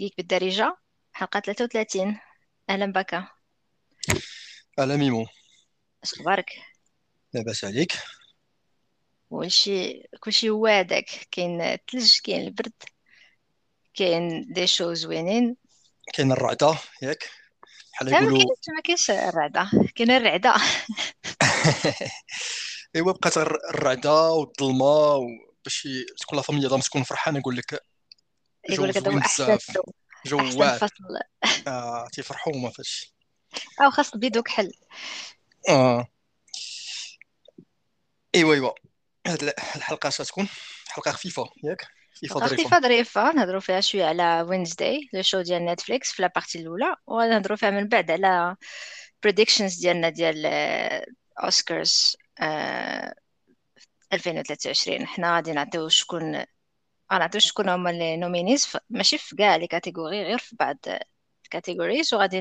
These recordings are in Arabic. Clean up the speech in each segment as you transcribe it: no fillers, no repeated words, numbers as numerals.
جيك بالدارجة، حلقة 33. أهلا بك، ألا ميمو، اش اخبارك؟ لاباس عليك؟ كلشي هو هداك، كاين الثلج، كاين البرد، كاين دي شو زوينين. كاين الرعدة ياك بحال لا، يقولوا ما كاينش الرعدة، كاين الرعدة. ايوا بقات الرعدة والظلمة، باش تكون لا فاميليا دام تكون فرحانة. نقول لك يقول جو لك هذا هو زوين أحسن بزاف، الذوق، جو أحسن واعر. فصل. تيفرحوا ما فاش أو خاص بيدوك حل. اه ايوا هاد الحلقة ستكون حلقة خفيفة ياك، خفيفة ظريفة. ظريفة نهضروا فيها شوية على وينزداي، لو شو ديال نتفليكس في لابارتي الأولى، ونهضروا فيها من بعد على predictions ديالنا ديال أوسكارز 2023. حنا غادي نعطيو شكون، غنعطيو شكون هما لي نومينيز، ماشي في كاع لي كاتيجوري، غير في بعض الكاتيجوريز. وغادي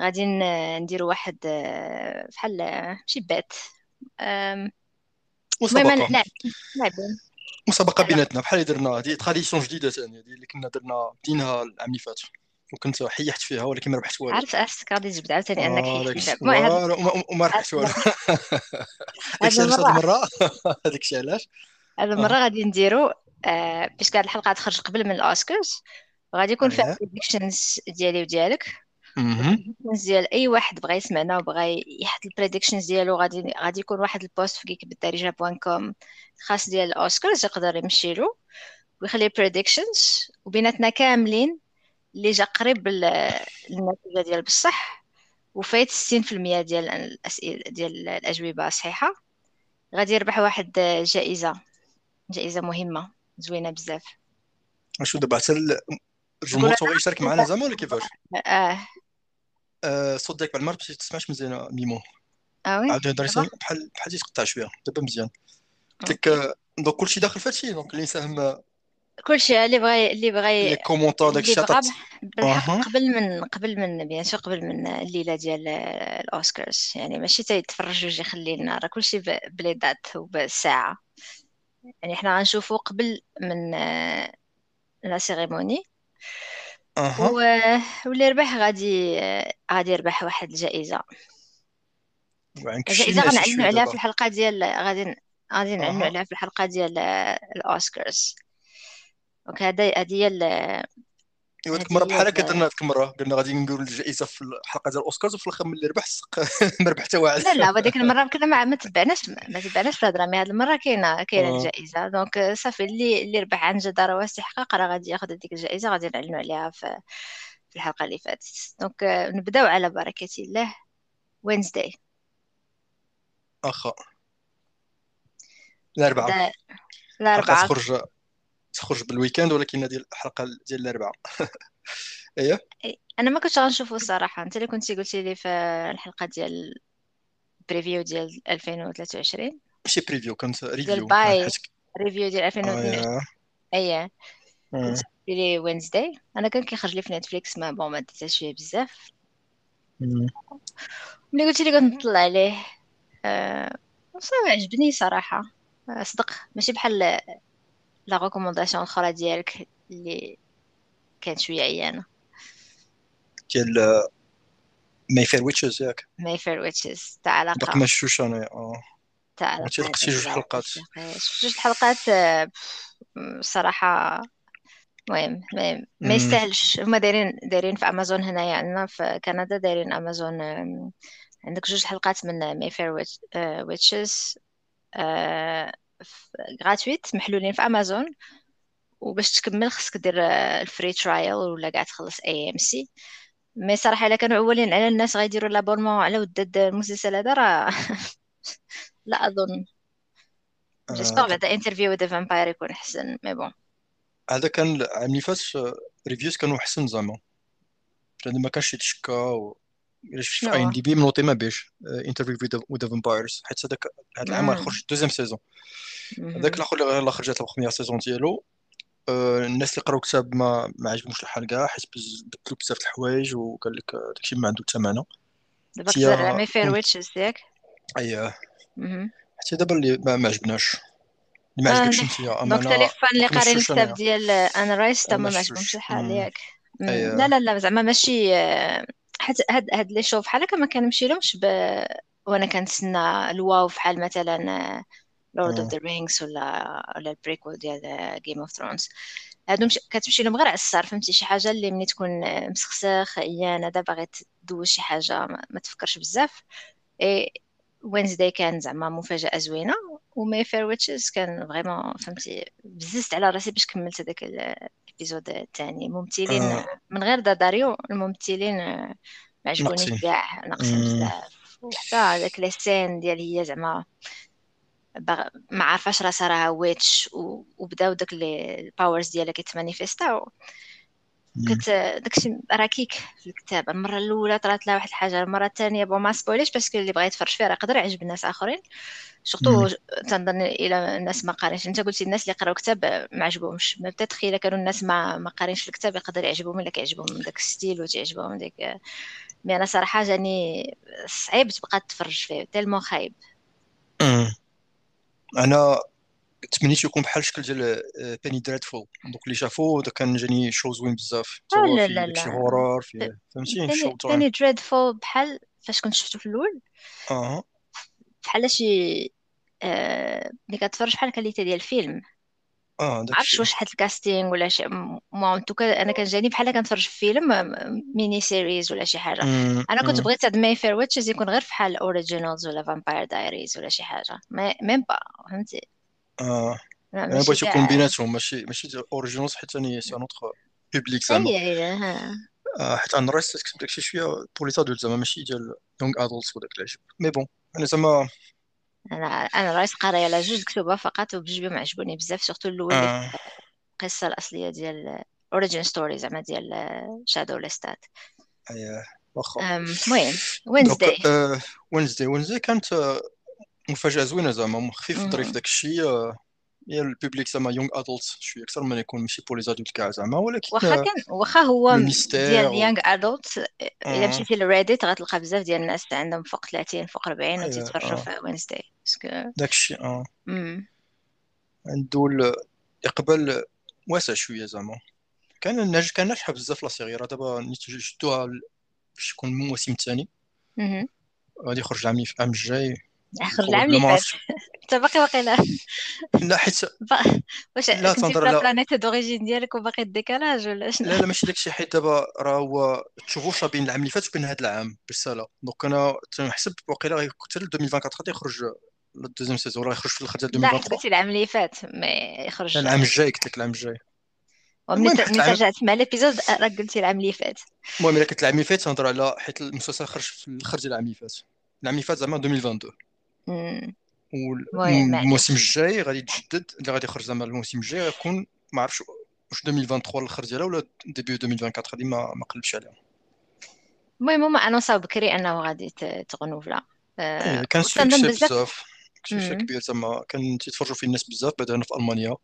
غادي نديروا واحد بحال ماشي بات، المهم نلعبوا مسابقة بيناتنا بحال اللي درنا. هذه تراديسيون جديدة ثانية، هذه اللي كنا درنا بديناها العام اللي فات، وكنت حيحت فيها ولكن ما ربحت والو. عرفت غادي تجبد عاوتاني انك حيحت وما ربحت والو. هذيك الشيء علاش هذه المرة غادي نديرو باش كاع الحلقة تخرج قبل من الأوسكارز، وغادي يكون فيها بريديكشنز ديالي وديالك ديال اي واحد بغى يسمعنا وبغى يحط البريديكشنز ديالو. غادي يكون واحد البوست في كيك بالدارجه .com خاص ديال الاوسكارز، يقدر يمشي له ويخلي البريديكشنز، وبيناتنا كاملين اللي جا قريب للنتيجه ديال بصح وفايت 60% ديال الاسئله ديال الاجوبه صحيحه غادي يربح واحد جائزه مهمه زوينه بزاف. واش دابا حتى الجمهور هو يشارك معنا زعما ولا كيفاش؟ الصوت ديالك بالمره باش تسمعش مزيان ميمو. عاود هضري بحال تقطع شويه دابا مزيان. قلت لك دونك كلشي داخل فهادشي، دونك اللي يساهم كلشي اللي بغى لي كومونتير داك الشطط قبل من بيان سور قبل من الليله ديال الاوسكارز، يعني ماشي حتى يتفرج ويجي يخلي لنا، راه كلشي بلي دات وبالساعه، يعني حنا غنشوفو قبل من لا سيريموني. واللي ربح غادي يربح واحد الجائزه. الجائزه غنعلنوا عليها في الحلقه ديال غادي نعلنوا عليها في الحلقه ديال الاوسكارز. دونك هذه هي ديك المره بحال هكا درنا ديك المره، قلنا غادي نديروا الجائزه في الحلقه ديال الاوسكارز، وفي الاخر ملي ربح ما ربح حتى واحد. لا هذيك المره كنا ما تبعناش في الهضره، مي هذه المره كاينه الجائزه. دونك صافي اللي ربح عن جد راه واستحقاق، راه غادي ياخذ هذيك الجائزه، غادي نعلنوا عليها في الحلقه اللي فاتت. دونك نبداو على بركه الله. وينزداي اخا الاربعاء تخرج بالويكاند، ولكن هذه الحلقه ديال الاربعاء. ايه انا ما كنتش غنشوفه الصراحه، انت اللي كنتي قلتي لي في الحلقه ديال بريفيو ديال 2023، ماشي بريفيو كانت ريفيو ريفيو ديال 2022. ايه قلت لي وينزداي انا كان كيخرج لي في نتفليكس، ما بون ما درتش فيه بزاف. ملي قلت لي كنطلع عليه صافي عجبني صراحه، صدق ماشي بحال لا ريكومونداسيون الاخرى ديالك اللي كانت شويه عيانه ديال ماي فير ويتشز تاع علاقه. داك ما شفتوش انا. تاع علاقه شفتي جوج حلقات صراحه. المهم ما يستاهلش، هما دايرين في امازون هنايا، يعني عندنا في كندا دايرين امازون، عندك جوج حلقات من ماي فير ويتشز غراتويت محلولين في امازون، وباش تكمل خصك دير الفري ترايل ولا قاعد تخلص اي ام سي. مي صراحه الا كانوا اولين على الناس غيديروا لابورمون على ود المسلسل هذا راه لا اظن جيسبر بعد انترفيو ذا فامباير يكون احسن. مي بون هذا كان العام اللي فات ريفيوز كانوا احسن زعما، يعني ما كانش شي تشكا الا شفت في IMDb منوطي ما بيش انترفيو وذ فامبايرز، حيت هذاك هذا العام خرج دوزيام سيزون. هذاك الاخر اللي خرجت الخميه سيزون ديالو، الناس اللي قراو كتاب ما عجبهمش الحال كاع، حيت بدلو بزاف د الحوايج وقال لك داكشي ما عنده ثمنه. دابا كثر مي فير ويتشز ياك. اييه حتى دابا اللي ما عجبناش ما عجبكش انتيا. دونك تليفون اللي قاري الكتاب ديال انا رايس تما ما عجبكمش الحال ياك؟ لا لا لا زعما ماشي حتى هاد لي شوف بحال هكا ما كنمشيلهمش وانا كنتسنى الواو بحال مثلا لورد اوف ذا رينجز ولا البريكول ديال جيم اوف ثرونز. هادو كتمشي لهم غير على الصار فهمتي، شي حاجه اللي ملي تكون مسخسخ ايانا دابا باغي تدوز شي حاجه ما تفكرش بزاف. وينزداي كان زعما مفاجاه زوينه، وماي فير ويتشز كان فريمون فهمتي بززت على راسي باش كملت هذاك الابيزود الثاني. ممثلين من غير داريو الممثلين ما عجبوني كاع، ناقصين بزاف. وحتى هذاك لي سين ديال هي زعما ما عارفاش راسها راه ويتش، وبداو داك الباورز ديالها كيتمانيفيستاو. كنت داكشي راكيك في الكتاب. المره الاولى طرات لها واحد الحاجه، المره الثانيه ما سبويليش باسكو اللي بغى يتفرج فيه راه يقدر يعجب الناس اخرين، سورتو تنظن الى الناس ما قارينش. انت قلتي الناس اللي قراو كتاب ما عجبهمش، ما بتتخيل كانوا الناس ما قارينش الكتاب يقدر يعجبهم ولا كيعجبهم داك الستيل وتعجبهم ديك. مي انا صراحه جاني صعيب تبقى تفرج فيه، تالمو خايب. انا تمنيت يكون بحال الشكل ديال بيني دريدفول، دوك اللي شافو دا كان جاني شو زوين بزاف. شي هورور فيه فهمتي. شو بيني دريدفول بحال فاش كنت شفتو في الاول بحال شي ملي كتفرج بحال الكاليتي ديال الفيلم عرفتش واش حد الكاستينغ ولا شي مون توكا. انا كان جاني بحال كنتفرج في فيلم ميني سيريز ولا شي حاجه. انا كنت بغيت هاد ماي فير واتشز يكون غير فحال اوريجينالز ولا فامباير دايريز ولا شي حاجه، ميم با فهمتي. انا بغيت يكون بيناتهم ماشي اوريجينالز، حيت انا سي ان اوتر بوبليك زعما. حيت انا راسي كتب داكشي شويه بور لي ادولت زعما، ماشي ديال يونغ ادولتس وداك العجب. مي بون انا زعما انا رايت قرايه على جوج كتبه فقط وبجوج ما عجبوني بزاف، سورتو الاول القصه الاصليه ديال اوريجين ستوري زعما ديال شادو ليستات. اييه واخا. المهم وينزداي كانت مفاجاه زوينه زعما، خفيف ظريف داك الشيء. هي البوبليك زعما يونغ ادولت شويه اكثر ما يكون ماشي بولي زادولت كاع زعما، ولكن واخا هو ديال يونغ ادولت. الا مشيتي للريديت غتلقى بزاف ديال الناس عندهم فوق 30 فوق 40 وتتفرجوا في وينزداي باسكو داكشي عندو يقبل واسع شويه زعما. كان ناجحه بزاف لا سيري، راه دابا نيت جدوها باش تكون الموسم الثاني غادي يخرج العام الجاي اخر العام اللي فات. انت باقي واقيلا لا حيت واش كنتي في البلانيت دوريجين ديالك وباقي الديكالاج ولا شنو؟ لا ماشي داكشي، حيت دابا راه هو تشوفوا بين العام اللي فات وبين هذا العام بالساله. دونك انا تنحسب واقيلا غيكثر 2024 غادي يخرج الدوزيام سيزون، راه يخرج في الاخر ديال 2024. لا قلتي العام اللي فات ما يخرج العام الجاي، قلت لك العام الجاي وملي رجعت مع الابيزود راه قلتي العام اللي فات. المهم الا كنت العام اللي فات تنهضر على حيت المسلسل خرج في الاخر ديال العام اللي فات، العام اللي فات زعما 2022. والموسم الجاي غادي يتجدد، اللي غادي يخرج زعما الموسم الجاي غيكون ما عرفتش واش 2023 الاخر ديالها ولا ديبي 2024 غادي ما قلبش عليها. المهم انا صاب بكري انه غادي تغنوفلا كان سوكسي بزاف، سوكسي كبير زعما كان تيتفرجوا فيه الناس بزاف بعدا هنا في المانيا.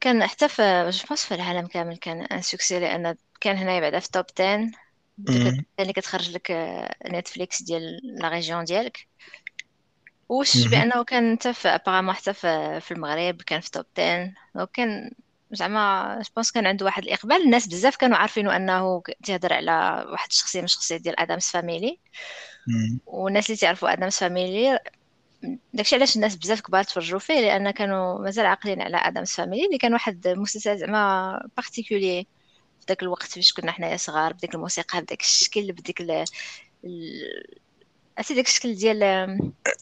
كان حتى في العالم كامل كان ان سوكسي، لان كان هنا بعدا في توب 10 اللي كتخرج لك نتفليكس ديال لا ريجيون ديالك. واش بانه كان حتى ابارامون حتى في المغرب كان في توب 10، وكان زعما جو بونس كان عنده واحد الاقبال. الناس بزاف كانوا عارفينه انه تيهضر على واحد الشخصيه من الشخصيات ديال ادمس فاميلي، والناس اللي تعرفوا ادمس فاميلي داكشي علاش الناس بزاف كبار تفرجوا فيه، لان كانوا مازال عاقلين على ادمس فاميلي اللي كان واحد المسلسل زعما بارتيكولير في داك الوقت فاش كنا حنايا صغار، بديك الموسيقى بداك الشكل بديك عرفتي داك الشكل ديال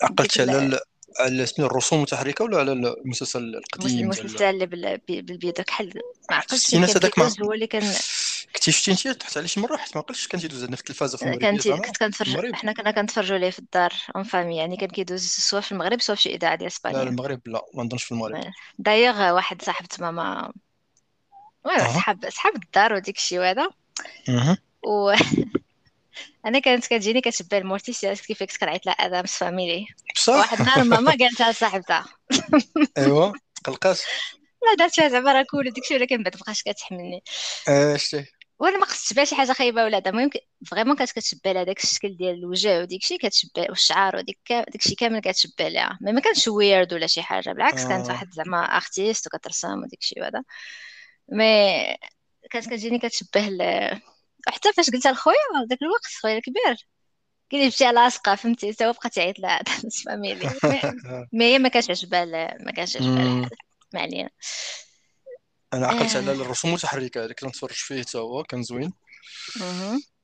عقلت على سميتو الرسوم المتحركه ولا على المسلسل القديم المسلسل بالبيض داك حل ما عقلتش. هو اللي كان اكتشفتي انت طحت عليه شي مره حيت ما عقلتش كان تيدوز عندنا في التلفازه في المغرب. كنت كنتفرج، حنا كنا كنتفرجوا ليه في الدار اون فامي، يعني كان كيدوز سوا في المغرب سوا في شي اذاعه ديال اسبانيا. لا المغرب لا ما نظنش في المغرب. دايوغ واحد صاحبه ماما صحاب الدار وديك الشيء وهذا و انا كانت كتجيني كتبان مورتيسياس كيفاش كنعيط لها ادمس فاميلي. واحد النهار ماما قالت لها صاحبتها ايوا قلقات لا دارت زعما راه كول وديك الشيء، ولكن بعد مابقاش كتحملني. شتي وانا ما قصدت بها شي حاجه خايبه ولا هذا، المهم فريمون كانت كتشبه لها داك الشكل ديال الوجه وديك الشيء كتشبه، والشعر وديك داكشي كامل كتشبه لها، ما كانش ويرد ولا شي حاجه، بالعكس كانت واحد زعما ارتيست وكترسم وديك الشيء وهذا، مي كانت كتجيني كتشبه حتى فاش قلتها لخويا داك الوقت، خويا الكبير قال لي مشي لاصقه، فهمتي حتى هو بقى تيعيط لها الناس فاميلي، مي هي ما كانتش عجبها، هذا ما علينا. انا عقلت على الرسوم المتحركه اللي كنت نتفرج فيه حتى هو كان زوين،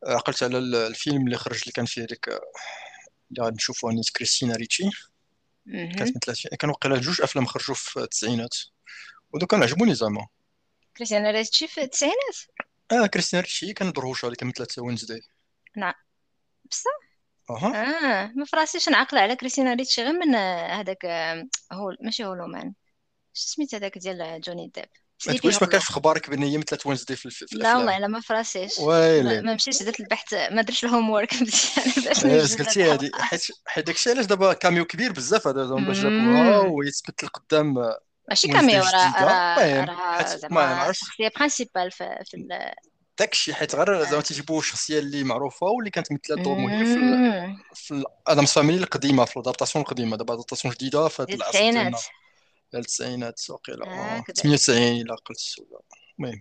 عقلت على الفيلم اللي خرج اللي كان فيه ديك اللي غنشوفوا نيت كريستينا ريتشي، كانت كانوا قيل جوج افلام خرجوا في التسعينات ودوك كانوا عجبوني زعما. كريستينا ريتشي في التسعينات، كريستينا ريتشي كان دروشه اللي كملت وينزداي. نعم بصح ما فراسيش نعقل على كريستينا ريتشي غير من هذاك هول، ماشي هولومان، سميت هذاك ديال جوني ديب. ما تقولش ما كانش في خبارك بان هي مثلت وينزداي في الافلام؟ لا والله انا ما فراسيش، ما مشيتش درت البحث، ما درتش الهوم وورك باش قلتي هذه، حيت داكشي علاش دابا كاميو كبير بزاف هذا باش واو يثبت القدام، ماشي كاميو راه زعما الشخصيه برينسيبال في داكشي، حيت غير زعما تيجيبوا الشخصيه اللي معروفه واللي كانت مثلت دور مهم في ادمز فاميلي القديمه، في الادابطاسيون القديمه، دابا ادابطاسيون جديده في هذا العصر التسعينات وقيله 98 الا قلت ولا، المهم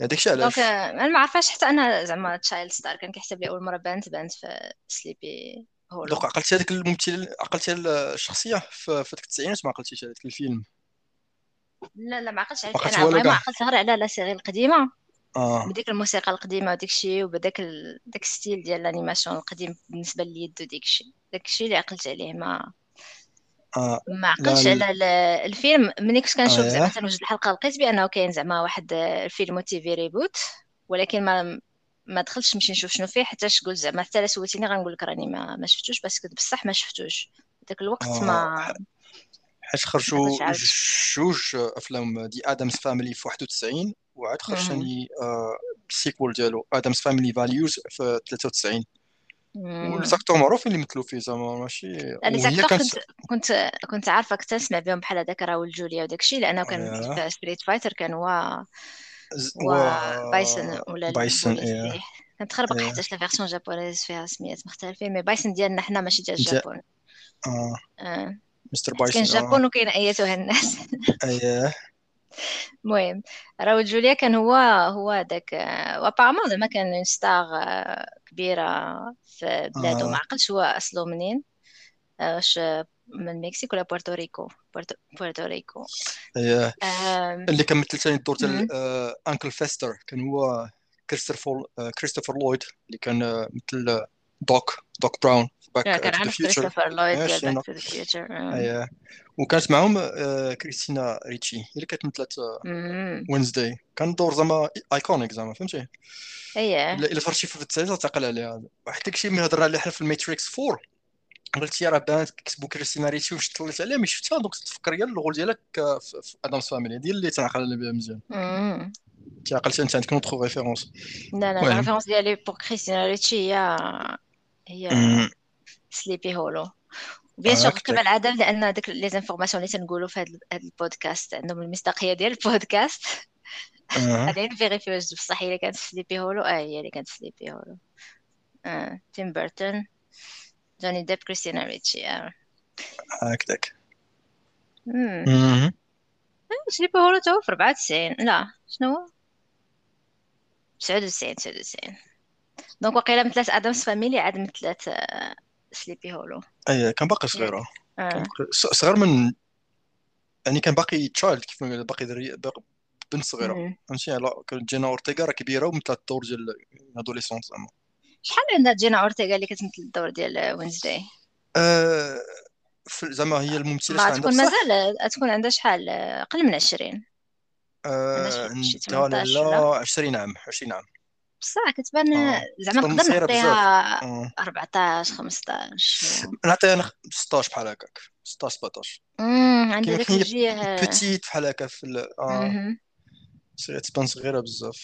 هذاك الشيء علاش انا ما عرفاش حتى انا زعما تشايلد ستار كان كيحسب لي اول مره بانت في سليبي هول. دوك عقلتي هذاك الممثل، عقلتي الشخصيه في ديك التسعينات، ما عقلتيش هذاك الفيلم؟ لا ما عقلتش عليه، انا ما عقلت غير على لا سيري القديمه، بديك الموسيقى القديمه وديك الشيء وبداك داك الستيل ديال الانيماسيون القديم بالنسبه لليد وديك الشيء، داك الشيء اللي عقلت عليه، ما عقلتش على الفيلم. ملي كنت كنشوف زعما تنوجد الحلقه لقيت بانه كاين زعما واحد الفيلم تيفي ريبوت، ولكن ما دخلتش نمشي نشوف شنو فيه، حتى شقول زعما حتى لا سولتيني غنقول لك راني ما شفتوش، باسكو بصح ما شفتوش داك الوقت. ما حيت خرجوا جوج افلام دي ادمز فاميلي في 91 وعاد خرجني السيكول ديالو ادمز فاميلي فاليوز في 93، والزاكتور معروف اللي مثلو فيه زعما ماشي انا كنت عارفه، كنت نسمع بهم بحال هذاك راول جوليا وداك الشيء، لانه كان في ستريت فايتر كان بايسون ولا بايسون، كنت خربق حتى لا فيرسون جابونيز فيها سميات مختلفين، مي بايسون ديالنا حنا ماشي ديال الجابون، مستر بايسون كاين الجابون وكاين ايتها الناس. المهم راول جوليا كان هو داك، وابارمون زعما كان اون ستار كبيره في بلاده، ما عقلتش هو اصله منين، واش من المكسيك ولا بورتوريكو اللي كان مثل ثاني الدور ديال انكل فيستر، كان هو كريستوفر لويد اللي كان مثل دوك براون باك تو كريستوفر لويد ديال باك تو ذا فيوتشر، وكانت معهم كريستينا ريتشي اللي كانت مثلت وينزداي، كان دور زعما ايكونيك زعما، فهمتي؟ الا تفرجتي في التسعينات تعقل عليها، واحد داكشي ملي هضرنا عليه حنا في الماتريكس 4 قلتي راه بانت كتبو كريستينا ريتشي واش طلعت عليها، مي شفتها دونك تفكر يا الغول ديالك في ادمز فاميلي ديال اللي تنعقل عليها بها مزيان. تعقلتي انت عندك نوتخ ريفيرونس؟ لا الريفيرونس ديالي بور كريستينا ريتشي هي سليبي هولو، بيان سور كما العاده، لان داك لي زانفورماسيون اللي تنقولوا في هذا البودكاست عندهم المصداقيه ديال البودكاست، غادي نفيريفي واش بصح هي اللي كانت سليبي هولو، هي اللي كانت سليبي هولو، تيم بيرتون جوني ديب كريستينا ريتشي، هكذاك. سليبي هولو تو في 94، لا شنو 99، دونك وقيلا مثلات ادمز فاميلي عاد مثلات سليبي هولو. كان باقي صغيره، صغير من يعني كان باقي تشايلد كيف ما باقي بنت صغيره، فهمتي؟ لا كانت جينا اورتيغا راه كبيره ومثلت الدور ديال الادوليسونت زعما. شحال عندها جينا اورتيغا اللي كتمثل الدور ديال وينزداي؟ زعما هي الممثله شحال عندها؟ مازال تكون عندها شحال، اقل من 20. لا 20 عام بصح كتبان زعما نقدر نعطيها 14 15، نعطيها 16 بحال هكاك، 16 17. عندها داك الجهه بيتيت بحال هكا في تبان صغيره بزاف.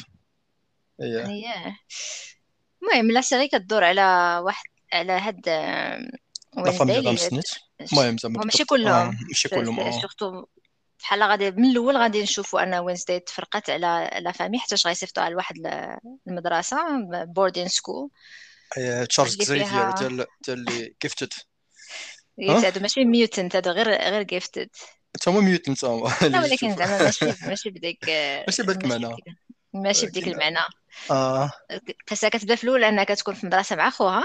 المهم لا سيري كدور على واحد على هاد وينزداي، المهم زعما ماشي كلهم، سورتو بحال غادي من الاول غادي نشوفوا ان وينزداي تفرقت على فامي حتى غيصيفطوها لواحد المدرسه بوردين سكول تشارلز زيفير حتى اللي كيفتت هذا ماشي ميوتنت هذا غير كيفتت حتى هما ميوتنت ولكن زعما ماشي بديك ماشي بديك المعنى ماشي بديك المعنى القصه كتبدا في الاول انها كتكون في مدرسه مع خوها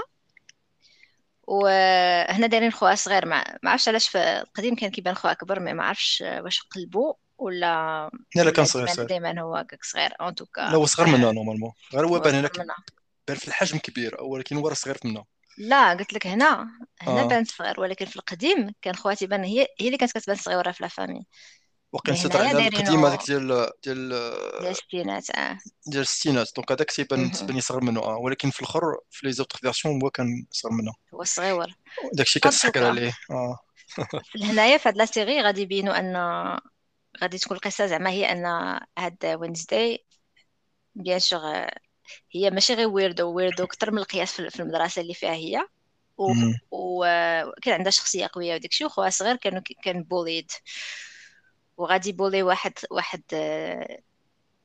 وهنا دايرين خوها صغير ما عرفتش علاش في القديم كان كيبان خوها اكبر ما عرفتش واش قلبوا ولا لا كان صغير دائما هو هكاك صغير اون توكا لا هو صغير منها نورمالمون غير هو بان هناك بان في الحجم كبير ولكن هو راه صغير منها لا قلت لك هنا بان صغير ولكن في القديم كان خواتي بان هي اللي كانت كتبان صغيره في لا فامي وكان سيطر على القديم هذاك ديال الستينات ديال الستينات دونك هذاك تيبان صغير منه ولكن في الاخر في لي زوتر فيرسيون هو كان صغير منه هو صغير داكشي كتسكر عليه هنايا في هاد لا سيري غادي يبينوا ان غادي تكون القصه زعما هي ان هاد وينزداي بيان سور هي ماشي غير ويردو اكثر من القياس في المدرسه اللي فيها هي وكان عندها شخصيه قويه وداكشي وخوها صغير كان بوليد وغادي بولي واحد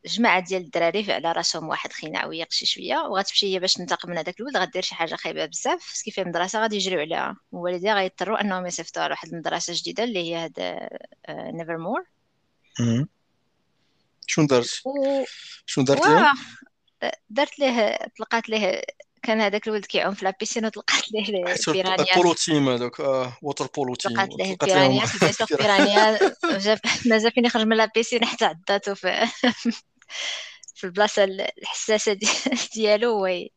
جماعه ديال الدراري على راسهم واحد خناويه قشي شويه وغتمشي هي باش تنتقم من هذاك الولد غدير شي حاجه خايبه بزاف فاش كيفيه المدرسه غادي يجريو عليها والوالديه غيضطروا انهم يصيفطوها لواحد المدرسه جديده اللي هي هذا نيفرمور شنو درت ليه درت ليه طلقات ليه كان هذاك الولد كيعوم في لابيسين وطلقات ليه البيرانيا بولوتيم هذاك ووتر بولوتيم طلقات ليه البيرانيا بيسو البيرانيا مازال فين يخرج من لابيسين حتى عضاتو في البلاصه الحساسه ديالو وي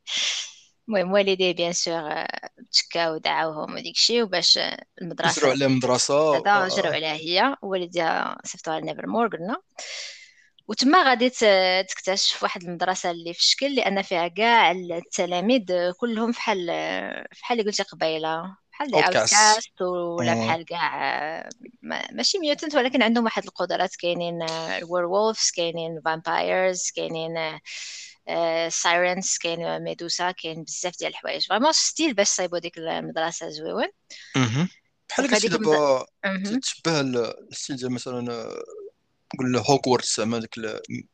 المهم والديه بيان سور تشكاو ودعاوهم وديك الشيء وباش المدرسه جرو على المدرسه هذا جرو عليها هي والديها صيفطوها لنيفرمور قلنا وتما غادي تكتشف واحد المدرسه اللي في شكل لان فيها كاع التلاميذ كلهم بحال اللي قلتي قبيله بحال اوتكاست ولا بحال كاع ماشي ميوتنت ولكن عندهم واحد القدرات كاينين ويرولفز كاينين فامبايرز كاينين سايرنس كاين ميدوسا كاين بزاف ديال الحوايج فريمون ستيل باش صايبوا ديك المدرسه زويون بحال اللي دابا تشبه الستيل ديال مثلا قول هوغورتس زعما ديك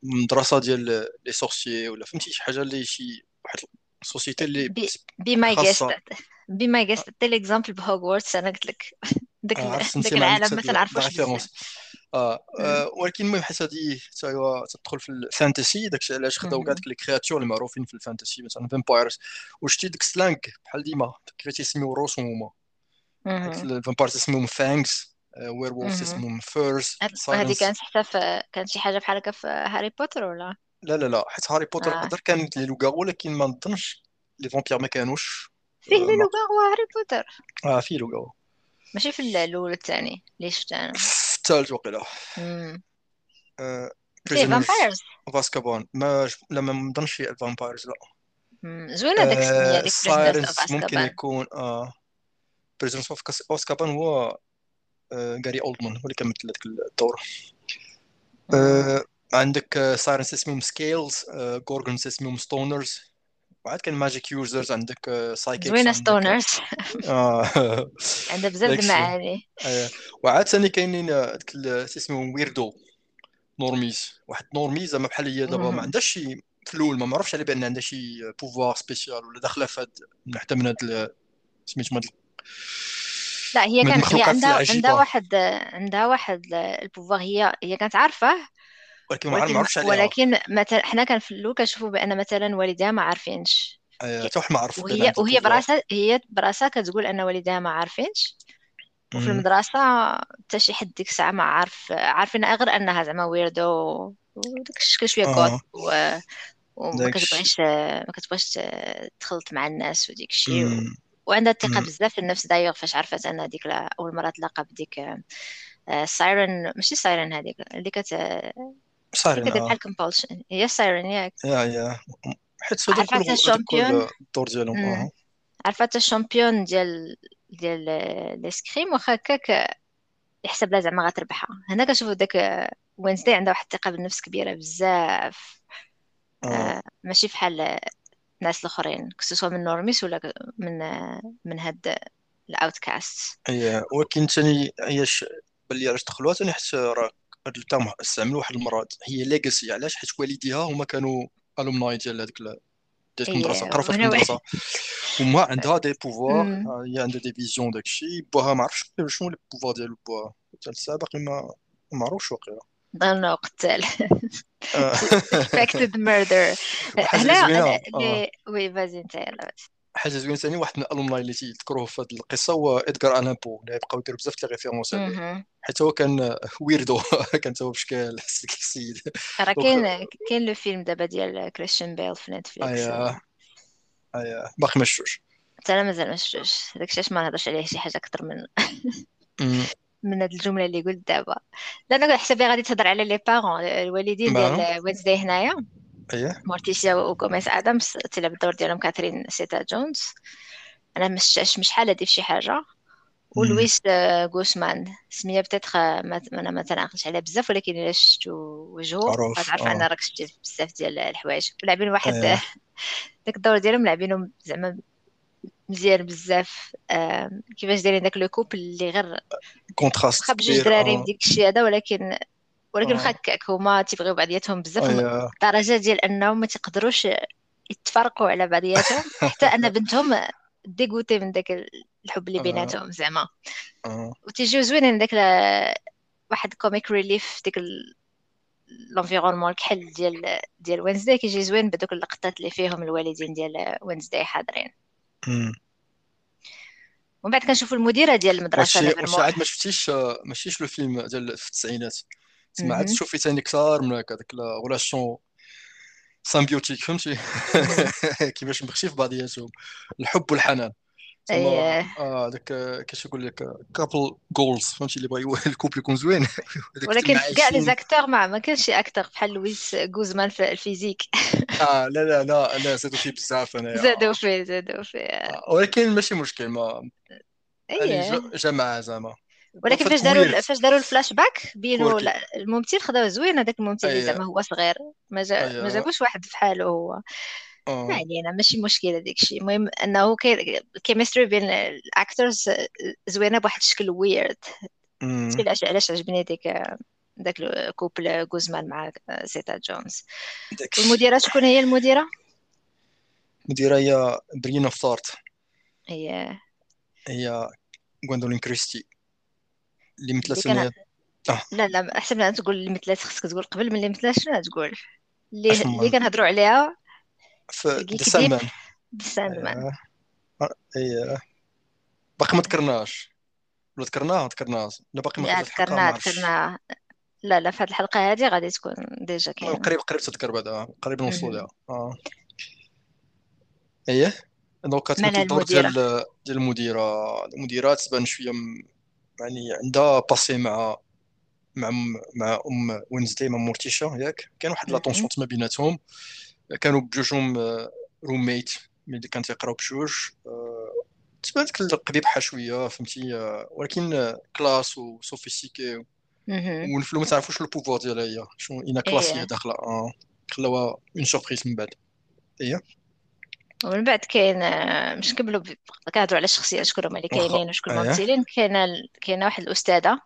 المدرسه ديال لي سورسي ولا فهمتي شي حاجه اللي شي واحد السوسيتي اللي بي ماي جيست تي ليكزامبل بهوغورتس انا قلت لك داك العالم ما كنعرفوش ولكن المهم حيت هذه حتى هي تدخل في الفانتسي داكشي علاش خداو كاع ديك لي كرياتور المعروفين في الفانتسي مثلا فامبايرز وشتي ديك سلانغ بحال ديما كيفاش تيسميو روسهم هما الفامبايرز تيسميوهم فانغز ويرولفز اسمهم فيرز هذه كانت حتى كانت شي حاجه بحال هكا في هاري بوتر ولا لا حيت هاري بوتر قدر كان لي لوغاغو ولكن ما نظنش لي فامبير ما كانوش فيه لي لوغاغو هاري بوتر فيه لوغاغو ماشي في الاول الثاني اللي شفت انا الثالث وقيله فيه فامبايرز واسكابون ما نظنش فيه الفامبايرز لا زوينه داك السميه ديك بريزنس ممكن يكون بريزنس اوف اسكابون هو غاري اولدمان هو اللي كمل هذاك الدور عندك سايرنس اسمهم سكيلز غورغونز اسمهم ستونرز بعد كان ماجيك يوزرز عندك سايكيكس زوينه ستونرز عندها بزاف د المعاني وعاد ثاني كاينين هذوك اسمهم ويردو نورميز واحد نورميز زعما بحال هي دابا ما عندهاش شي في الاول ما معروفش على بان عندها شي بوفوار سبيسيال ولا داخله في حتى من هذا سميتو لا هي كان عندها واحد البوفوار هي كانت عارفه ولكن مثلا حنا كان في الاول كنشوفوا بان مثلا والديها ما عارفينش حتى ما عارفه وهي براسها كتقول ان والديها ما عارفينش وفي المدرسه حتى شي حد ديك الساعه ما عارفين غير انها زعما ويردو وداك الشكل شويه كوت وما كتبغيش تخلط مع الناس وديك الشيء وعندها ثقه بزاف في النفس دايوغ فاش عرفت ان هذيك اول مره تلاقى بديك سايرن ماشي سايرن هذيك اللي سايرن بحال كومبولشن هي سايرن ياك يا حيت صدقوا الشامبيون الدور ديالهم عرفت الشامبيون ديال الاسكريم واخا هكاك يحسب لها زعما غتربحها هنا كنشوفوا داك وينزداي عندها واحد الثقه بالنفس كبيره بزاف ماشي بحال الناس الاخرين خصوصا من نورميس ولا من هاد الاوتكاست ولكن ثاني هي باللي علاش دخلوها ثاني حيت راه هاد التيرم استعملوه واحد المرات، هي ليجاسي. علاش؟ حيت والديها هما كانوا الومناي ديال هذيك ديت المدرسه، قرا في المدرسه وما عندها دي بوفوار، هي عندها دي فيزيون داكشي. باها ما عرفتش شنو لي بوفوار ديال باها حتى السابق ما معروفش واقيلا، ضنو قتال suspected murder. هنا وي فازي انت يلا. حاجه زوينه ثاني، واحد من الالومناي اللي تيذكروه في هذه القصه هو ادغار الان بو، اللي بقاو يديروا بزاف ديال ريفيرونس عليه، حيت هو كان ويردو كان هو بشكل هذاك السيد. راه كاين لو فيلم دابا ديال كريستيان بيل في نتفليكس. اييه باقي ما شفتوش حتى انا، مازال ما شفتوش داكشي علاش ما نهضرش عليه شي حاجه اكثر من من هاد الجمله اللي قلت دابا، لان حسابي غادي تهضر على لي بارون الوالدين ديال وينزداي هنايا. اييه مورتيسيا وكوميس ادمز تلعب الدور ديالهم كاثرين سيتا جونز، انا ما شفتش شحال هادي فشي حاجه. ولويس غوسمان سميه بتاتخ انا ما تناقش عليها بزاف، ولكن الا شفتو وجهو غتعرف انا راك شفتي بزاف ديال الحوايج. لاعبين واحد داك الدور ديالهم لاعبينهم زعما مزيان بزاف. كيفاش دايرين داك لو كوب اللي غير كونتراست بين جوج دراري بديك الشيء هذا، ولكن خاكك هما تيبغيو بعضياتهم بزاف الدرجه ديال انهم ما تيقدروش يتفرقوا على بعضياتهم. حتى انا بنتهم ديغوتي من داك الحب اللي بيناتهم زعما، وتيجيو زوينين داك واحد كوميك ريليف ديك الانفيرونمون كحل ديال وينزداي، كيجي زوين بدوك اللقطات اللي فيهم الوالدين ديال وينزداي حاضرين. ومن بعد كنشوفوا المديره ديال المدرسه دابا. واش ما شفتيش ماشيش لو فيلم ديال في التسعينات تما عاد تشوفي ثاني كثار من هكا داك لا ريلاسيون سامبيوتيك، فهمتي كيفاش مخشي في بعضياتهم الحب والحنان. داك كاش يقول لك كابل جولز، فهمتي اللي بغاو الكوبل يكون زوين. ولكن كاع لي زاكتور ما كانش شي اكتر بحال لويس غوزمان في الفيزيك. لا لا لا لا زادوا فيه بزاف انايا، زادوا فيه ولكن ماشي مشكل. ما جماعه زعما، ولكن فاش داروا الفلاش باك بينوا الممثل خداو زوين هذاك الممثل اللي زعما هو صغير، ما جابوش واحد بحاله هو. يعني انا ماشي مشكله داك الشيء، المهم انه الكيمستري بين الاكترز زوينه بواحد الشكل ويرد. علاش عجبني داك الكوبل غوزمان مع زيتا جونز. المديره شكون هي المديره؟ المديره هي برين اوف ثارت، هي غوندولين كريستي اللي مثلت. لا احسن ما تقول اللي مثلت، خصك تقول قبل من اللي مثلت شنو تقول اللي كنهضروا عليها في ديساندمان. باقي ما ذكرناش ولا ذكرناها باقي ما ذكرناها. لا في هذه الحلقه هذه غادي تكون ديجا كاين قريب تذكر بعدا، قريب نوصلوا لها. اييه دونك كتبقى الدور ديال المديرات تبان شويه يعني عندها باسي مع ام وينزداي، مع مورتيشا ياك. كان واحد لا طونسيون ما بيناتهم، كانوا بجوجهم روميت ملي كانوا تيقراو بجوج. تبان ديك القضيه بحال شويه فهمتي، ولكن كلاس وسوفيستيكي ونفلو ما تعرفوش البوفوار ديالها هي شنو. انا كلاس هي داخله خلاوها اون سوربريز من بعد. ومن بعد كاين مش كملوا كنهضروا على الشخصيات شكون هما اللي كاينين وشكون الممثلين. كاينه واحد الاستاذه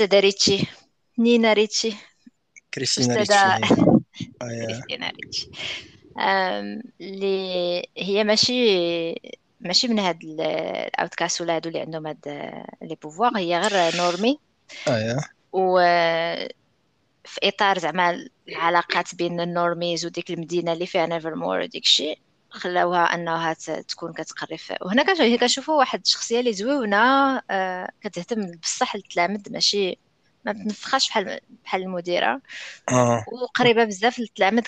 ريتشي، نينا ريتشي، كريستينا ريتشي. كريستينا ريتشي اللي هي ماشي من هاد الاوتكاست ولا هادو اللي عندهم هاد لي بوفوار، هي غير نورمي. و في اطار زعما العلاقات بين النورميز وديك المدينه اللي فيها نيفرمور ديك الشيء، خلاوها انها تكون كتقري. وهنا كنشوفوا واحد الشخصيه اللي زوينه كتهتم بصح التلامد، ماشي ما بتنفخاش بحال المديره. وقريبه بزاف للتلامد،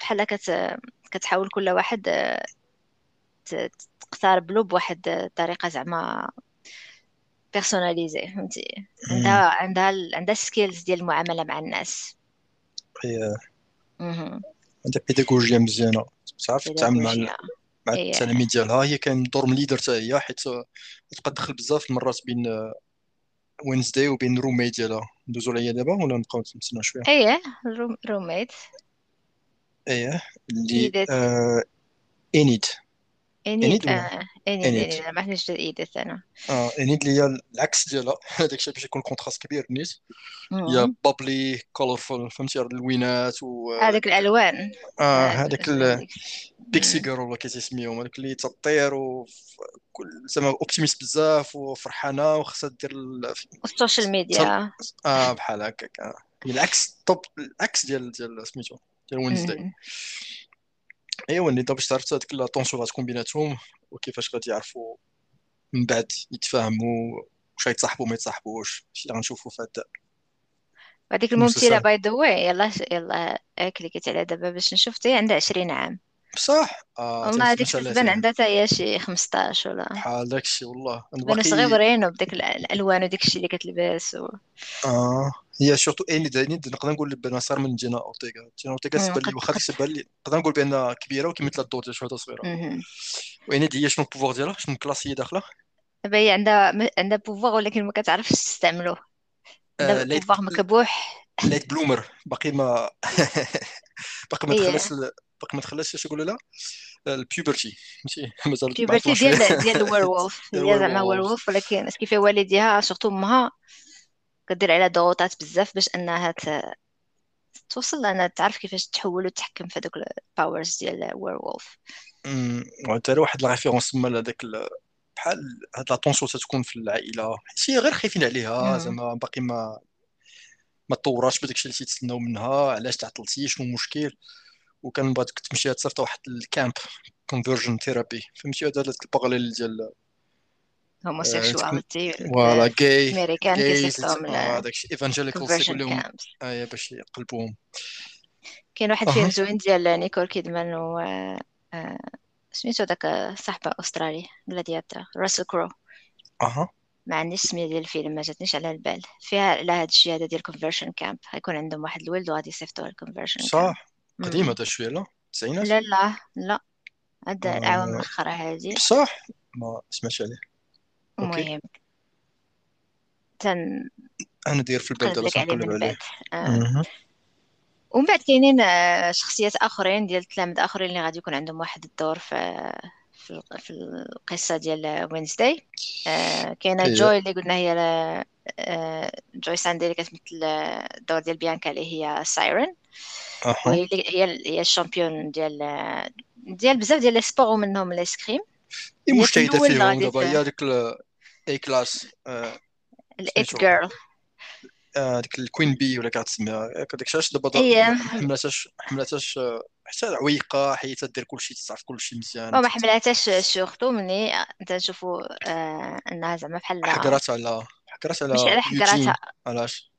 بحال كتحاول كل واحد تقترب له بواحد الطريقه زعما بيرسوناليزي، فهمتي. عندها سكيلز ديال المعامله مع الناس، عندها بيداغوجيا مزيانه، تعرف تتعامل مع التلاميذ ديالها. هي كان دور من ليدر حتى هي، حيت تقدخل بزاف المرات بين وينزداي وبين روميت ديالها. ندوزو ليا دابا ولا نبقاو نتسناو شويه؟ روميت اللي انيد اني انيد اني انيد انيد ما عرفتش ايدي انا انيد اللي هي العكس ديالها. هذاك الشيء باش يكون كونتراست كبير نيت، هي بابلي كولرفول فهمتي، اللوينات و هذاك الالوان هذاك البيكسي جيرل ولا كيسميهم، هذاك اللي تطير وكل زعما اوبتيميست بزاف وفرحانه وخاصها دير السوشيال ميديا بحال هكاك. العكس طب العكس ديال سميتو ديال وينزداي. ايوا اللي باش تعرف هذيك لا طونسيون غتكون بيناتهم وكيفاش غادي يعرفوا من بعد يتفاهموا واش يتصاحبوا ما يتصاحبوش، شي اللي غنشوفوا في هذا. هذيك الممثله باي ذا واي يلا كليكيت عليها دابا باش نشوف، حتى عندها 20 عام بصح والله هذيك تبان عندها حتى هي شي 15 ولا بحال داكشي. والله انا صغيورين وبداك الالوان وداك الشيء اللي كتلبس هي شورتو اني نقدر نقول بان صار من جينا اوتيغا. جينا اوتيغا سبان لي واخا كتبان لي نقدر نقول بانها كبيره وكيمثل الدور ديال شويه صغيره. واني هي شنو البوفوار ديالها، شنو الكلاس هي داخله دابا؟ هي عندها بوفوار ولكن ما كتعرفش تستعملوه. البوفوار مكبوح، ليت بلومر باقي ما تخلص باقي ما تخلصش اش يقولوا لها البيوبرتي ماشي مازال البيوبرتي ديال الويرولف. هي زعما ويرولف ولكن كيف والديها سورتو امها كدير على ضغوطات بزاف باش انها توصل لأنها تعرف كيفاش تحول وتحكم في هذوك الباورز ديال ويرولف. وترى واحد لا ريفيرونس تما لهذاك بحال هاد لا طونسيون تتكون في العائله، حيت هي غير خايفين عليها زعما باقي ما طوراش بداك الشيء اللي تيتسناو منها، علاش تعطلتي شنو المشكل. وكان بغات تمشي تصيفط واحد الكامب كونفيرجن ثيرابي فهمتي، هذا الباراليل ديال homosexuality ولا gay American كيسمو داكشي evangelical سيقولهم باش يقلبوهم. كاين واحد فيلم زوين ديال نيكول كيدمان و سميتو داك صاحبه أسترالي غلادياتور راسل كرو. ما عنديش سميه ديال الفيلم ما جاتنيش على البال، فيها على هاد الشيء هذا ديال conversion camp، غيكون عندهم واحد الولد وغادي يصيفطوه للconversion camp. صح قديمه هاد الشيء لا التسعينات لا لا لا هاد العوام الاخرى هادي صح ما سمعتش عليه. المهم انا داير في البال دابا نقلب عليه. ومن بعد كاينين شخصيات اخرين ديال التلامذ اخرين اللي غادي يكون عندهم واحد الدور في القصه ديال وينزداي. كاينه جوي اللي قلنا هي جوي ساندي اللي كتمثل الدور ديال بيانكا اللي هي سايرن، هي الشامبيون ديال بزاف ديال لي سبور ومنهم الاسكريم. مشتهده فيهم دابا هي ديك الاي كلاس الايت جيرل ديك الكوين بي ولا كتسميها هكاك شاش دابا حملاتاش حتى عويقه حيت دير كلشي تعرف كلشي مزيان وما حملاتاش سورتو مني تنشوفوا انها زعما بحال حكرات على ماشي على حكراتها علاش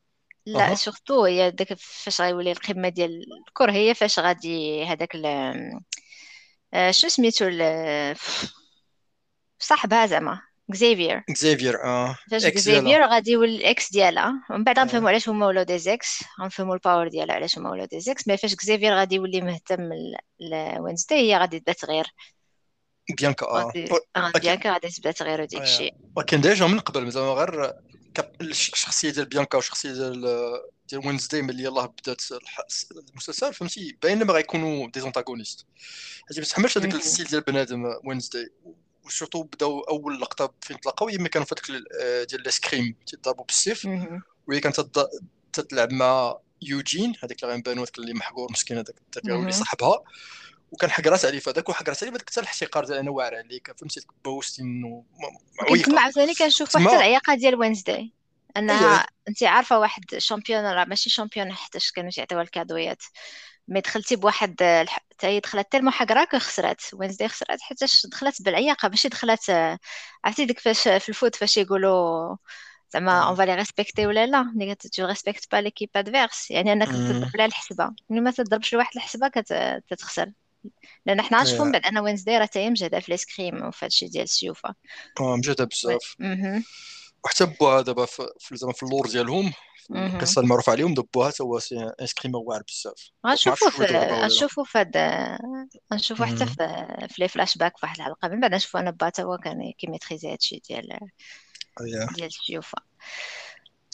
لا سورتو هي داك فاش غيولي القمه ديال الكره هي فاش غادي هذاك شو سميتو صاحبها زعما اكزيفير اكزيفير غادي يولي الاكس ديالها. ومن بعد غنفهموا علاش هما ولاو دي زيكس، غنفهموا الباور ديالها علاش هما ولاو دي زيكس. ما فاش اكزيفير غادي يولي مهتم لوينزداي هي غادي تبدا تغير بيانكا بيانكا غادي تبدا تغير وديك الشيء. ولكن ديجا من قبل زعما غير الشخصيه ديال بيانكا والشخصيه ديال وينزداي ملي يلاه بدات المسلسل فهمتي باينه ما غيكونوا دي زونتاغونيست، حيت ما تحملش هذاك الستيل ديال بنادم وينزداي. وشفتو بداو اول لقطه فين تلاقاو هي ملي كانوا في هذاك ديال الاسكريم تيضربوا بالسيف وهي كانت تتلعب مع يوجين هذاك اللي غنبانو هذاك اللي محقور مسكين هذاك الدري اللي صاحبها وكان حقرات عليه فداك وحقرات عليه بداك حتى الاحتقار ديال انا واعر عليك فهمتي ديك بوستي انه معويقه. كنت عاوتاني كنشوف واحد العياقه ديال وينزداي انا انت عارفه واحد شامبيون راه ماشي شامبيون حتى كانوا يعطيوها الكادويات ما دخلتي بواحد حتى هي دخلت تالمو حقراك خسرات. وينزداي خسرات حيتاش دخلت بالعياقه ماشي دخلت عرفتي ديك فاش في الفوت فاش يقولوا زعما اون فالي ريسبكتي ولا لا ملي كتجو ريسبكت با ليكيب ادفيرس يعني انك تضرب على الحسبه، ملي ما تضربش لواحد الحسبه كتخسر لان حنا عارفين بعد ان وينزداي راه تاهي مجهده في الاسكريم وفي هادشي ديال السيوفه مجهده بزاف وحتى بوها دابا في اللور ديالهم القصه المعروفه عليهم دبوها حتى هو سي اسكريمر واعر بزاف. غنشوفوا فهاد غنشوفوا حتى في لي فلاش باك فواحد الحلقه من بعد نشوفوا انا با حتى هو كان كيميتريزي هادشي ديال الشيوفه.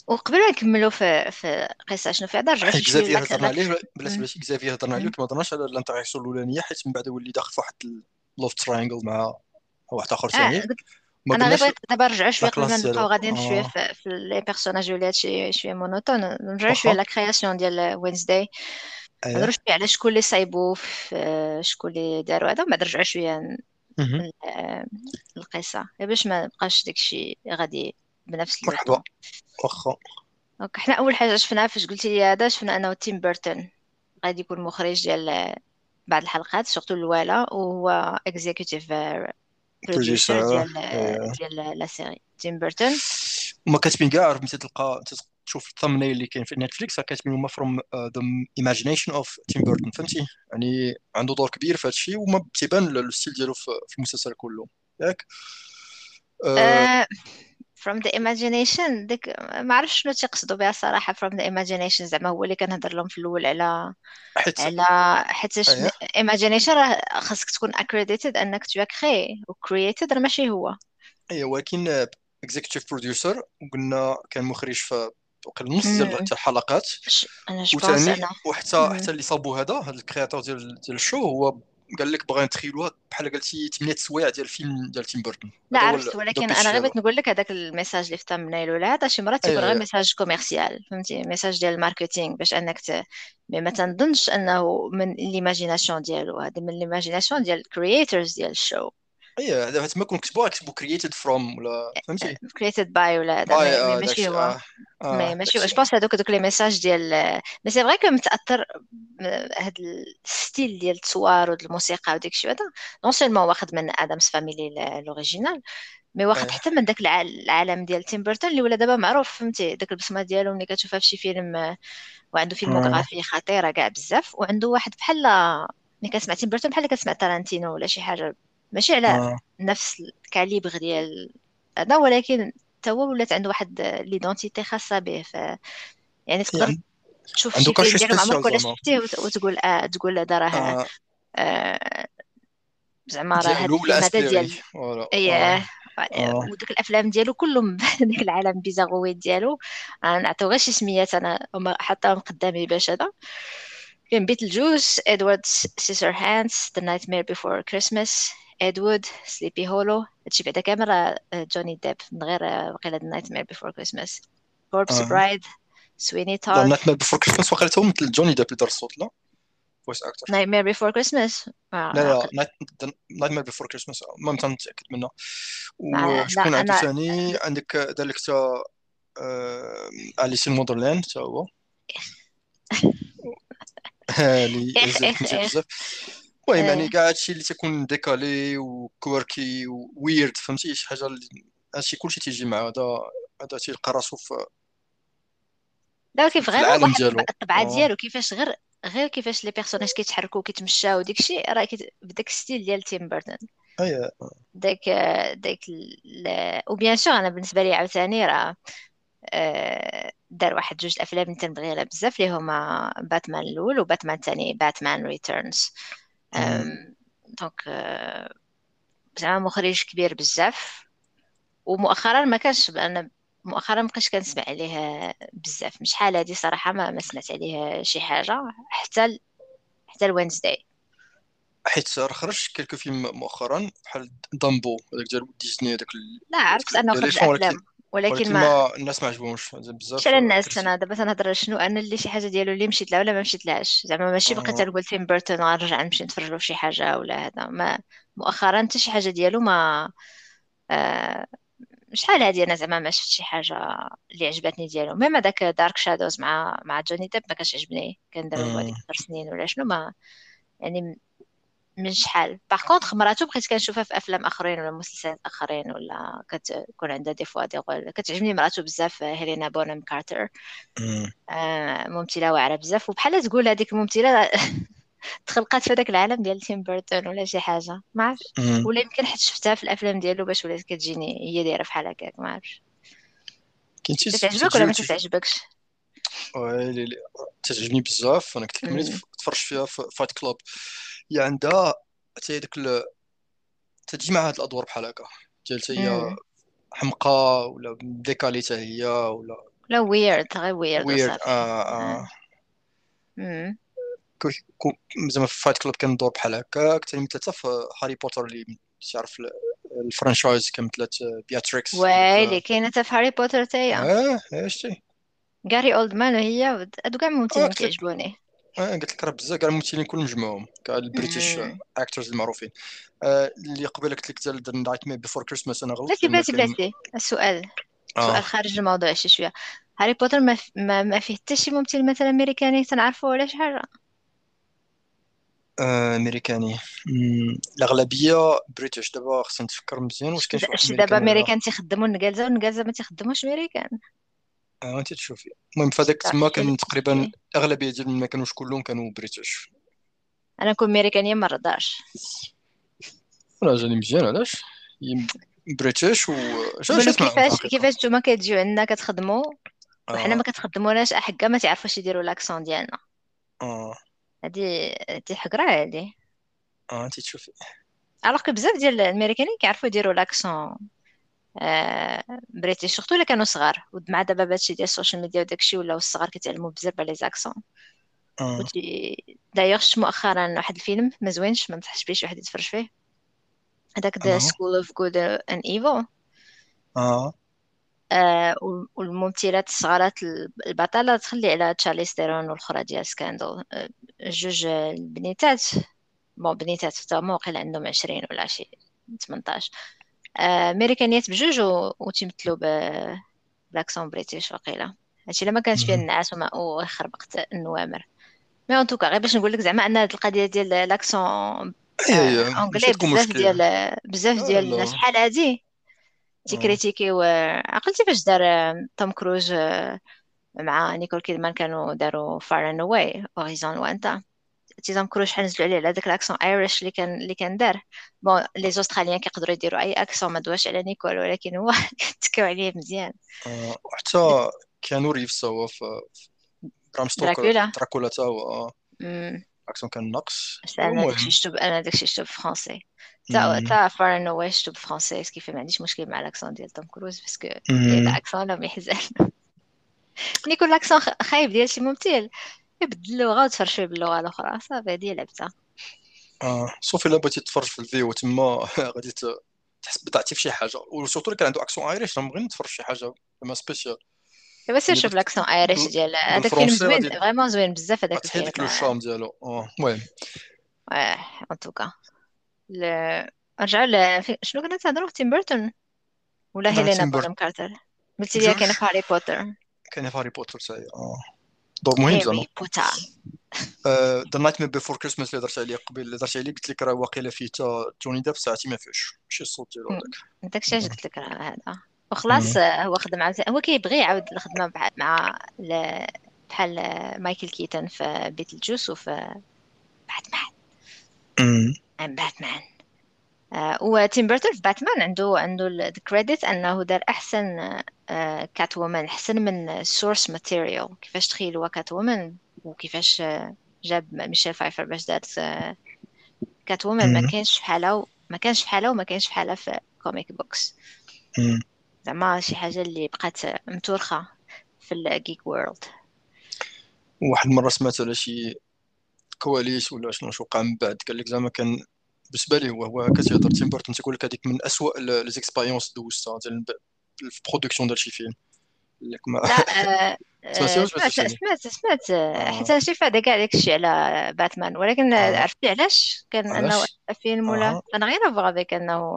وقبل ما نكملوا في قصه شنو في هضر رجعت اكزافير هضرنا عليه بلا سميتي اكزافير هضرنا عليه ما هضرناش على الانتراكسيون الاولانيه حيت من بعد ولي داخل فواحد love triangle مع واحد اخر ثاني. انا بغيت دابا نرجعوا شويه قبل نبقاو غاديين شويه في لي بيرسوناج ولات شويه مونوتون، نرجعوا شويه لا كرياسيون ديال وينزداي، نهضروا شويه على شكون اللي صايبو، شكون اللي داروا هذا، وما نرجعوا شويه القصه باش ما نبقاش داكشي غادي بنفس الوقت. واخا دونك حنا اول حاجه شفنا فاش قلتي لي هذا، شفنا انه تيم بيرتون غادي يكون مخرج ديال بعض الحلقات سورتو الاولى، وهو اكزيكوتيف بروديوسر ديال لا سيري. تيم بيرتون هما كاتبين كاع ملي تلقى تشوف الثامنيل اللي كاين في نتفليكس كاتبين هما فروم ذا ايماجينيشن اوف تيم بيرتون، فهمتي؟ يعني عنده دور كبير في هذا الشيء، وما تيبان الستيل ديالو في المسلسل كله، ياك؟ from the imagination ديك ما عرفتش شنو تيقصدوا بها صراحه from the imagination، زعما هو اللي كنهضر لهم في الاول على حيت imagination راه خاصك تكون accredited انك تو كري و created، راه ماشي هو. ايوا ولكن executive producer قلنا كان مخرج في نص ديال الحلقات وثاني، وحتى اللي صابوا هذا الكرياتور ديال الشو هو قال لك بغا نتخيلوها بحال قلتي 8 سوايع ديال الفيلم ديال تيم بيرتون. لا عرفت، ولكن انا غير بغيت نقول لك هذاك الميساج اللي في الثامنيل ولا هذا شي مرات تيكون غير ميساج كوميرسيال، فهمتي؟ ميساج ديال الماركتينغ باش انك ما تنظنش انه من ليماجيناسيون ديالو، هذا من ليماجيناسيون ديال الكرييترز ديال الشو. اييه هذا حيت ما كون كتبوا كرييتد فروم ولا فهمتي كرييتد باي ولا هذا ماشي هو، ماشي واش باص هذوك لي ميساج ديال مي سي فري كمتاثر هذا الستيل ديال التصوير ود الموسيقى وداك الشيء هذا، نون سيلمون واخد من ادمز فاميلي الاوريجينال، مي واخد حتى من داك العالم ديال تيم بيرتون اللي ولا دابا معروف، فهمتي؟ داك البصمه ديالو ملي كتشوفها في شي فيلم، وعنده فيلموغرافي خطيره كاع بزاف، وعنده واحد بحال ملي كتسمع تيم بيرتون بحال كتسمع تارانتينو ولا شي حاجه، ماشي على نفس الكاليبر ديال هذا، ولكن حتى هو ولات عنده واحد ليدونتيتي خاصه به، يعني تقدر يعني تشوف شي حاجه ديال عمرك ولا شفتيه وتقول تقول هذا راه زعما راه هذا ديال اييه. ودوك الافلام ديالو كلهم داك العالم بيزاغوي ديالو، نعطيو غير شي سميات انا حطاهم قدامي باش هذا كاين بيتلجوس، ادوارد سيسر هاندز، ذا نايت مير بيفور كريسماس، ادوارد، سليبي هولو، هادشي بعدا كامل جوني ديب من غير وقيله نايت مير بيفور كريسماس، كوربس برايد، سويني تارد. نايت مير بيفور كريسماس وقيله هو مثل جوني ديب اللي دار الصوت، لا فويس اكتر. نايت مير بيفور كريسماس لا نايت مير بيفور كريسماس ما متأكد منه. وشكون عندك ثاني؟ عندك ذلك تا أليس المودرلاند تا هو اللي بزاف. المهم يعني كاع هادشي اللي تيكون ديكالي وكواركي وويرد، فهمتي؟ شي حاجه هادشي كلشي تيجي مع هذا تيلقى راسو في لا كيف غير واحد الطبعه ديالو، كيفاش غير كيفاش لي بيرسوناج كيتحركوا كيتمشاو داكشي راه بداك الستيل ديال تيم بيرتون. اييه داك وبيان سور انا بالنسبه لي عاوتاني راه دار واحد جوج الافلام اللي تنبغيها بزاف اللي هما باتمان الاول وباتمان الثاني، باتمان ريتيرنز. دونك زعما مخرج كبير بزاف، ومؤخرا ما كانش انا مؤخرا ما بقيتش كنسمع عليه بزاف، مش حال هذه صراحه ما سمعت عليه شي حاجه حتى الوينزداي، حيت خرج كلكو فيلم مؤخرا بحال دامبو هذاك ديال ديزني هذاك. لا عرفت انا خرج ولكن ما الناس ما عجبهمش بزاف. شحال الناس انا دابا تنهضر شنو انا اللي شي حاجه ديالو اللي مشيت لها ولا ما مشيت لهاش، زعما ماشي بقيت نقول تيم بيرتون غنرجع نمشي نتفرج له شي حاجه ولا هذا، ما مؤخرا حتى شي حاجه ديالو ما شحال هادي انا زعما ما شفت شي حاجه اللي عجبتني ديالو. ميم هذاك دارك شادوز مع جوني ديب ما كانش عجبني، كان دابا هذيك 10 سنين ولا شنو، ما يعني من شحال. باغ كونطخ مراتو بقيت كنشوفها في افلام اخرين ولا مسلسلات اخرين، ولا كتكون عندها دي فوا كتعجبني مراتو بزاف هيلينا بونم كارتر، ممثله واعره بزاف، وبحال تقول هذيك الممثله تخلقات في داك العالم ديال تيم بيرتون ولا شي حاجه، ما عرفتش، ولا يمكن حيت شفتها في الافلام ديالو باش ولات كتجيني هي دايره بحال هكاك، ما عرفتش كتعجبك ولا ما كتعجبكش. وي تعجبني بزاف، انا كنت كملت تفرج فيها في فايت كلوب، هي عندها حتى ديك تجي مع هاد الادوار بحال هكا ديال هي حمقى ولا ديكالي حتى هي ولا ويرد غير ويرد. زعما في فايت كلوب كان دور بحال هكا، كتعلم ثلاثه في هاري بوتر اللي تعرف الفرانشايز كمثلت بياتريكس ويلي كاينه حتى في هاري بوتر تاهي. شتي غاري اولدمان هي هادو كاع ممثلين كيعجبوني. قلت لك راه بزاف كاع الممثلين كلهم مجموعهم كاع البريتيش اكترز المعروفين. اللي قبل قلت لك حتى نايت مير بيفور كريسماس انا غلط. بلاتي السؤال سؤال خارج الموضوع شي شويه. هاري بوتر ما فيه حتى شي ممثل مثلا امريكاني تنعرفوا ولا شحال امريكاني. الاغلبيه بريتيش. دابا خصنا نتفكر مزيان واش كاين شي دابا امريكان تيخدموا النكالزه والنكالزه ما تيخدموش امريكان. انت تشوفي المهم فداك تما كان تقريبا اغلبيه ديال ما كانوش كلهم كانوا بريتيش. انا كون امريكانيه ما رضاش انا جاني مزيان. علاش بريتيش كيفاش نتوما كتجيو عندنا كتخدموا وحنا ما كتخدموناش احكا ما تعرفوش يديروا لاكسون ديالنا. هادي تيحقرا هادي. انت تشوفي الوغ كو بزاف ديال الامريكانيين كيعرفوا يديروا لاكسون بريتيش سورتو الا كانوا صغار. ومع دابا بهادشي ديال السوشيال ميديا وداكشي ولاو الصغار كيتعلموا بزاف على لي زاكسون. دايوغ شفت مؤخرا واحد الفيلم ما زوينش ما نصحش بيه واحد يتفرج فيه هذاك ذا سكول اوف جود اند ايفل. والممثلات الصغارات البطله تخلي على تشارليز تيرون والاخرى ديال سكاندال. جوج البنيتات بنيتات حتى هما واقيلا عندهم 20 ولا شي 18 امريكانيات بجوج وتمثلوا بلاكسون بريتيش واقيلا. هادشي الا ما كانش فيه النعاس وما وخربقت النوامر مي اون توكا. غير باش نقول لك زعما ان هاد القضيه ديال لاكسون انجلي بزاف ديال الناس بحال هادي تيكريتيكيو. عقلتي فاش دار توم كروز مع نيكول كيدمان كانوا داروا فار ان اواي هوريزون وانت توم كروز شحال نزلوا عليه على داك الاكسون ايريش اللي كان دار. بون لي زوستراليان كيقدروا يديروا اي اكسون ما دواش على نيكول ولكن هو تكاو عليه مزيان. وحتى كانوا ريفس هو في برام ستوكر دراكولا تا هو اكسون كان ناقص. انا داكشي شتو فرونسي تا فار ان اواي شتو فرونسي كيف ما عنديش مشكل مع الاكسون ديال توم كروز باسكو الاكسون لا ميحزن نيكول لاكسون خايب ديال شي ممثل يبدل اللغه وتفرشوا باللغه الاخرى صافي. هذه لعبتها. صوفي الا بغيتي تفرج في الفيو تما غادي تحس بضعتي في شي حاجه وسورتو اللي كان عنده اكسون ايريش راه بغينا نتفرج شي حاجه زعما سبيسيال. دابا سيرش بلاكسون ايريش ديال هذاك الفيلم زوين فريمون زوين بزاف هذاك الفيلم هذاك لو شارم ديالو. المهم ان توكا نرجعوا شنو كنا تهضروا تيم بيرتون ولا هيلينا بونم كارتر. قلتي لي كاين في هاري بوتر تاعي دور مهم زعما ذا نايت مير بيفور كريسماس اللي درت عليه قبل اللي درت عليه قلت لك راه واقيلا فيه حتى جوني ديب ساعتي ما فيهش ماشي الصوت ديالو هذاك داكشي علاش قلت لك راه هذا وخلاص. هو خدم مع هو كيبغي يعاود الخدمه مع بحال مايكل كيتن في بيت الجوس وفي باتمان. باتمان وتيم بيرتون في باتمان عنده الكريديت انه دار احسن كات وومن احسن من سورس ماتيريال. كيفاش تخيل هو كات وومن وكيفاش جاب ميشيل فايفر باش دارت كات وومن. ما كانش بحالها في كوميك بوكس زعما شي حاجه اللي بقات متورخه في الجيك وورلد. واحد المره سمعت على شي كواليس ولا شنو وقع من بعد قال لك زعما كان بالنسبه ليه هو هكا تيهضر تيم بيرتون تيقول لك هذيك من اسوء لي زيكسبيريونس دوزتها ديال البرودكسيون ديال شي فيلم. لا سمعت حتى شي فاده كاع داكشي على باتمان ولكن عرفتي علاش كان انه فيلم ولا انا غير بغى انه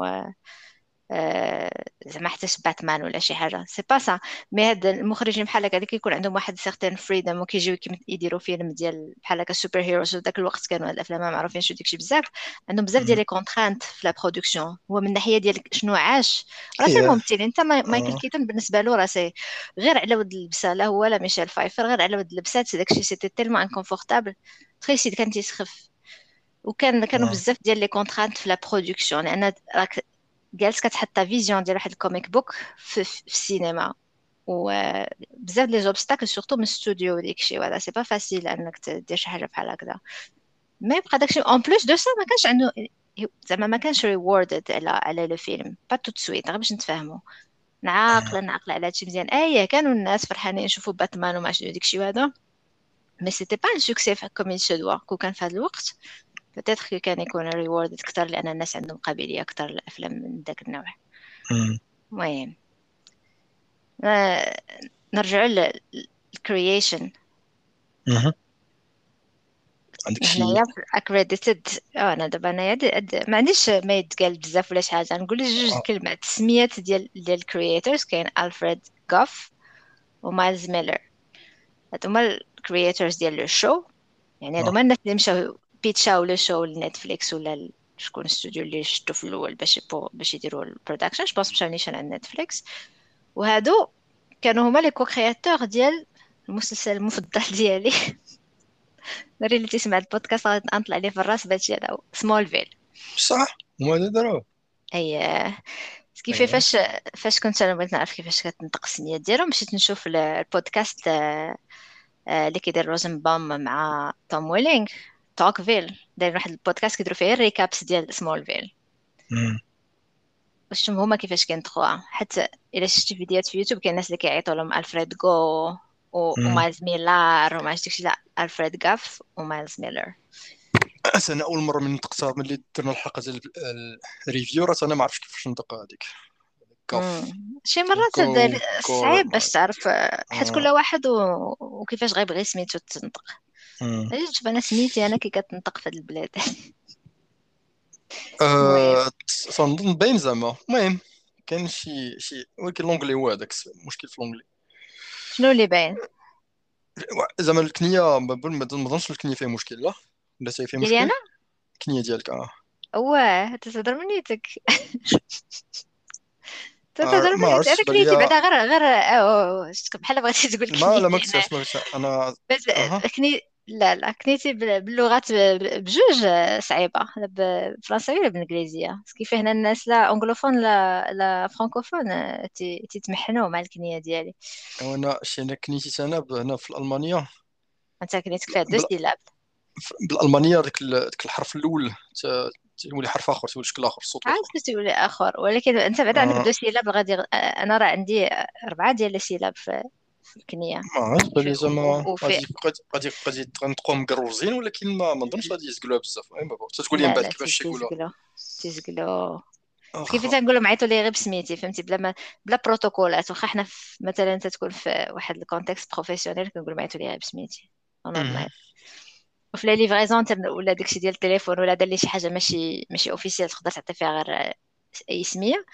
زعما حتىش باتمان ولا شي حاجه سي با سا. مي هاد المخرجين بحال هكا اللي كيكون عندهم واحد سيغتين فريدم وكيجيو يديروا فيلم ديال بحال هكا سوبر هيروز وداك الوقت كانوا هاد الافلام ما معروفينش وداكشي بزاف عندهم بزاف ديال لي كونترانت في لا برودكسيون. هو من ناحيه ديال شنو عاش راه في الممثل انت مايكل كيتن بالنسبه له راه سي غير على ود اللبسه لا هو لا ميشيل فايفر غير على ود اللبسات داكشي سيتي تيلمون انكونفورتابل تريسيد كان تيسخف وكان كانوا بزاف ديال لي كونترانت في لا برودكسيون لان راك جالس كتحط فيزيون ديال واحد الكوميك بوك في السينما وبزاف لي زوبستاكل سورتو من الاستوديو ديكشي ولا سي با فاسيل انك دير شي حاجه بحال هكذا. مي بقى داكشي اون بلوس دو سا ما كانش عنده زعما ما كانش ريوردد على لو فيلم با توت سويت. غير باش نتفاهموا نعاقل على هادشي مزيان. كانوا الناس فرحانين يشوفوا باتمان وما شنو ديكشي وهذا مي سيتي با ان سوكسي كوم il se doit. كون كان في هذا الوقت peut-être que كان يكون ريوردد اكثر لان الناس عندهم قابليه اكثر للافلام من ذاك النوع. المهم نرجع للكرييشن. عندك شي اكريديتد؟ انا دابا ما عنديش ما يتقال بزاف ولا شي حاجه، نقول لك جوج كلمات السميات ديال الكرييترز. كاين ألفريد غوف ومايلز ميلر، هادوما الكرييترز ديال لو شو، يعني هادوما الناس اللي مشاو بيتشاو لو شو لنتفليكس ولا شكون الاستوديو اللي شفتو في الاول باش يديروا البرودكشن، جو بونس مشاو نيشان على نتفليكس، وهادو كانوا هما لي كو كرياتور ديال المسلسل المفضل ديالي ناري اللي تسمع البودكاست غادي نطلع ليه في الراس باش هذا سمولفيل. صح هما اللي داروه. اييه كيف فاش كنت انا بغيت نعرف كيفاش كتنطق السميه ديالهم، مشيت نشوف البودكاست اللي كيدير روزنبام مع توم ويلينغ، توكفيل، داير واحد البودكاست كيديروا فيه الريكابس ديال سمولفيل واش هما كيفاش كينطقوها. حتى الا شفتي فيديوهات في يوتيوب كاين الناس اللي كيعيطوا لهم ألفريد غو ومايلز ميلار وما عرفتش لا ألفريد غوف ومايلز ميلر. انا اول مره من نطقتها ملي درنا الحلقه ديال الريفيو، راه انا ما عرفتش كيفاش نطق هذيك كاف. شي مرات صعيب باش تعرف حيت كل واحد وكيفاش غيبغي سميتو تنطق. عجبت انا سميتي انا كي كتنطق في هاد البلاد صندوق باين زعما. المهم كان شي ولكن لونغلي هو هذاك المشكل في لونغلي. شنو اللي باين زعما الكنيه ما ظنش الكنيه فيها مشكل. لا ولا شايف فيها مشكل ديالي انا الكنيه ديالك. واه تهضر من نيتك تهضر من نيتك كنيتي بعدا غير شتك بحال بغيتي تقول كنيتي. لا ما كنتش انا كني لا كنيتي باللغات بجوج صعيبه، بالفرنساويه ولا بالانجليزيه. كيف هنا الناس لا انجلوفون لا فرانكوفون تيتمحنوا مع الكنيه ديالي. وانا شي كنيتي انا هنا في المانيا انت كنيتك فيها دوز ديلاب بالالمانيه، داك الحرف الاول تولي حرف اخر، تولي شكل اخر، صوت عاد تولي اخر. ولكن انت بعدا عندك دو سيلاب غادي. انا راه عندي 4 ديال السيلاب في الكنيه، ما عرفتش زعما غادي تنطقهم مقروزين، ولكن ما نظنش غادي يزقلوها بزاف. المهم تقول لي من بعد كيفاش يقولوا تيزقلو كيف تنقولهم عيطوا لي غير بسميتي، فهمتي، بلا بروتوكولات. واخا حنا مثلا انت تكون في واحد الكونتكست بروفيسيونيل كنقول عيطوا لي غير بسميتي اونلاين وفي لا ليفريزون ولا داكشي ديال التليفون ولا دار لي شي حاجه ماشي اوفيسيال تقدر تعطي فيها غير اي سميه،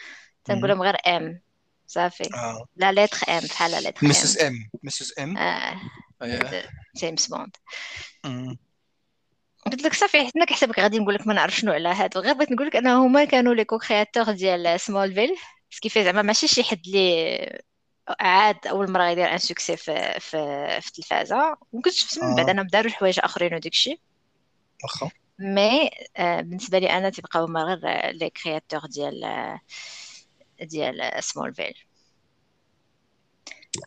تنقول لهم غير ام صافي. لا لتر ام بحال لا لتر مسز ام جيمس بوند. قلت لك صافي حيت انا كنحسبك غادي نقول لك ما نعرف شنو على هذا، غير بغيت نقول لك ان هما كانوا لي كو كرياتور ديال سمولفيل، كيفاش زعما ماشي شي حد لي عاد اول مره يدير ان سوكسي في التلفازه. وكنت شفت من بعد انا داروا حوايج اخرين وداكشي واخا، مي بالنسبه لي انا تيبقاو هما غير لي كرياتور ديال سمولفيل.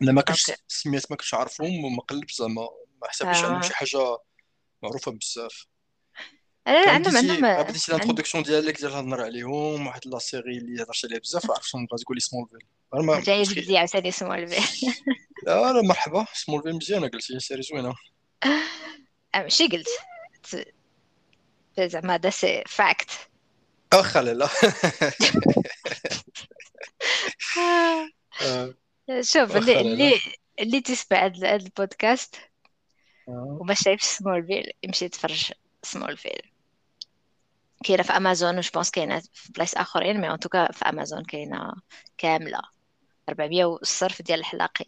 انا ما كنتش سميت، ما كنتش عارفهم وما قلبش زعما ما حسبتش عندهم شي حاجه معروفه بزاف. انا عندهم بديتي الانتروداكسيون ديالك ديال هضر عليهم واحد لا سيري اللي هضرت عليها بزاف، عرفتهم بغات تقول لي سمولفيل جايز لي عاوتاني سمولفيل. لا مرحبا سمولفيل مزيانه، قلتي سيري زوينه ماشي قلت زعما هذا سي فاكت. واخا لا شوف اللي تسمع هذا البودكاست وما شايفش سمولفيل يمشي يتفرج سمولفيل، كاينه في امازون وش بونس كاينه في بلايص اخرين، مي ان توكا في امازون كاينه كامله 400 الصرف ديال الحلاقي.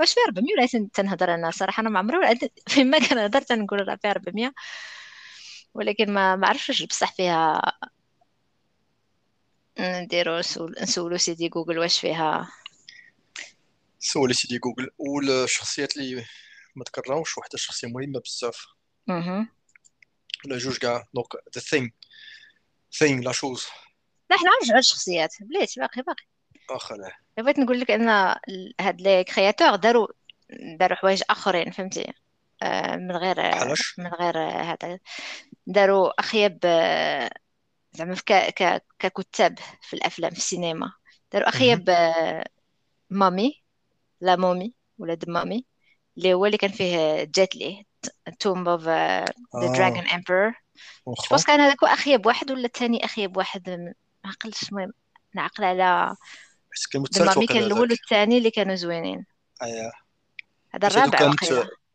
واش في 400 ولا تنهضر؟ انا صراحه انا ما عمري فيما كنهضر تنقول راه في 400، ولكن ما عرفتش بصح فيها نديرو نسولو سيدي جوجل واش فيها. سولو سيدي جوجل والشخصيات اللي ما تكرروش، وحده شخصيه مهمه بزاف ولا جوج كاع، دونك ذا ثينغ لا شوز. لا حنا نرجعوا للشخصيات بليت باقي اخلا. بغيت نقول لك ان هاد لي كرياتور داروا حوايج اخرين، فهمتي، من غير هذا داروا اخيب زعما ككتاب في الافلام في السينما، داروا اخيب مامي لا مومي ولا د مامي اللي هو اللي كان فيه ديدلي تومب اوف ذا دراجون امبرور. بس كان هذاك اخيب واحد ولا الثاني اخيب واحد ما عقلتش. المهم نعقل على بس كان متساوي الاول والثاني اللي كانوا زوينين. اييه هذا الرابع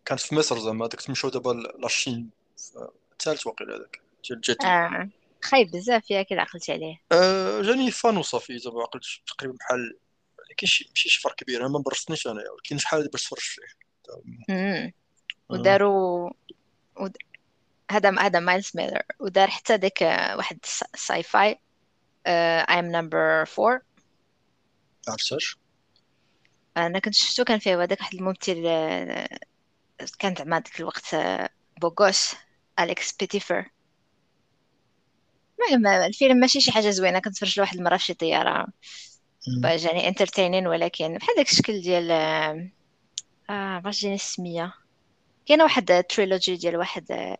كانت في مصر زعما داك تمشيو دابا لاشين الثالث واقيلا هذاك جات خايب بزاف ياك اللي عقلت عليه. جاني فان وصافي دابا عقلت تقريبا بحال ماشي شي فرق كبير. انا ما برصتنيش انا ولكن شحال باش تفرجت فيه وداروا هذا مايلز ميلر ودار حتى داك واحد ساي فاي اي ام نمبر 4 عرفتش. انا كنت شفتو كان فيه هذاك واحد الممثل كان زعما ديك الوقت بوغوس اليكس بيتيفر. ما الفيلم ماشي شي حاجه زوينه كنت فرج لواحد المره في شي طياره باجاني انترتينين ولكن بحال داك الشكل ديال باش جاني السميه. كاينه واحد تريلوجي ديال واحد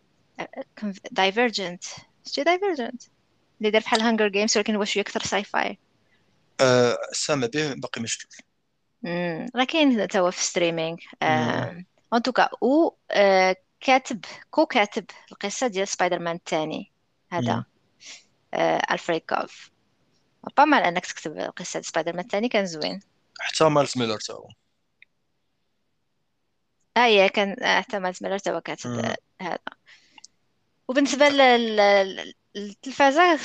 دايفيرجنت شتي دايفيرجنت اللي دار بحال هانجر جيمز ولكن هو شويه اكثر ساي فاي. سامع به باقي مشتوف راه كاين توا في ستريمينغ ان توكا. او كاتب القصه ديال سبايدر مان الثاني هذا ألفريد غوف طبعا انك تكتب قصه سبايدر مان الثاني كان زوين. حتى مايلز ميلر تا هو كان حتى مايلز ميلر تا هو كاتب هذا. وبالنسبه للتلفازه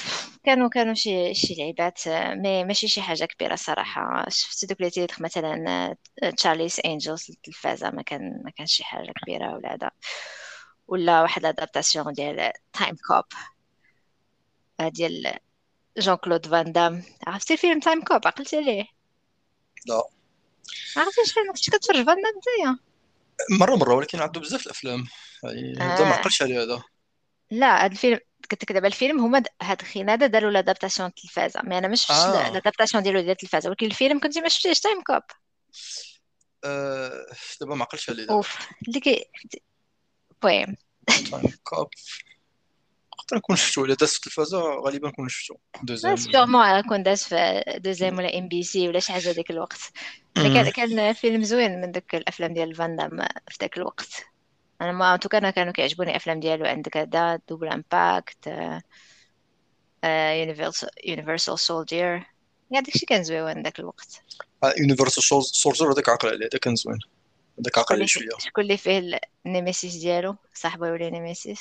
كانوا شي لعبات ماشي شي حاجه كبيره صراحه. شفت دوك اللي مثلا تشارليز انجلز التلفازه ما كانش شي حاجه كبيره ولا هذا ولا واحد ادابتاسيون ديال تايم كوب ديال جون كلود فان دام. عرفتي فيلم تايم كوب عقلتي عليه؟ لا عرفتيش فيلم كنت كتفرج فان دام نتايا مره ولكن عندو بزاف الافلام يعني ما عقلتش عليه هذا. لا هذا الفيلم كنت كتبع الفيلم هما هاد الخناده داروا لادابتاسيون التلفازه مي انا ما شفتش لادابتاسيون ديالو ديال التلفازه ولكن الفيلم كنت ما شفتيش تايم كوب دابا ما عقلتش عليه اوف اللي كي بويم تايم كوب حتى نكون شفتو الا داز في التلفازه غالبا نكون شفتو دوزيام سيغمون كون داز في دوزيام ولا ام بي سي ولا شي حاجه ديك الوقت. كان فيلم زوين من داك الافلام ديال فان دام في داك الوقت. انا ما تو كانوا كيعجبوني افلام ديالو. عندك هذا دوبل امباكت يونيفرسال سولجير يعني داكشي كان زوين داك الوقت. يونيفرسال سولجير هذاك عقل عليه هذا كان زوين هذاك عقل عليه شويه. شكون اللي فيه النيميسيس ديالو صاحبه ولا نيميسيس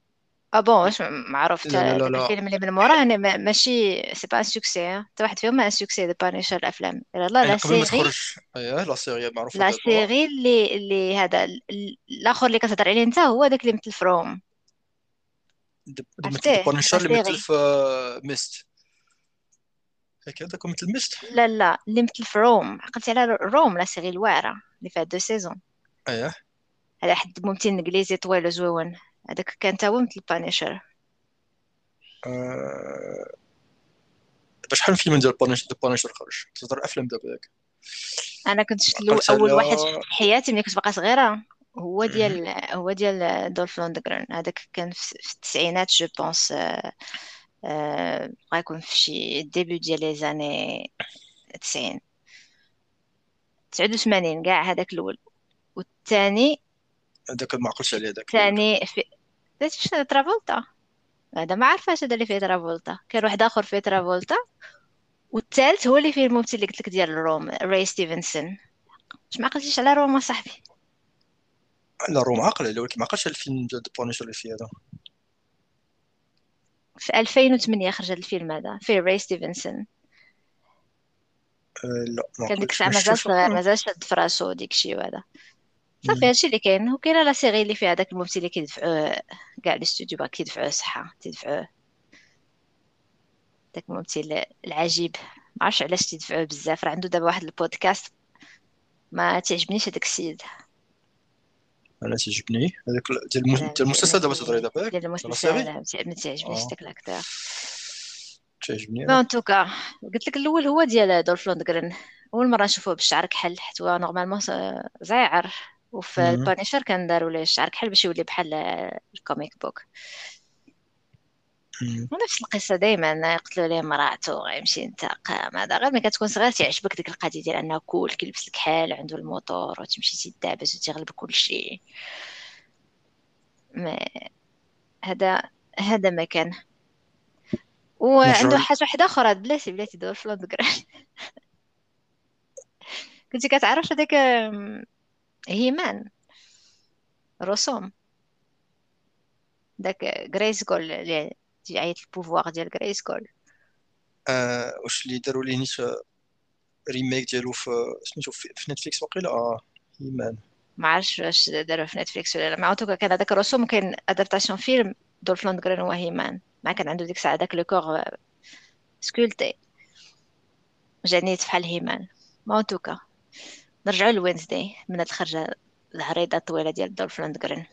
بون معروف الفيلم اللي من موراه انا ماشي سي با سوكسي حتى واحد فيهم ما سوكسي ذا بانيشر الافلام لا سيري لا سيري معروفه لا سيري اللي هذا الاخر اللي كتهضر عليه انت هو داك اللي مثل فروم ذا بانيشر اللي مثل في ميست هكا هذاك مثل ميست لا اللي مثل فروم عقلت على روم لا سيري الواعره اللي فيها 2 سيزون هذا حد ممثل انجليزي طويل وزوين هذاك كان تا هو مثل بانيشر. شحال من فيلم ديال بانيشر خرج تهضر افلام دابا ياك. انا كنت شفت اول واحد في حياتي ملي كنت باقا صغيره هو ديال دولف لوندغرين هذاك كان في التسعينات جو بونس غيكون في شي ديبي ديال لي زاني 90 89 كاع هذاك الاول والثاني هذاك ما عقلتش عليه هذاك ثاني في شنو ترافولتا هذا ما عرفاش هذا اللي فيه ترافولتا كان واحد اخر فيه ترافولتا والثالث هو اللي فيه الممثل اللي قلت لك ديال روم راي ستيفنسون. واش ما عقلتيش على روم صاحبي؟ لا روم عقل ولكن ما عقلتش على الفيلم ديال بانيشر اللي فيه هذا في 2008 خرج هذا الفيلم هذا فيه راي ستيفنسون. لا كان ديك الساعه مازال صغير مازال شاد فراسو ديك الشيء وهذا صافي هادشي اللي كاين. وكاينه لا سيري اللي فيها داك الممثل اللي كيدفعو كاع لي ستوديو كيدفعوه صحه تيدفعوه داك الممثل العجيب ما عرفتش علاش تيدفعوه بزاف. راه عنده دابا واحد البودكاست ما تعجبنيش هذاك السيد انا تيعجبني هذاك ديال المسلسل. دابا تهضري دابا ياك ديال المسلسل ما تعجبنيش داك لاكتور تعجبني انا. توكا قلت لك الاول هو ديال دولف لوندغرين، اول مره نشوفوه بالشعر كحل حيت هو نورمالمون زايعر، وفي البانيشر كان داروا ليه الشعر كحل باش يولي بحال الكوميك بوك. ونفس القصه دائما يقتلوا ليه مراته غيمشي ينتقم. هذا غير ملي كتكون صغير تعجبك ديك القضيه ديال انه كول كيلبس لك حال عنده الموتور وتمشي تدابز وتغلب كل شيء. ما هذا ما كان. وعنده حاجه واحده اخرى بلاتي دور فلوندغرين. كنتي كتعرف هذاك هيمان رسوم داك غريس جول اللي عيط البوفوار ديال غريس جول. واش اللي داروا ليه نيت ريميك ديالو في سميتو في نتفليكس وقيلا. هيمان ما عرفتش واش داروا في نتفليكس ولا لا. معطوك كان هذاك الرسوم كاين ادابتاسيون فيلم دولف لوندغرين وهيمان، ما كان عنده ديك الساعه داك لو كور سكولتي جانيت بحال هيمان. معطوك نرجعوا لوينزداي من هاد الخرجه العريضه الطويله ديال دولف لوندغرين.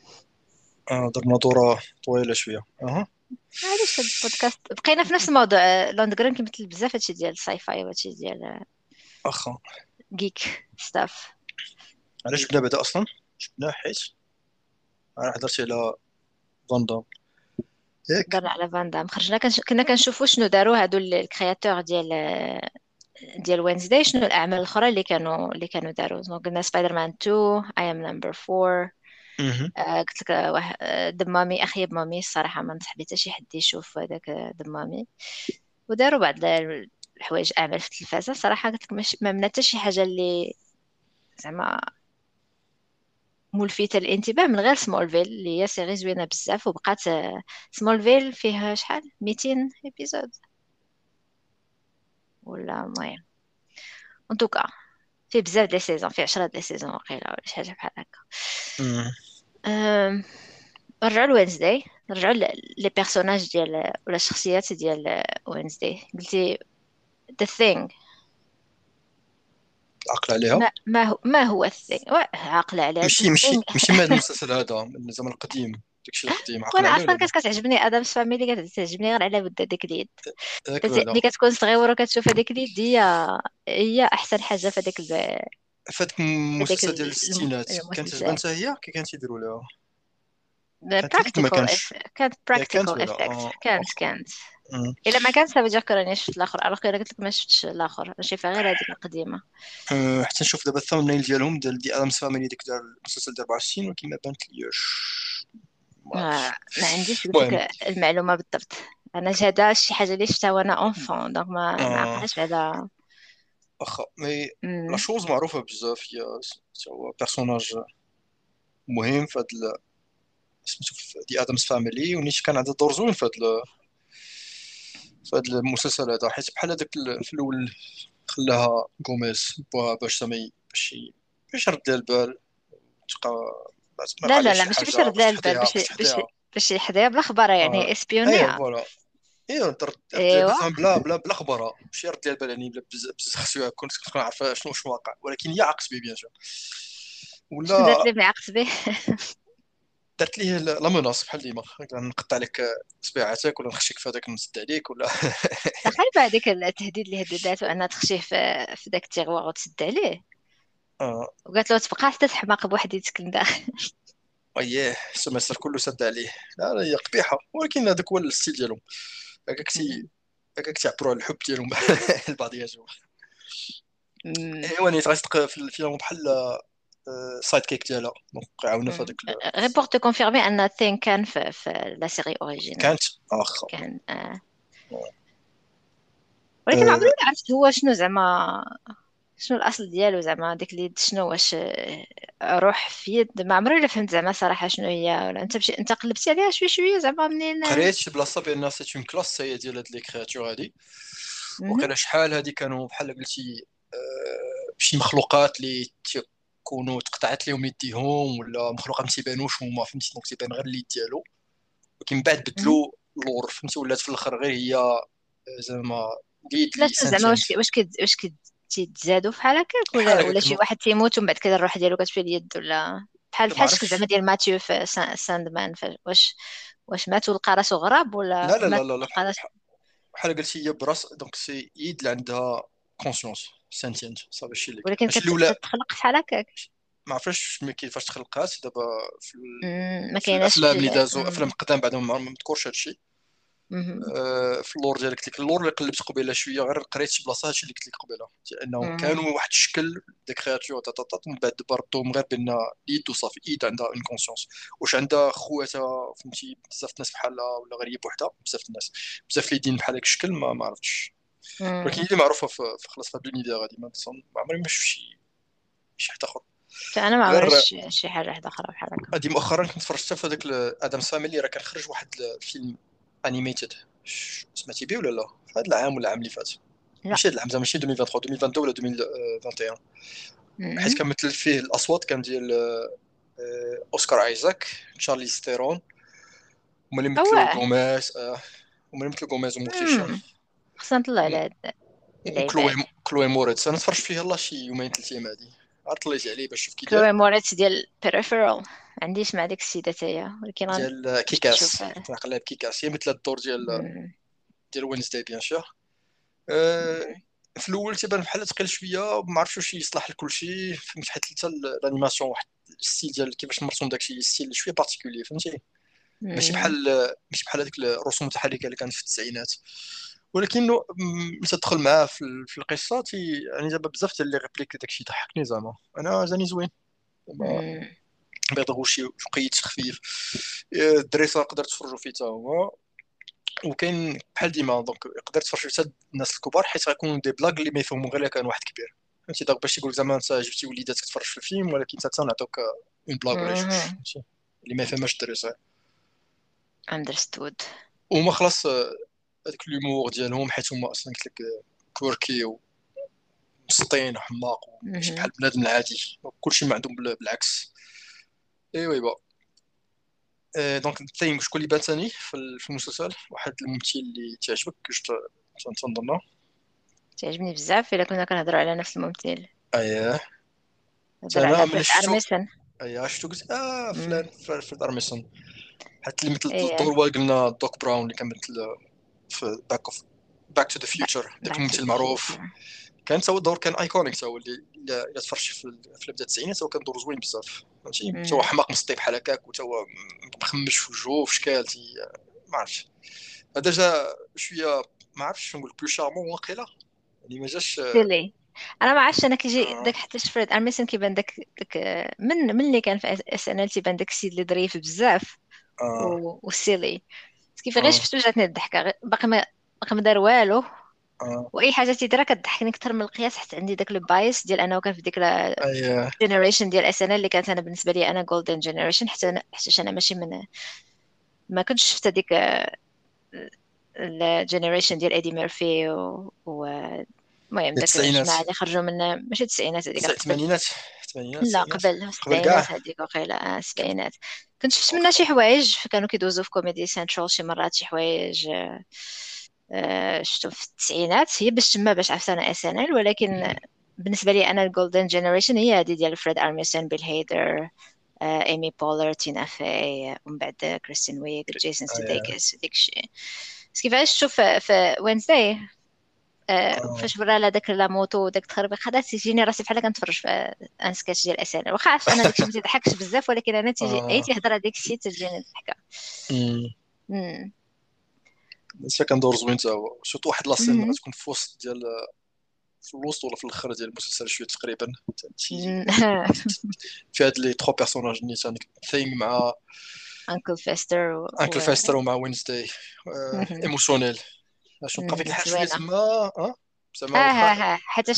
درنا دوره طويله شويه. علاش هاد البودكاست بقينا في نفس الموضوع؟ لوندغرين كيمثل بزاف هادشي ديال الساي فاي وهادشي ديال واخا جيك ستاف. علاش جبنا بعدا اصلا؟ جبنا حيت انا حضرت على فاندام. ياك درنا على فاندام خرجنا كنا كنشوفوا شنو داروا هادو الكرياتور ديال وينزداي، شنو الاعمال الاخرى اللي كانوا داروا. قلنا سبايدر مان 2، اي ام نمبر 4، قلت لك دمامي اخي بمامي. الصراحه ما نصحبي حتى شي حد يشوف هذاك دمامي. وداروا بعض الحوايج اعمال في التلفازه صراحه قلت لك ما من حتى شي حاجه اللي زعما ملفته للانتباه من غير سمولفيل اللي هي سيري زوينه بزاف. وبقات سمولفيل فيها شحال 200 ايبيزود ولا المهم ان توكا في بزاف ديال السيزون، في 10 ديال السيزون واقيلا ولا شي حاجه بحال هكا. نرجعوا لوينزداي، نرجعوا لي بيرسوناج ديال ولا الشخصيات ديال وينزداي. قلتي ذا ثينغ عقل عليها. ما هو الثينغ؟ عقل عليها ماشي من المسلسل هذا من زمان القديم، داكشي القديم عقل عليها. وانا اصلا كتعجبني ادمس فاميلي، كتعجبني غير على بدا ديك اليد اللي كتكون صغيره وكتشوف هذيك اليد هي احسن حاجه في هذيك فهادك المسلسل ديال الستينات. كانت عجبتها هي كي كانت يديروا لها كانت براكتيكال افكت. كانت الا ما كانت سافيجير كراني شفت الاخر على خير. قلت لك ما شفتش الاخر، شايفه غير هذيك القديمه حتى نشوف دابا الثامنيل ديالهم ديال دي ادمز فاميلي ديك دار المسلسل ديال 64 ولكن ما بانت ليش ما عنديش ديك المعلومه بالضبط. انا جاده شي حاجه اللي شفتها وانا اونفون دونك ما عقلتش على واخا. مي لا شوز معروفه بزاف هي هو بيرسوناج مهم في هذا سميتو دي ادمز فاميلي، ونيش كان عندها دور زوين في هذا المسلسل هذا حيت بحال هذاك في الاول خلاها غوميز باش سمي باش رد البال تبقى. لا ماشي باش رد البال، باش يحداها بلا خبره يعني اسبيونيا. ايوا بلا خبره باش يرد لي البال يعني بزاف خصو كنت كنعرف شنو واقع ولكن هي عقص بي بيان جو ولا درت لي بالعقص به درت ليه لا مناص بحال ديما غنقطع لك صبيعاتك ولا نخشيك في هذاك نسد عليك ولا تخيل هذاك التهديد اللي هدداتو انها تخشيه في داك التيغوار وتسد عليه. وقالت له تبقى حتى تحماق بوحدي يتسكن داخل. اييه السمستر كله سد عليه. لا هي قبيحه ولكن هذاك هو الستيل ديالهم، هكاك تعبروا على الحب ديالهم البعضياتهم. ايوا نيت غتبقى في الفيلم بحال سايد كيك ديالها دونك عاونا في هذاك غير بور تو كونفيرمي ان ثين كان في لا سيري اوريجينال كانت واخا كان ولكن عمري ما عرفت هو شنو زعما شنو الاصل ديالو زعما ديك اليد شنو واش روح في يد ما عمري الا فهمت زعما صراحه شنو هي ولا انت قلبتي عليها شويه زعما منين قريت شي بلاصه بان سيت اون كلاس هي ديال هاد لي كرياتور هادي وقيلا شحال هادي كانوا بحال قلتي شي مخلوقات اللي كونوا تقطعت لهم يديهم ولا مخلوقه ما تيبانوش هما فهمتي دونك تيبان غير اليد ديالو ولكن بعد بدلوا اللور فهمتي ولات في الاخر غير هي زعما اليد لا زعما واش تيتزادوا فحال هكاك ولا شي واحد تيموت ومن بعد كذا الروح ديالو كتمشي اليد ولا بحال كذا ديال ماتيو في ساندمان، واش ماتوا القرش غراب ولا لا؟ لا لا لا القرش بحال قلتي هي براس دونك سي يد اللي عندها كونسيونس سنتينت صافي شي لك، ولكن كتخلق شحال هكاك ما عرفتش ما كيفاش تخلقات دابا في ما كايناش الافلام اللي دازوا افلام قدام بعدهم ما مذكورش هادشي في اللور ديالك ديك اللور اللي قلبت قبيله شويه غير قريت شي بلاصه هادشي اللي قلت لك قبيله لانهم كانوا واحد الشكل ديك كرياتور تططط من بعد دبرتهم غير بان يد وصافي يد عندها اون كونسيونس واش عندها خواتها فهمتي بزاف الناس بحالها ولا غير هي بوحدها بزاف الناس بزاف لي دين بحال هذاك الشكل ما عرفتش ولكن اللي معروفه في خلاص في الدنيا غادي ما نصن عمري ما شفت شي حتى اخر انا ما عرفتش شي حاجه حدا اخرى بحال هكا هادي مؤخرا كنت تفرجت في هذاك ادمس فاميلي راه كنخرج واحد الفيلم انيميتد سمعتي بيه ولا لا هذا العام ولا العام اللي فات ماشي هذا العام زعما ماشي 2023 2022 ولا 2021 حيت كنمثل فيه الاصوات كان ديال اوسكار ايزاك تشارلي ستيرون هما اللي مثلوا غوميز ومورتيشان خصنا نطلع على هذا كلوي موريتس انا تفرجت فيه يلاه شي يومين ثلاث ايام هادي عطليت عليه باش نشوف كي داير كلوي موريتس ديال بيريفيرال عنديش مع ديك السيده تاهي ولكن ديال كيكاس تقلب كيكاس هي مثل الدور ديال وينزداي بيان سور في الاول تيبان بحال ثقيل شويه ما عرفتش واش يصلح لكل شيء فهمت حيت حتى الانيماسيون واحد الستيل ديال كيفاش مرسوم داكشي ستيل شويه بارتيكولير فهمتي ماشي بحال هذيك الرسوم المتحركه اللي كانت في التسعينات ولكنه تدخل معاه في القصه يعني دابا بزاف ديال لي ريبليك داكشي ضحكني زعما انا زاني زوين بغيتو شي قيد خفيف الدريسه قدرت تفرجوا فيه حتى هو وكاين بحال ديما دونك قدرت تفرجوا حتى الناس الكبار حيت غيكونوا دي بلاغ اللي ما يفهموا غير كان واحد كبير فهمتي دونك باش تقول زعما انت جبتي وليداتك تفرج في الفيلم ولكن حتى نعطوك اون بلاغ ولا جوج فهمتي اللي ما فهماش الدريسه اندرستود وما خلاص هذاك لومور ديالهم حيت هما اصلا قلت لك كوركي ومسطين وحماق وماشي بحال بنادم العادي كلشي ما عندهم بالعكس ايوا با دونك الثيم شكون اللي بان ثاني في المسلسل واحد الممثل اللي تعجبك كنت تنظن تعجبني بزاف الا كنا كنهضروا على نفس الممثل اييه انا ملي شفتو اييه شفتو قلت فلان فرد أرميسون حيت اللي مثل الدور قلنا دوك براون اللي كنمثل في باك تو ذا فيوتشر داك الممثل المعروف كان سوا الدور كان ايكونيك سوا اللي الا تفرجتي في بداية التسعينات هو كان دور زوين بزاف فهمتي حتى هو حماق مسطي بحال هكاك وتا هو مخمش في وجهه في شكالتي ما عرفتش هذا جا شويه ما عرفتش نقول بلو شارمون واقيلا يعني ما جاش انا ما عرفتش انا كيجي داك حتى فريد أرميسون كيبان داك من اللي كان في اس ان ال تيبان داك السيد اللي ظريف بزاف وسيلي كيف غير شفتو جاتني الضحكه باقي ما دار والو واي حاجه تيديرها كضحكني اكثر من القياس حتى عندي داك البايس ديال انه كان في ديك الجينيريشن ديال اس ان اللي كانت انا بالنسبه لي انا جولدن جينيريشن حتى انا ماشي من ما كنتش شفت ديك الجينيريشن ديال ايدي ميرفي المهم داك الجماعه اللي خرجوا من ماشي التسعينات هذيك الثمانينات لا قبل السبعينات هذيك وقيلا السبعينات كنت شفت منها شي حوايج كانوا كيدوزوا في كوميدي سنترال شي مرات شي حوايج شفتو في التسعينات هي باش تما باش عرفت انا اس ان ال ولكن بالنسبه لي انا الجولدن جينيريشن هي هذه ديال فريد أرميسون بيل هيدر ايمي بولر تينا فاي ومن بعد كريستين ويغ جيسون ستيديكس وديك الشيء كيفاش تشوف في وينزداي فاش برا على داك لا موتو داك تخربيق هذا تيجيني راسي بحال كنتفرج في ان سكيتش ديال اس ان ال واخا عرفت انا داك الشيء تيضحكش بزاف ولكن انا تيجي اي تيهضر هذيك الشيء تجيني الضحكه ماشي كندور زوين تا هو شوط واحد لاسين غتكون في وسط ديال في الوسط ولا في الاخر ديال المسلسل شويه تقريبا في هاد لي 3 بيرسوناج ني ثيم مع انكل فيستر ومع وينزداي ايموشنال باش نبقى فيك الحاجه تما زعما حتى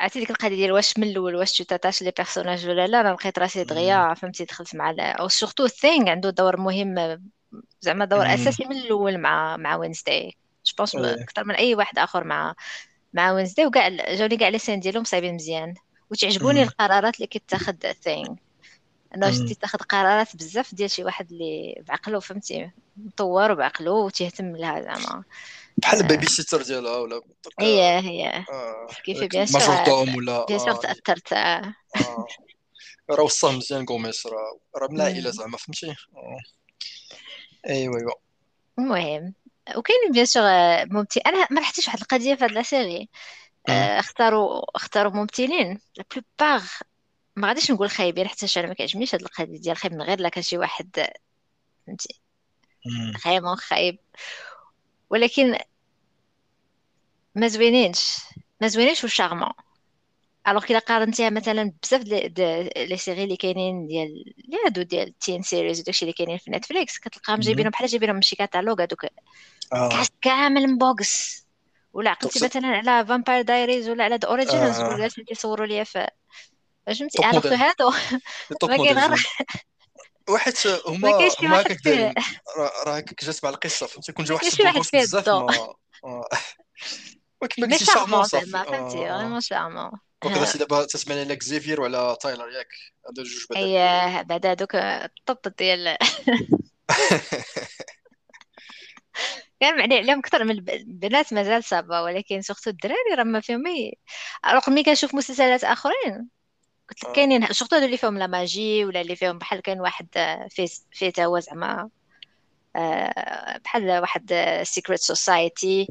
عرفتي ديك القضيه ديال واش من الاول واش تاتاش لي بيرسوناج ولا لا انا لقيت راسي دغيا فهمتي دخلت مع او سورتو ثينغ عنده دور مهم زعما دور اساسي من الاول مع وينزداي جو بونس اكثر من اي واحد اخر مع وينزداي وكاع جاوني كاع لي سين ديالهم صايبين مزيان وتعجبوني القرارات اللي كيتاخذ ثينغ انا شتي تاخذ قرارات بزاف ديال شي واحد اللي بعقله فهمتي مطور وبعقله وتهتم لها زعما بحال البيبي سيتر ديالها ولا هي كيف بيان سور ماجورتوم ولا بيان سور تاثرت راه وصاه مزيان غوميس راه ملايله زعما فهمتي. ايوا المهم وكاين بيان سور ممثل انا ما لحقتش واحد القضيه في هاد لا سيري اختاروا ممثلين لا بلوبار ما غاديش نقول خايبين حتى انا ما كيعجبنيش هاد القضيه ديال خايب من غير لا كان شي واحد فهمتي فريمون خايب ولكن ما زوينينش وشارمون الوغ كي قارنتيها مثلا بزاف ديال لي سيري اللي كاينين ديال لي هادو ديال التين سيريز وداكشي اللي كاينين في نتفليكس كتلقاهم جايبينهم بحال جايبينهم من شي كاتالوج هادوك كامل مبوكس ولا عقلتي مثلا على فامباير دايريز ولا على ذا اوريجينز ولا شنو كيصوروا ليا في فهمتي على هادو ما كاين غير واحد هما كدير راه كجات مع القصه فهمتي كون جا واحد الشخص بزاف ولكن ماشي شارمون فهمتي غير شارمون وكذا سي دابا تسمعني لك زيفير ولا تايلر ياك هادو جوج بعدا اييه بعدا هادوك الطبط ديال كان معني عليهم اكثر من البنات مازال صعبه ولكن سورتو الدراري راه ما فيهم رقمي كنشوف مسلسلات اخرين قلت لك كاينين سورتو هادو اللي فيهم لا ماجي ولا اللي فيهم بحال كان واحد في تا هو زعما بحال واحد سيكريت سوسايتي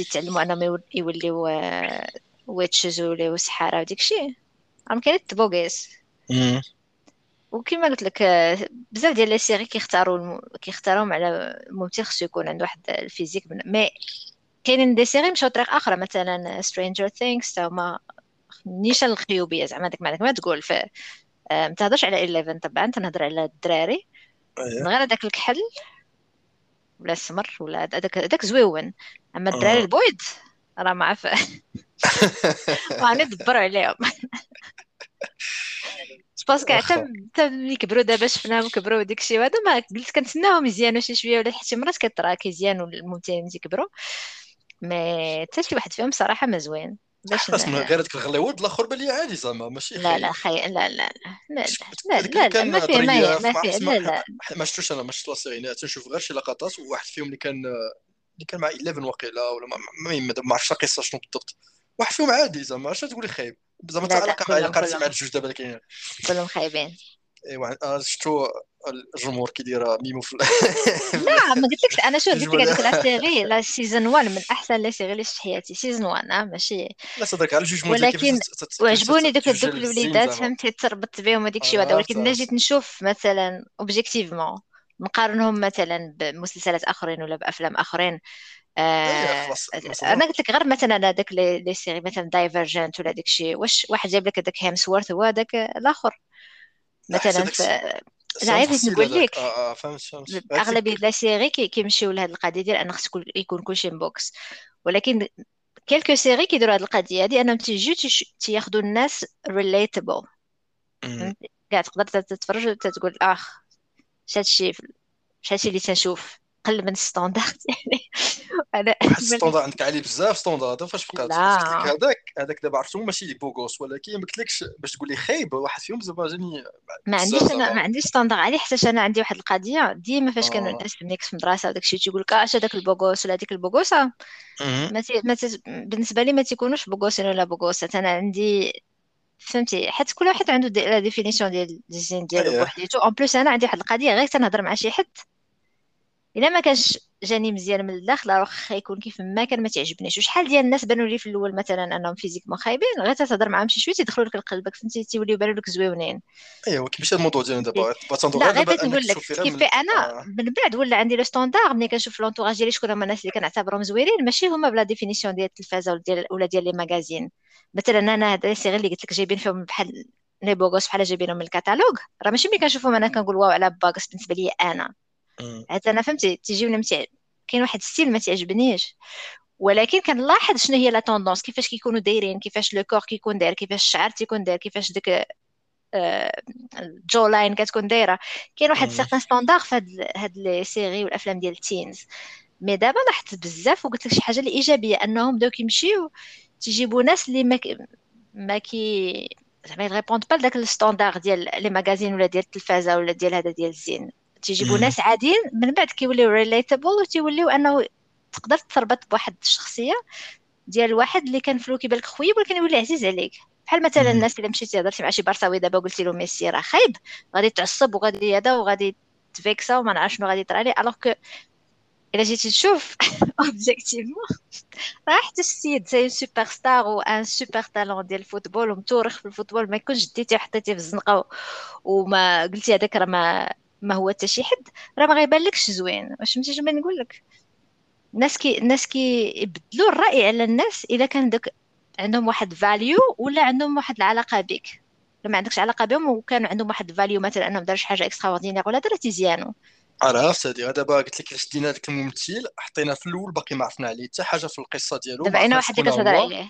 وتتعلموا انهم يوليو ويتشز ولا وسحاره وديك الشيء راه كانت بوغيس وكما قلت لك بزاف ديال لي سيري كيختاروا على ممثل خصو يكون عنده واحد الفيزيك مي كاينين دي سيري مشاو طريق اخرى مثلا سترينجر ثينكس تا هما نيشان الخيوبيه زعما داك ما تقول ف ما تهضرش على 11 طبعا تنهضر على الدراري من غير هذاك الكحل ولا السمر ولا هذاك زويون اما الدراري البويض راه ما عارفه وانا ندبر عليهم باسكو حتى ملي كبروا دابا شفناهم كبروا داكشي وهذا ما قلت كنتسناهم يزيانوا شي شويه ولا حتى مرات كترا كيزيانوا الممثلين ملي كبروا مي حتى شي واحد فيهم صراحه ما زوين باش اسمع غير داك الغليوض الاخر باللي عادي زعما ماشي لا ما فيه ما شفتوش انا ما شفت لا سيرينا تنشوف غير شي لقطات وواحد فيهم اللي كان مع 11 وقيله ولا ما عرفتش القصه شنو بالضبط واحد فيهم عادي زعما اش تقولي خايب زعما تعلق على قرص مع الجوج دابا كاين كلهم خايبين ايوا شفتوا الجمهور كيدير ميمو في لا ما قلتلكش انا شو قلت لك هذيك لا سيري لا سيزون 1 من احسن لا سيري اللي شفت حياتي سيزون 1 ماشي لا صدق على جوج مولات ولكن وعجبوني دوك الوليدات فهمتي تربطت بهم وديك الشيء هذا ولكن انا جيت نشوف مثلا اوبجيكتيفمون نقارنهم مثلا بمسلسلات اخرين ولا بافلام اخرين انا قلت لك غير مثلا هذاك لي سيري مثلا دايفرجنت ولا داك الشيء واش واحد جاب لك هذاك هامسورث هو هذاك الاخر مثلا لا عايز نقول لك فهمت اغلبيه لا سيري كيمشيو لهاد القضيه ديال ان خص يكون كلشي بوكس ولكن كلكو سيري كيديروا هاد القضيه هادي انهم تيجيو تياخذوا الناس ريليتابل كاع تقدر تتفرج وتتقول اخ شات شي اللي تنشوف قل من ستاندارد يعني انا ستاندارد عندك عليه بزاف ستاندارد فاش بقات هذاك دابا عرفتو ماشي بوغوس ولكن ما قلتلكش باش تقولي خايب واحد فيهم زعما جاني ما عنديش ستاندارد عليه حتى انا عندي واحد القضيه ديما فاش كانوا الناس منيك في المدرسه وداك الشيء تيقول لك اش هذاك البوغوس ولا هذيك البوغوسه بالنسبه لي ما تيكونوش بوغوسين ولا بوغوسات انا عندي فهمتي حيت كل واحد عنده لا ديفينيسيون ديال الزين ديالو بوحديتو اون بليس انا عندي واحد القضيه غير تنهضر مع شي حد الا ما كانش جاني مزيان من الداخل راه خا يكون كيف ما كان ما تعجبنيش وشحال ديال الناس بانوا لي في الاول مثلا انهم فيزيكمون خايبين غير تهضر معاهم شي شويه تيدخلوا لك لقلبك فهمتي تيوليو بانوا لك زويونين ايوا كيفاش الموضوع ديالنا دابا تندور غير دابا كيف انا من بعد ولا عندي لو ستاندارد ملي كنشوف لونطوراج ديالي شكون هما الناس اللي كنعتبرهم زوينين ماشي هما بلا ديفينيسيون ديال التلفازه ولا ديال لي ماغازين مثلا انا هذا السيغ اللي قلت لك جايبين فيهم بحال لي بوغوس بحال جايبينهم من الكاتالوج راه ماشي ملي كنشوفهم انا كنقول واو على باغس بالنسبه ليا انا حتى انا فهمتي تيجيوني كاين واحد الستيل ما تعجبنيش ولكن كنلاحظ شنو هي لا طوندونس كيفاش كيكونوا دايرين كيفاش لو كور كيكون داير كيفاش الشعر تيكون داير كيفاش ديك الجو لاين كتكون دايره كاين واحد سيغتان ستاندارد في هاد لي سيري والافلام ديال التينز مي دابا لاحظت بزاف وقلت لك شي حاجه اللي ايجابيه انهم بداو كيمشيو تيجيبوا ناس اللي ما كي زعما يغيبوند با لذاك الستاندارد ديال لي ماغازين ولا ديال التلفازه ولا ديال هذا ديال الزين تيجيبوا ناس عاديين من بعد كيوليو ريليتابل وتيوليو انه تقدر تربط بواحد الشخصيه ديال واحد اللي كان فلو كيبان لك خويا ولكن يولي عزيز عليك بحال مثلا الناس الا مشيتي هضرتي مع شي بارساوي دابا قلتي له ميسي راه خايب غادي تعصب وغادي هذا وغادي تفيكسا وما نعرف شنو غادي يطرى ليه, alors que الا جيتي تشوف اوبجيكتيفمون راه حتى السيد سي سوبر ستار و ان سوبر تالون ديال الفوتبول ومتورخ في الفوتبول ما يكونش ديتي حطيتيه في الزنقه وما قلتي هذاك راه ما هو حتى شي حد راه ما غيبانلكش زوين. واش فهمتي شنو بغيت نقول لك؟ الناس كي يبدلوا الراي على الناس الا كان داك عندهم واحد فاليو ولا عندهم واحد العلاقه بك. لما عندكش علاقه بهم وكانوا عندهم واحد فاليو مثلا انهم داروا شي حاجه اكستراوردينير ولا درتي مزيانو عرفت هادي دابا قلت لك شدينا هذاك الممثل حطينا في الاول باقي ما عرفنا عليه حتى حاجه في القصه ديالو. دابا انا واحد اللي كتهضر عليه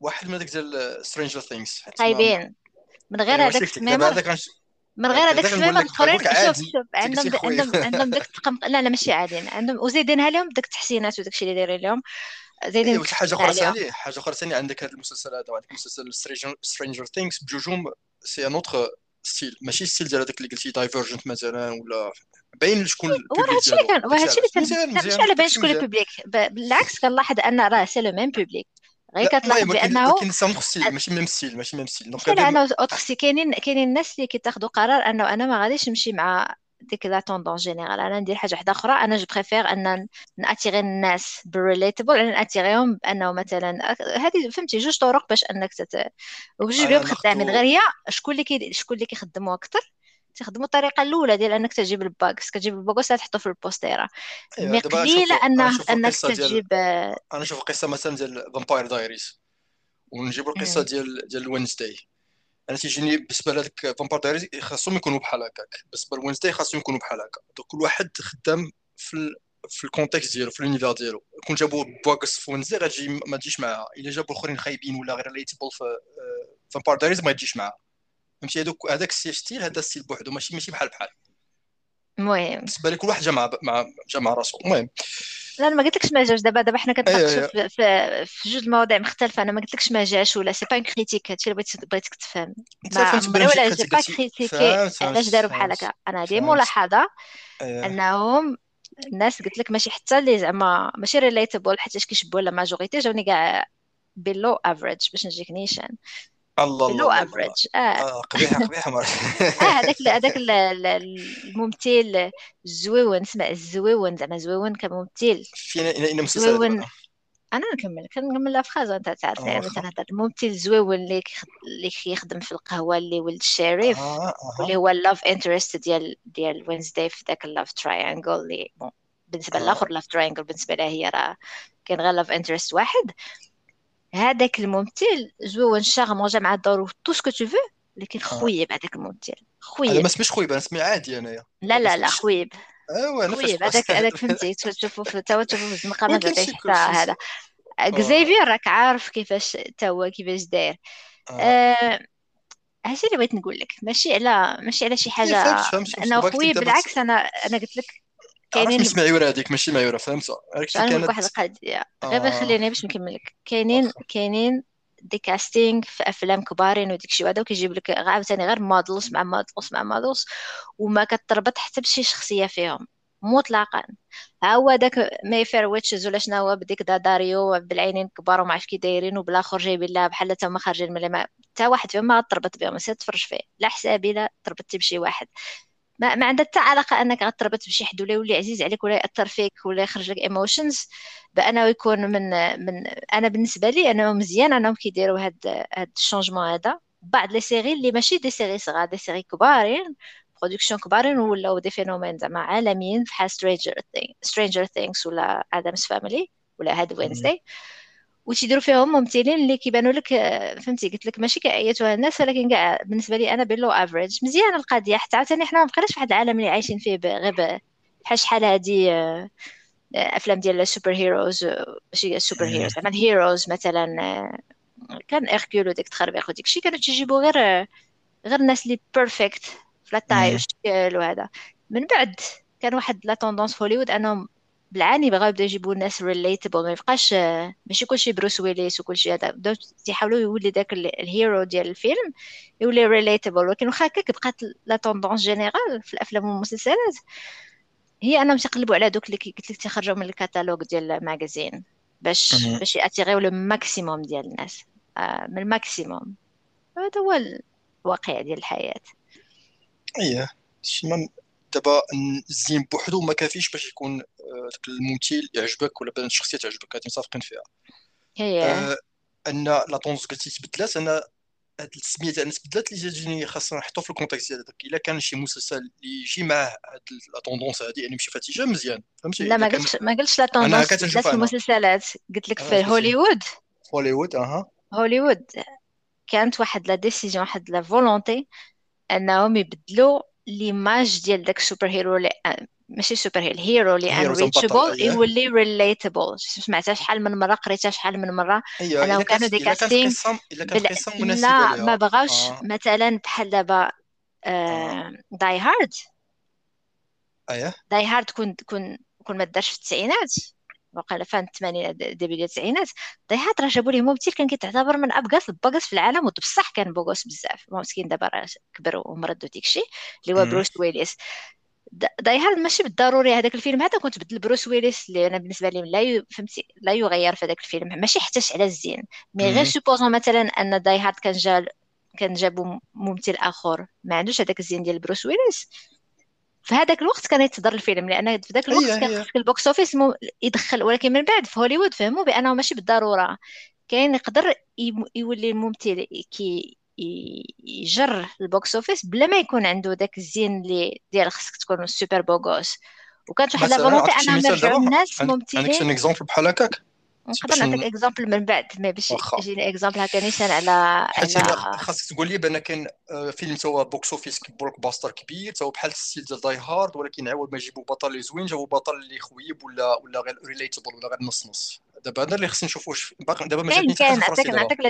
واحد من هذاك ديال سترينجر ثينجز خايبين من غير هذاك من غير هذاك شوف عندهم داك التقم لا ماشي عاديين عندهم وزيدينها لهم داك التحسينات وداك الشيء اللي دايرين لهم زيدين حاجه اخرى ثاني عندك هذا المسلسل هذا وعندك مسلسل سترينجر ثينجز بجوجهم سي ان اوتر ستيل ماشي ستيل ديال هذاك اللي قلتي دايفيرجنت مثلا ولا باين شكون البوبليك ديالو وهذا الشيء اللي كنمشي على باين شكون البوبليك بالعكس كنلاحظ ان راه سي لو ميم بوبليك غير كتلاحظ بانه ماشي ميم ستيل دونك انا اوتر كاينين الناس اللي كيتاخذوا قرار انه انا ما غاديش نمشي مع ديك لا طوندون جينيرال انا ندير حاجه واحده اخرى. انا جو بريفير ان ناتيغي الناس بريليتابل على ناتيغيهم بانه مثلا هذه فهمتي جوج طرق باش انك وجوج بهم خدامين غير هي شكون اللي كيخدموا اكثر تخدموا الطريقه الاولى ديال انك تجيب الباكس كتجيب الباكس تحطو في البوستيره مقليله انك تجيب. انا شوف القصه مثلا ديال فامباير دايريز ونجيب القصه ديال وينزداي انا تيجيني بالنسبه لهذاك فامباير دايريز خاصهم يكونوا بحال هكاك بالنسبه لوينزداي خاصهم يكونوا بحال هكا دونك كل واحد خدام في الكونتكست ديالو في الونيفير ديالو كون جابوا باكس في وينزداي غتجي ما تجيش معها الا جابوا الاخرين خايبين ولا غير ريليتابل في فامباير دايريز ما تجيش معها فهمتي هذاك ستيل هذا ستيل بوحدو ماشي بحال المهم بالنسبه لكل واحد جمع راسو. المهم لا ما قلتلكش ما جاش دابا حنا كنتناقشوا في جوج المواضيع مختلفه انا ما قلتلكش ما جاش ولا سي با ان كريتيك هادشي اللي بغيتك تفهم ولا سي با كريتيكي علاش داروا بحال هكا. انا هذه ملاحظه انهم الناس قلت لك ماشي حتى اللي زعما ماشي ريليتابل حتى كيشبهوا لا ماجوريتي جاوني كاع بيلو افريج باش نجيك نيشان الله افريج قبيحه مره هذاك الممثل زويون اسمه الزويون زعما زويون كممثل فينا انا مسلسل انا كنكمل لافخاز انت تعرف يعني مثلا الممثل زويون اللي كيخدم في القهوه اللي ولد الشريف اللي هو اللاف انترست ديال وينزداي في ذاك اللاف تراينجل اللي بالنسبه للاخر لاف تراينجل بالنسبه لها هي راه كاين غير لاف انترست واحد. هذاك الممثل زوين شارمون جا مع الدور وتو سكو تو فو لكن خويب هذاك الممثل خويب انا ما سميتش خويب انا سمي عادي انايا لا خويب ايوا انا خويب هذاك فهمتي تشوفوا في التوتف في المقام ديال حتى هذا اكزيفير راك عارف كيفاش حتى هو كيفاش داير هادشي اللي بغيت نقول لك ماشي على شي حاجه انا خويب بالعكس انا قلت لك كاينين مش معيوره هذيك ماشي معيوره فهمتوا كانت واحد القضيه غير خليني باش نكمل لك كاينين دي كاستينغ في افلام كبارين وديك الشيء هذا وكيجيب لك عاوتاني غير مودلز وما كتربط حتى بشي شخصيه فيهم مطلقا. ها هو داك مايفير ويتشز ولا شنو هو بديك داريو بالعينين كبار وما عرف كي دايرين وبالاخر جايبين لها بحال حتى هما خارجين من ما حتى واحد فيهم ما تربط بهم ماشي تفرج فيه لا حسابي لا تربطتي بشي واحد ما عندها حتى علاقه انك غتربط بشي حد ولا يولي عزيز عليك ولا ياثر فيك ولا يخرج لك ايموشنز بانه يكون من انا بالنسبه لي انا مزيان انهم كيديروا هاد الشونجمون هذا بعض لي سيري اللي ماشي دي سيري صغار دي سيري كبارين برودكسيون كبارين ولاو دي فينومين زعما عالميين بحال سترينجر ثينجز ولا ادمز فاميلي ولا هاد وينزداي وتيديروا فيهم ممثلين اللي كيبانوا لك فهمتي قلت لك ماشي كايتها الناس ولكن كاع بالنسبه لي انا بلو افريج مزيانه القضيه حتى عاوتاني حنا ما بقيناش فواحد العالم اللي عايشين فيه غير بحال شحال هادي افلام ديال السوبر هيروز ماشي السوبر هيروز زعما الهيروز مثلا كان اركول وديك تخربيق وديك الشيء كانوا تيجيبوا غير الناس اللي بيرفكت في الطاي والشكل وهذا. من بعد كان واحد لا طوندونس في هوليوود انهم بالعاني بغاو يبداو يجيبوا الناس ريليتابل ما يبقاش ماشي كلشي بروس ويليس وكلشي هذا بداو تيحاولوا يولي داك الهيرو ديال الفيلم يولي ريليتابل ولكن واخا هكاك بقات لا طوندونس جينيرال في الافلام والمسلسلات هي انهم تيقلبوا على دوك اللي قلت لك تيخرجوا من الكاتالوج ديال الماجازين باش ياتيغيو لو ماكسيموم ديال الناس من الماكسيموم هذا هو الواقع ديال الحياة. اييه تما دابا الزين بوحدو ما كافيش باش يكون داك الممثل يعجبك ولا بان الشخصيه تعجبك، هادي متفقين فيها. اييه ان لا طونس كتي تبدلات، انا هاد السميه تاع تبدلات اللي جاتني خاصنا نحطو في الكونتكست ديال داك. الا كان شي مسلسل اللي يجي معاه هاد لا طوندونس هادي يعني مشي فاتجه مزيان، فهمتي؟ لا ما قلتش لا طوندونس في المسلسلات، قلت لك في هوليوود. هوليوود كانت واحد لا ديسيجن، واحد لا فولونتي انهم يبدلوا ليماج ديال داك السوبر هيرو اللي ماشي سوبر هيرو اللي انريتشبل يولي ريليتابل. سمعتها شحال من مره، قريتها شحال من مره. انا كانوا دي كاستينغ لا ما بغاوش مثلا بحال دابا داي هارد. داي هارد كون ما دارش في التسعينات، وقال فان الثمانينات ديال التسعينات. داي هارد راه جابوا ليه ممثل كان كيتعتبر من ابغاس الباغاس في العالم، وبصح كان بوغوس بزاف مسكين، دابا راه كبر ومرض وديكشي اللي هو بروس ويليس. داي هارد ماشي بالضروري هذاك الفيلم هذا كنت بدل بروس ويليس اللي انا بالنسبه لي فهمتي لا يغير في هذاك الفيلم، ماشي حتىش على الزين. مي غير سوبوزون مثلا ان داي هارد كان جابوا ممثل اخر ما عندوش هذاك الزين ديال بروس ويليس، في هذاك الوقت كان يتضر الفيلم، لان في ذاك الوقت كان في البوكس اوفيس يدخل. ولكن من بعد في هوليوود فهموا بانه ماشي بالضروره كاين يقدر يولي الممثل كي يجر البوكس اوفيس بلا ما يكون عنده داك الزين اللي ديال خصك تكون سوبر بوغوس. وكانت واحد لافونتي انا نرجع الناس ممثلين. عندك شي اكزامبل بحال هكاك؟ نقدر نعطيك اكزامبل من بعد، ما باش يجيني اكزامبل هكا نيشان على خاصك تقول لي بان كان فيلم سوا بوكس اوفيس بلوك باستر كبير سوا بحال السيل ديال داي هارد، ولكن عاود ما جيبوا بطل لي زوين، جابوا بطل اللي خويب ولا غير ريليتابل ولا غير نص نص. دابا هذا اللي خصني نشوفو باقي دابا ما جاتنيش حتى فرصه. نعطيك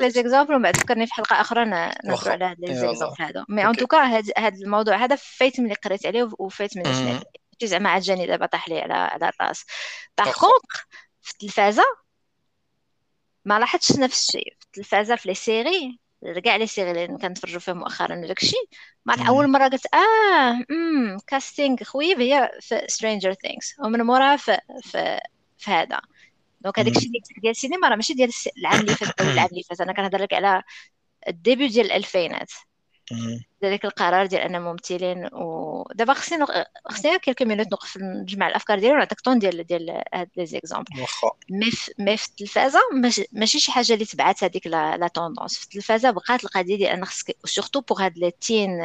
لي زيكزامبل ومن بعد فكرني في حلقه اخرى نهضروا على هاد لي زيكزامبل هادو. مي ان توكا هاد الموضوع هذا فايت ملي قريت عليه وفايت ملي سمعت زعما عاد جاني دابا طاح لي على الراس. باغ كونطخ في التلفازه ما لاحظتش نفس الشيء. في التلفازه في لي سيري كاع لي سيري اللي كنتفرجوا فيهم مؤخرا وداكشي، مع اول مره قلت كاستينغ خويب هي في سترينجر ثينكس، ومن مورا في هذا. دونك هذاك الشيء اللي ديال السينما راه ماشي ديال العام اللي فات ولا العام اللي فات، انا كنهضر لك على الديبيو ديال الالفينات. ذلك القرار ديال ان ممثلين ودابا خصني كلكم مينوت نوقف نجمع الافكار ديالي ونعطيك طون ديال هاد لي زيكزامبل. واخا مي في التلفازه ماشي شي حاجه اللي تبعات هذيك لا طوندونس. في التلفازه بقات القضيه ديال ان خصك سورتو بوغ هاد لي تين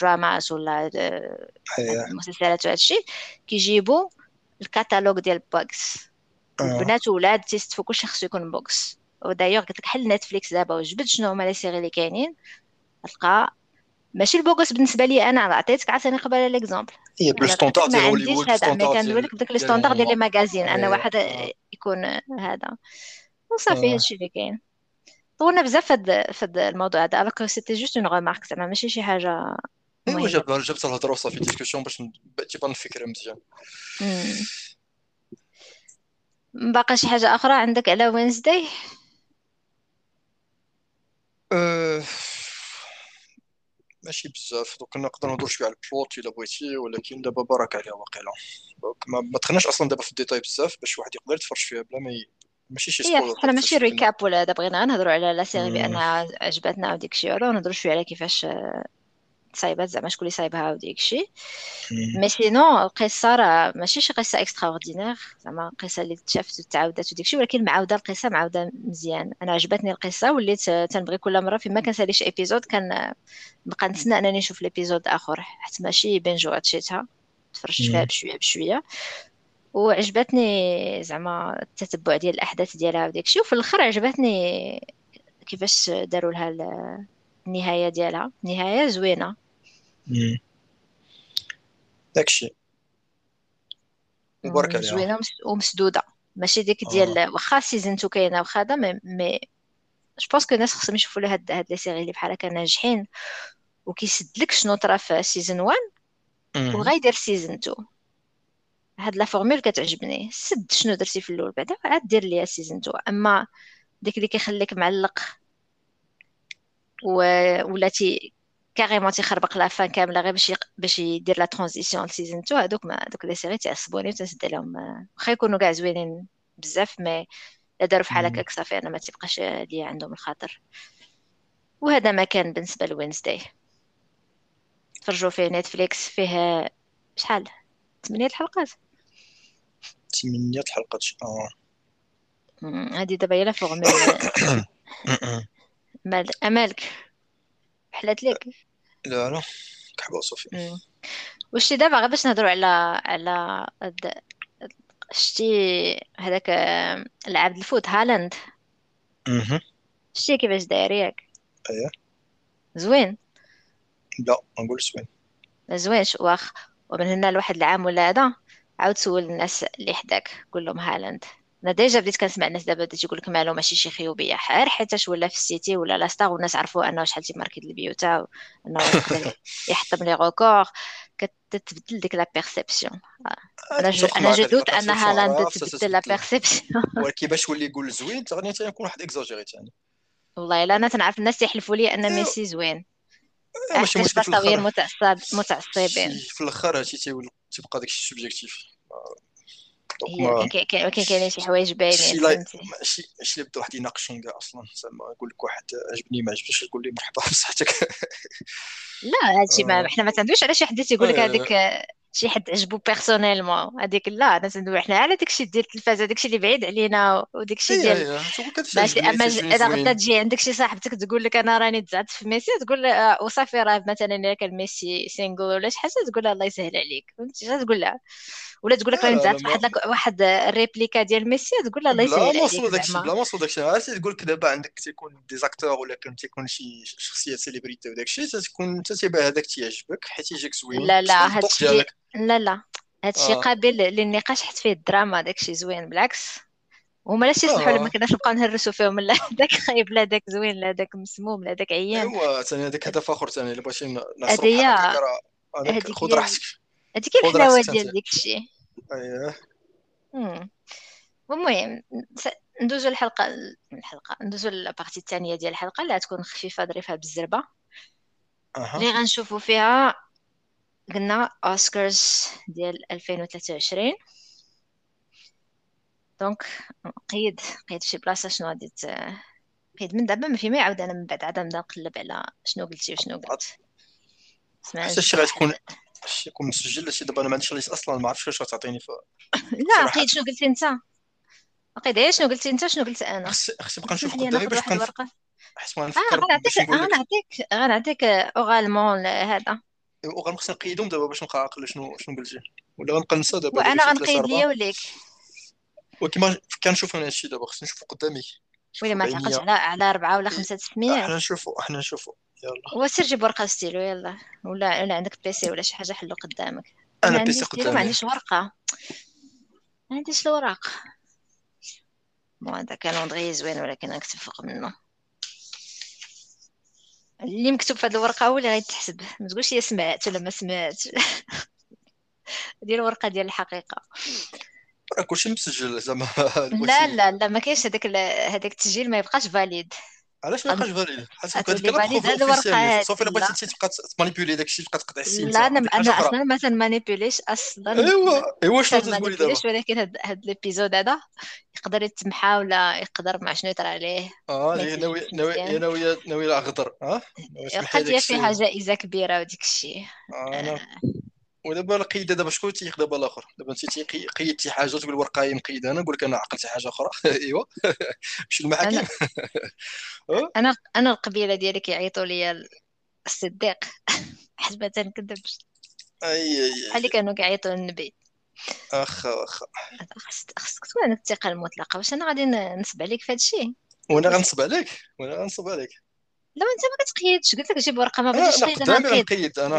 دراماز ولا المسلسلات وهادشي كيجيبوا الكاتالوج ديال بوكس البنات والولاد تيستفوا كلشي خصو يكون بوكس. ودايوغ قلت لك حل نتفليكس دابا وجبد شنو هما لي سيري اللي كاينين، تلقى ماشي البوغوس بالنسبه لي انا. عطيتك عاوتاني قبل ليكزامبل هي بلو ستاندارد ديال هوليوود، كنقول لك داك لي ستاندارد ديال لي ماغازين انا واحد يكون هذا وصافي. هادشي اللي كاين. طولنا بزاف في هاد الموضوع هذا على كو سيتي جوست اون ريمارك، زعما ماشي شي حاجه. ايوا جبت الهضره وصافي ديسكسيون باش تبان الفكره مزيان. باقي شي حاجه اخرى عندك على وينزداي؟ ماشي بزاف. دوك نقدر نهضر شويه على البلوت الا بغيتي، ولكن دابا برك عليها واقيلا ما دخلناش اصلا دابا في الديتاي بزاف باش واحد يقدر يتفرج فيها بلا ما ماشي شي سبويلر. حنا ماشي ريكاب ولا هذا، بغينا نهضروا على لا سيري بانها عجبتنا وديك الشيء، ولا نهضروا شويه على كيفاش صايبات زعما شكون اللي صايبها وديك الشيء. مي سينو القصه راه ماشي شي قصه اكستراوردينير، زعما قصه اللي تشافت وتعاودات وديك الشيء، ولكن معاوده القصه معاوده مزيان. انا عجبتني القصه، وليت تنبغي كل مره فيما كنسالي شي ايبيزود كنبقى نتسنى انني نشوف ليبيزود اخر، حيت ماشي بينجو هادشيتها، تفرجت فيها بشويه بشويه وعجبتني زعما التتبع ديال الاحداث ديالها وديك الشيء. وفي الاخر عجبتني كيفاش داروا لها النهايه ديالها، نهايه زوينه. داكشي مبارك عليها، زوينه ومسدوده، ماشي ديك ديال واخا سيزنتو كاينه واخا دا مي جو بونس كو الناس خصهم يشوفوا لها هاد لي سيري اللي بحال هكا ناجحين وكيسدلك شنو طرا في سيزن 1 وغايدير سيزن 2. هاد لا فورمول كتعجبني، سد شنو درتي في الاول بعدا عاد دير ليها سيزن 2. اما ديك اللي كيخليك معلق ولاتي كاريمون تيخربق لا فان كامله غير باش يدير لا ترانزيسيون لسيزون 2، هذوك لي سيري تيعصبوني وتنسد عليهم. واخا يكونوا كاع زوينين بزاف مي الا داروا فحال هكاك صافي انا ما تيبقاش ليا عندهم الخاطر. وهذا ما كان بالنسبة لوينزداي. تفرجوا في نتفليكس، فيها شحال 8 حلقات 8 حلقات. هادي دابا يلا فوق مال امالك حلات لك. لا لا كحبه صوفي واش دابا غير باش نهضروا على شتي هذاك العبد الفوت هالاند. شتي كيفاش داير ياك؟ اييه زوين. لا نقول زوين ما زوينش واخ. ومن هنا لواحد العام ولا هذا عاود سول الناس اللي حداك قول لهم هالاند. انا ديجا بديت كنسمع الناس دابا تيقول لك مالو ماشي شي خيوبيه حار حيتاش ولا في السيتي ولا لاستار والناس عرفوا انه شحال تيماركي البيوتا انه يحطم لي ريكور. كتتبدل ديك لا بيرسيبسيون. انا جدوت ان هالاند تبدل لا بيرسيبسيون. ولكن باش ولي يقول زوين غادي تيكون واحد اكزاجيري ثاني. والله الا انا تنعرف الناس تيحلفوا لي ان ميسي زوين ماشي مشكل. التصاوير متعصبين في الاخر هادشي تيبقى داكشي سوبجيكتيف. كاين كاين شي حوايج باينين ماشي بدا واحد يناقشون كاع اصلا. زعما نقول لك واحد عجبني ما عجبش تقول لي مرحبا في صحتك. لا هادشي ما حنا ما تندويش على شي حد تيقول لك هذيك شي حد عجبو بيرسونيلمون هذيك. لا انا تندوي حنا على داكشي ديال التلفاز، هذاكشي اللي بعيد علينا وداكشي ديال ماشي. اما اذا غدا تجي عندك شي صاحبتك تقول لك انا راني تزعت في ميسي تقول وصافي راه مثلا الا كان ميسي سينجل ولا شي حاجه تقول الله يسهل عليك فهمتي اش تقول لها. ولا تقول لك راني تزعت واحد الريبليكا ديال ميسي تقول لها الله يسهل عليك. لا ما صدقش عرفتي تقول لك دابا عندك تيكون ديزاكتور ولا تيكون شي شخصيه سيليبريتي وداكشي تتكون انت تيبقى هذاك تيعجبك حيت يجيك زوين. لا هادشي لا هادشي قابل للنقاش حيت فيه الدراما داكشي زوين بالعكس. وما لاش يصلحوا لما كناش نبقاو نهرسوا فيهم لا داك خايب لا داك زوين لا داك مسموم لا داك عيان. ايوا ثاني هذاك هدف اخر ثاني اللي بغيتي نصرفوا عليك راه خذ راحتك. هذيك الحلاوه ديال داكشي. اييه المهم ندوزوا الحلقه ندوزوا للبارتي الثانيه ديال الحلقه اللي تكون خفيفه ظريفه بالزربه اللي غنشوفوا فيها قلنا اوسكارز ديال 2023. دونك قيد شي بلاصه شنو غادي قيد من دابا ما في ما يعاود. انا من بعد عاد نبدا نقلب على شنو قلتي وشنو قلت. حتى شي غتكون مسجل شي دابا. انا ما عنديش ريس اصلا ما عرفتش واش غتعطيني لا قيد شنو قلتي انت قيد ايش شنو قلتي انت شنو قلت انا. خصني نبقى نشوف قدامي باش نفكر حيت غنفكر. غنعطيك اوغالمون هذا وغنخصني نقيدهم دابا باش نبقى عاقل شنو قلتي ولا غنبقى ننسى دابا. وانا غنقيد ليا وليك وكما كنشوف انا هادشي دابا خصني نشوفو قدامي ولا ما تعقلش على 4 ولا 5 600. حنا نشوفو يلا وسير جيب ورقه ستيلو يلا ولا عندك بيسي ولا شي حاجه حلو قدامك. انا بيسي قدامي ما عنديش ورقه ما عنديش الوراق. مو هذا كالوندري زوين ولكن نكتب فوق منه اللي مكتوب في هذه الورقه هو اللي غيتحسب. ما تقولش لي سمعت ولا ما سمعت. دير الورقه ديال الحقيقه راه كلشي مسجل زعما. لا ما كاينش هذاك التسجيل ما يبقاش فاليد. علاش ما يبقاش فاليد؟ حيت هذه الورقه صافي الا بغيتي تبقى مانيبيولي داك الشيء تبقى تقطع السيم. لا انا اصلا ما تنمانيبيوليش اصلا. ايوا شنو تقولي دابا؟ ولكن هذا الابيزود هذا يقدر يتمحى ولا يقدر مع شنو يطرى عليه. ناوي لا غدر قد فيها جائزه كبيره وديك الشيء. ودابا القيد دابا شكون تيخدم دابا الاخر دابا انت تيقيد شي حاجه تقول ورقه هي مقيده. انا نقول لك انا عقلت حاجه اخرى. ايوا مشي المحاكم. انا القبيله ديالي كيعيطوا لي الصديق حيت ما تنكذبش. بحال اللي كانوا كيعيطوا للنبي. واخا خصك تكون عندك الثقه المطلقه. واش انا غادي نصب عليك في هذا الشيء؟ وانا غنصب عليك. لا انت ما كتقيدش قلت لك جيب ورقه ما بغيتش تقيد. انا نقيد. انا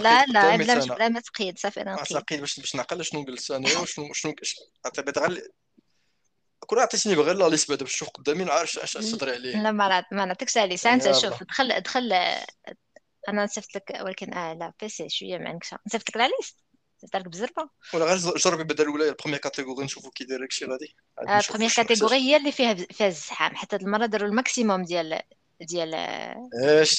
لا ما تقيد صافي. انا نقيد باش نعقل شنو قلت انا وشنو عطيت غير كون عطيتني غير لا ليست باش نشوف قدامي نعرف اش تهضري عليه. لا ما نعطيكش عليه سانت. شوف دخل انا نصيفط لك ولكن لا بيسي شويه ما عندكش نصيفط لك لا ليست ترك بزربه ولا غير جربي بدل الاولى البروميير كاتيجوري نشوفوا كي داير داكشي غادي. البروميير كاتيجوري هي اللي فيها الزحام حتى هاد المره داروا الماكسيموم ديال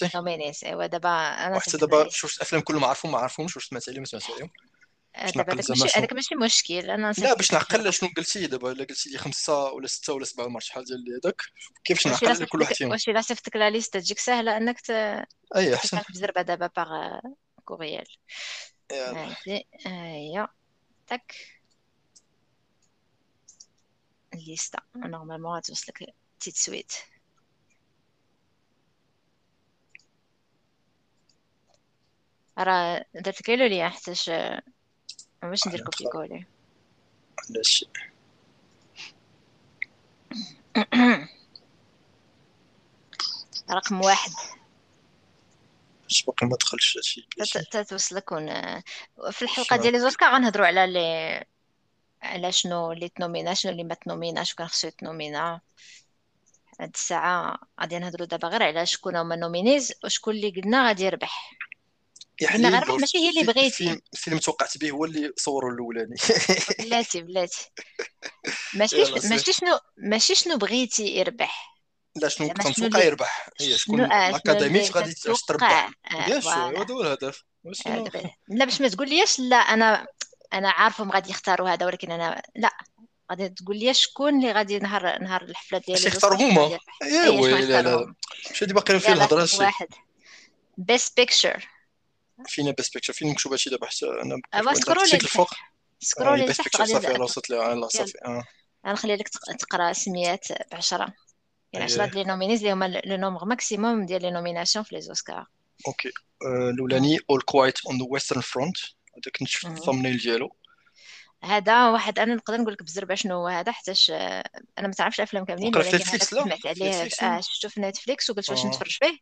النومينيس. ايوا دابا انا حتى دابا شفت الافلام كلهم عارفهم ما عارفهمش واش سمعت عليهم باش دابا نعقل هذاك زعما ماشي شنو. هذاك ماشي مشكل، انا لا باش صدقتك نعقل شنو قلتي دابا. الا قلتي لي 5 ولا 6 ولا 7 مرات شحال ديال هذاك كيفاش نعقل كل واحد فيهم؟ واش الا صيفطك لا ليست تجيك ساهله انك اي احسن تزربه دابا باغ كوريال. هادي هي تاك الليسته نورمالمون غتوصلك تيتسويت. راه درت لك ليا حتى باش ندير كوبي كولي. علاش رقم 1 باش باقي ما دخلش هادشي توصلك. في الحلقه ديال لي زوسكار غنهضروا على لي على شنو لي تنومينا شنو لي ما تنوميناش وكان خصو يتنومينا. هاد الساعه غادي نهضروا دابا غير على شكون هما نومينيز وشكون اللي قلنا غادي يربح. انا غير ماشي هي اللي بغيتي. الفيلم توقعت به هو اللي صوروا الاولاني. بلاتي ماشي شنو بغيتي يربح، لا شنو كنتوقع يربح. هي شكون الاكاديميش غادي تربح. ياش هذا هو الهدف. لا باش ما تقول ليش لا انا عارفهم غادي يختاروا هذا، ولكن انا لا غادي تقول لي شكون اللي غادي نهار الحفله ديالي يختاروا هما. ايوا لا ماشي دي باقي في الهضره. شي واحد بيست بيكتشر فينا بس بيكتشر فين مكتوبه شي دابا حتى انا سكرولي الفوق سكرولي لتحت غادي وصلت لها صافي. غنخلي لك تقرا سميات ب10 يعني 10 ديال لي نومينيز اللي هما لو نومبر ماكسيموم ديال لي نوميناسيون في لي اوسكار. اوكي الاولاني All Quiet on the Western Front، هذا كنت شفت الثامنيل ديالو. هذا واحد انا نقدر نقول لك بالزربه شنو هو هذا، حتى انا ما تعرفش الافلام كاملين ولكن سمعت عليه شفتو في نتفليكس وقلت واش نتفرج فيه.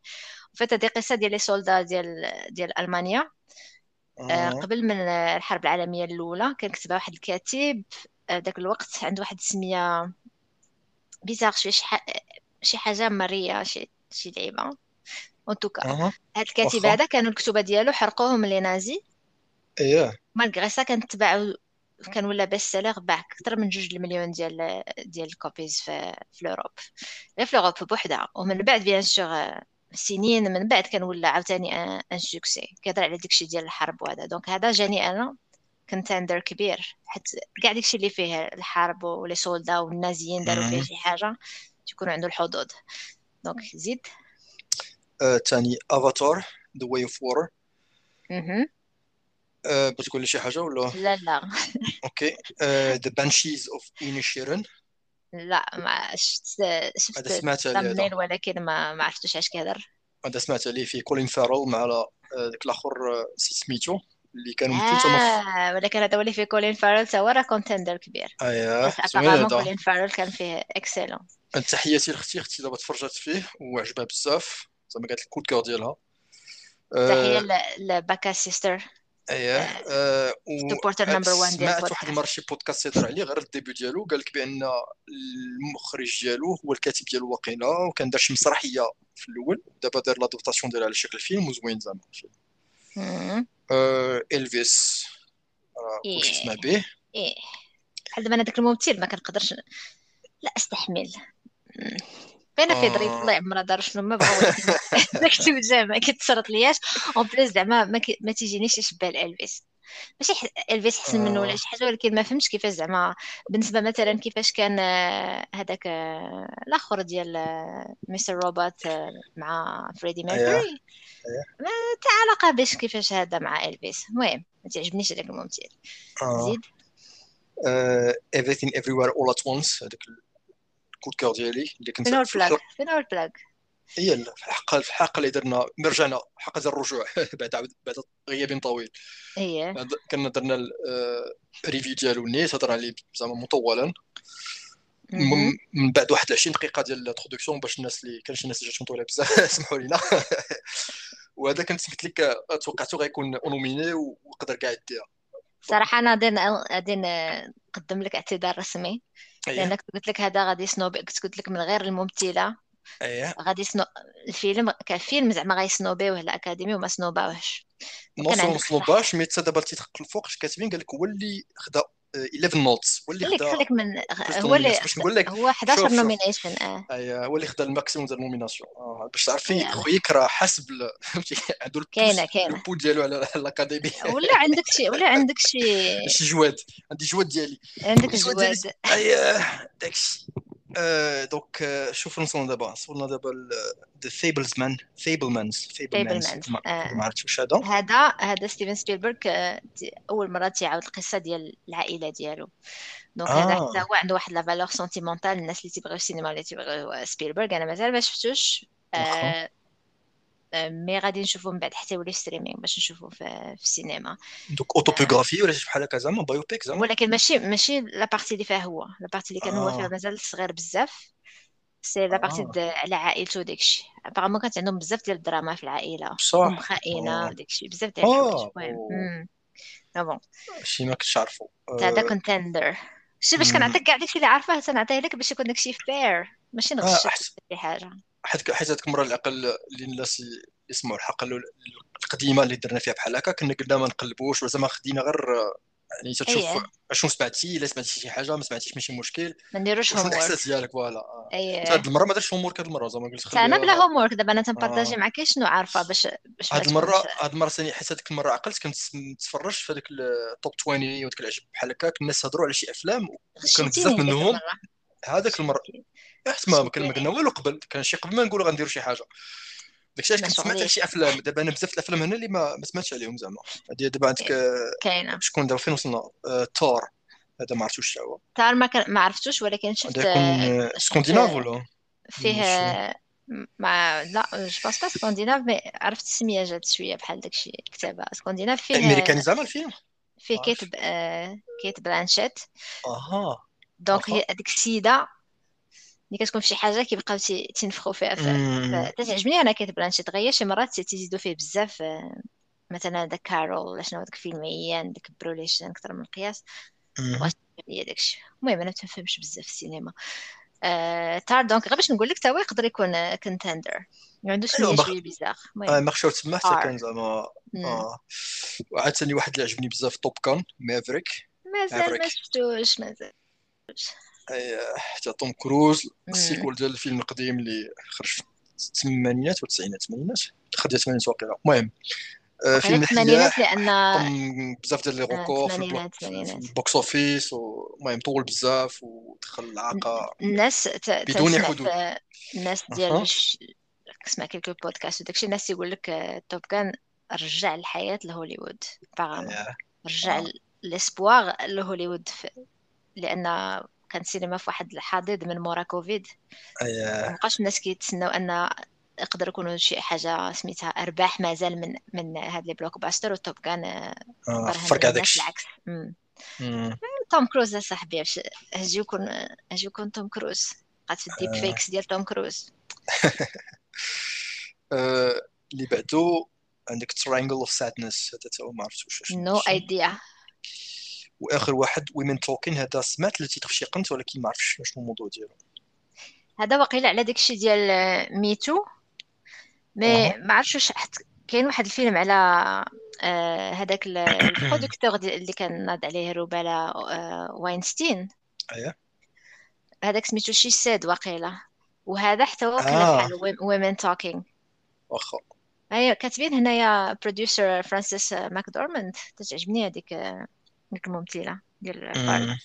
فات هذه قصه ديال لي سولدا ديال المانيا قبل من الحرب العالميه الاولى. كان كتبها واحد الكاتب داك الوقت عنده واحد السميه بيزار شي حاجه ماريا شي لعيبه اون توكا. هذا الكاتب هذا كانوا الكتبه ديالو حرقوهم لي نازي. اييه مالغري سا كانت تباعو كان ولا بس سيلر باع اكثر من 2 مليون ديال الكوبيز في الاوروب، غير في الاوروب بوحدها. ومن بعد بيان سور سنين من بعد كان ولا عاوتاني ان سوكسي كيهضر على داكشي ديال الحرب وهذا. دونك هذا جاني انا كونتندر كبير، حيت كاع داكشي اللي فيه الحرب ولي سولدا والنازيين داروا فيه شي حاجه تكون عنده الحظوظ. دونك زيد ثاني افاتار The Way of Water. بتقول لي شي حاجه ولا لا؟ اوكي The Banshees of Inisherin. لا ما شفت سمعت ولكن ما عرفتش اش كيهضر. هذا سمعت عليه في كولين فارل مع داك الاخر سميتو اللي كانوا متفاهمين، ولكن هذا اللي في كولين فارل تا هو راه كونتندر كبير. اييه كولين فارل كان فيه اكسلون. تحياتي لاختي دابا تفرجات فيه وعجبها بزاف، زعما قالت لك كود كور ديالها. تحيه لباكا سيستر. اييه سبورتر نمبر 1 ديال البودكاست. واحد المره شي بودكاست يهضر عليه غير الديبي ديالو، قال لك بان المخرج ديالو هو الكاتب ديال الواقيلا وكان دار شي مسرحيه في الاول دابا دار لادوبتاسيون ديالها على شكل فيلم وزوين زعما. الفيس واش تسمع به؟ ايه بحال دابا انا داك الممثل ما كنقدرش لا استحمل بينا في دري طلع مرة دار شنو ما بغاو داكشي بالجامع كيتصرط لياش اون بليس زعما ما تيجينيش شبه الفيس. ماشي الفيس حسن منه ولا شي حاجه، ولكن ما فهمتش كيفاش زعما بالنسبه مثلا كيفاش كان هذاك الاخر ديال مستر روبوت مع فريدي ميركوري ما تعلق باش كيفاش هذا مع الفيس. المهم ما تعجبنيش هذاك الممثل. زيد Everything Everywhere All at Once، هذاك كود كور ديالي اللي كنت فين اول بلاك. يلا في الحلقه اللي درنا مرجعنا حلقه الرجوع بعد غياب طويل. اييه كنا درنا الريفيو ديالو نيت هضر عليه زعما مطولا من بعد واحد 20 دقيقه ديال الانترودكسيون باش الناس اللي كان شي ناس جات مطوله بزاف سمحوا لينا. وهذا كنت قلت لك توقعته غيكون اونوميني وقدر كاع يديها صراحه. انا غادي نقدم لك اعتذار رسمي لانك قلت لك هذا غادي سنوب. قلت لك من غير الممثله غادي الفيلم كفيلم زعما غيسنوبيوه الاكاديمي وما سنوباوهش. ما سنوباش مي تصدبلتي تحق الفوق كاتبين قال لك هو اللي خدا 11 نوتس خليك من هو اللي باش نقول لك هو 11 نومينيشن. ايوه هو اللي خدا الماكسيموم ديال النوميناسيون باش تعرفي خويك راه حسب عندو البوت ديالو على الاكاديمي ولا عندك شي جواد. عندي جواد ديالي ايوه داكشي. دونك شوفوا نصون دابا صورنا دابا ذا فيبلمانز ما عرفتش واش هذا ستيفن سبيلبرغ اول مره تيعاود القصه ديال العائله ديالو. دونك هذا حتى هو عنده واحد لا فالور سونتيمونتال. الناس اللي تيبغيو السينما اللي تيبغيو سبيلبرغ انا مازال ما شفتوش مي غادي نشوفو من بعد حتى يولي في ستريمينغ باش نشوفو في السينما. دوك اوتوبيوغرافي ولا شي بحال هكا زعما بايوبيك زعما، ولكن ماشي لا بارتي اللي فيها هو. لا بارتي اللي كان هو فيها مازال صغير بزاف سي لا بارتي على عائلته داكشي. ابارامون كانت عندهم بزاف ديال الدراما في العائله ومخائنه داكشي بزاف ديال الحوايج. المهم دابا شي ما كنتش عارفو تاع دا كونتندر شي باش كنعطيك كاع داكشي اللي عارفاه تنعطيه لك باش يكون داكشي فير ماشي نغشك شي حاجه. حيت هذيك المره العقل اللي الناس يسمعوا الحق القديمه اللي درنا فيها بحال هكا كنا قلنا ما نقلبوش ولا زعما خدينا غير يعني تشوف شنو سمعتي. الا سمعتي شي حاجه ما سمعتيش ماشي مشكل ما نديروش هومورك الاحساس ديالك فوالا. هاد المره ما درتش هومورك هاد المره زعما قلت انا بلا هومورك. دابا انا تنبارطاجي معاك شنو عارفه باش هاد المره ثاني حيت هذيك المره عقلت كنت نتفرج في هذاك التوب 20 وداك العجب بحال هكا الناس هضروا على شي افلام وكان بزاف منهم هذاك المره احتمال كلمه قلنا والو قبل كان شي قبل ما نقولوا غنديروا شي حاجه داكشي كنت سمعت شي افلام. دابا انا بزاف الافلام هنا اللي ما سمعتش عليهم زعما. هذه دابا عندك كاينه شكون دابا فين وصلنا تور هذا ما عرفتوش شنو هو تور ما عرفتوش ولكن شفت سكنديناف ولا فيه ما لا جو باس با سكنديناف مي عرفت السميه جات شويه بحال داكشي كتابه سكنديناف فيه امريكاني زعما الفيلم فيه كيت برانشيت دونك هذيك السيده ملي كتكون فشي حاجه كيبقاو تينفخوا فيها تعجبني انا كيت بلانشيت. غير شي مرات تيزيدوا فيه بزاف مثلا داك كارول ولا شنو هذاك الفيلم عيان داك بروليشن اكثر من القياس واش هي داكشي. المهم انا ما تفهمش بزاف في السينما تار دونك غير باش نقول لك تا هو يقدر يكون كونتندر ما عندوش شي بيزار. المهم ماخشوت تما حتى كان زعما وعاتاني واحد اللي عجبني بزاف توب كان مافريك مازال ما شفتوش اي حتى توم كروز السيكول ديال الفيلم القديم اللي خرج في الثمانينات والتسعينات الثمانينات خدات الثمانينات واقيلا. المهم فيلم الثمانينات لان بزاف ديال لي ريكور في البوكس اوفيس المهم طول بزاف ودخل العاقه الناس بدون حدود. الناس ديال كسمع كيلكو بودكاست وداكشي الناس يقول لك توب كان رجع الحياه لهوليوود باغامون رجع ليسبواغ لهوليوود لان كان سينما في واحد الحضيض من مورا كوفيد. مابقاش الناس كيتسناو ان يقدر يكونوا شي حاجه سميتها ارباح مازال من هاد لي بلوك باستر وتوب كان فرق هذاكشي العكس. توم كروز صاحبي اجيكون توم كروز قعد في الديب فيكس ديال توم كروز اللي بعدو عندك ترينجل اوف سادنس هذا تا هو ما عرفتوش نو ايديا. واخر واحد ويمن توكين هذا سمعت اللي تيتخشي قنت ولكن ما عرفتش شنو الموضوع ديالو. هذا واقيلا على داكشي ديال ميتو مي ما عرفتش. كاين واحد الفيلم على هذاك البرودكتور اللي كان ناض عليه روبالا واينستين هذاك سميتو شي ساد واقيلا وهذا حتى هو كان بحال ويمن توكين واخا كاتبين هنايا بروديوسر فرانسيس ماكدورماند. تعجبني هذيك الممثله ديال الفيلم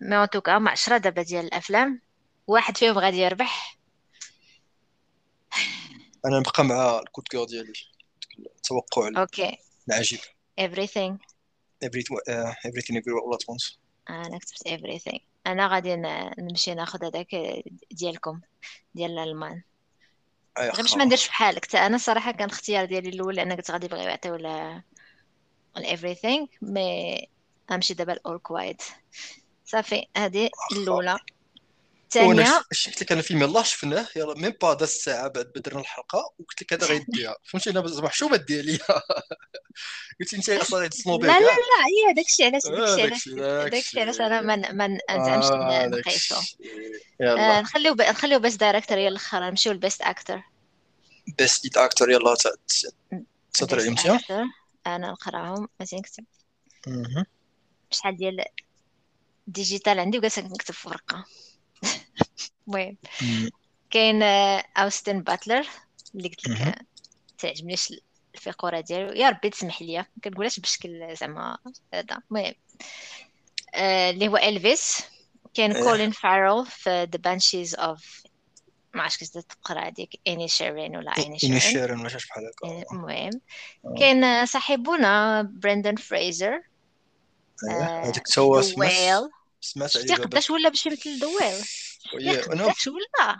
ما توقع مع 10 دابا ديال الافلام واحد فيهم غادي يربح. انا نبقى مع الكود كور ديالي التوقع العجيب everything everywhere all at once. انا كتبت everything. انا غادي نمشي ناخذ هذاك ديالكم ديال الالمان غير باش ما نديرش بحالك. حتى انا صراحه كان الاختيار ديالي الاول لان كنت غادي بغيو يعطيو on everything مي امشي دابا all quiet صافي. هذه الاولى الثانيه قلت لك انا فيلم يلاه شفناه يلا ميم با دا الساعه بعد بدرنا الحلقه وقلت لك هذا غيديها فهمتي انا زعما حشومه دير ليا قلت انت اصلا هاد السنوبيل لا لا لا هي داكشي علاش داكشي علاش انا ما نزعمش نقيسو يلا نخليو بس دايريكتور يلا الاخر نمشيو لبيست اكتر بيست اكتر يلا تطلع امتى انا نقراهم مزيان كتب شحال ديال ديجيتال عندي وجالسه كنكتب في ورقه. المهم كاين اوستن باتلر اللي قلت لك تعجبنيش الفقره ديالو، يا ربي تسمح لي كنقولهاش بشكل زعما هذا. المهم اللي هو الفيس، كاين كولين فارل في ذا بانشيز اوف ما عرفتش كيفاش تقرا هذيك اني شيرين ولا شي بحال هكا. المهم كاين صاحبنا بريندن فريزر هذيك تواس سمعت عليه دابا قداش ولا باش يمثل دويل.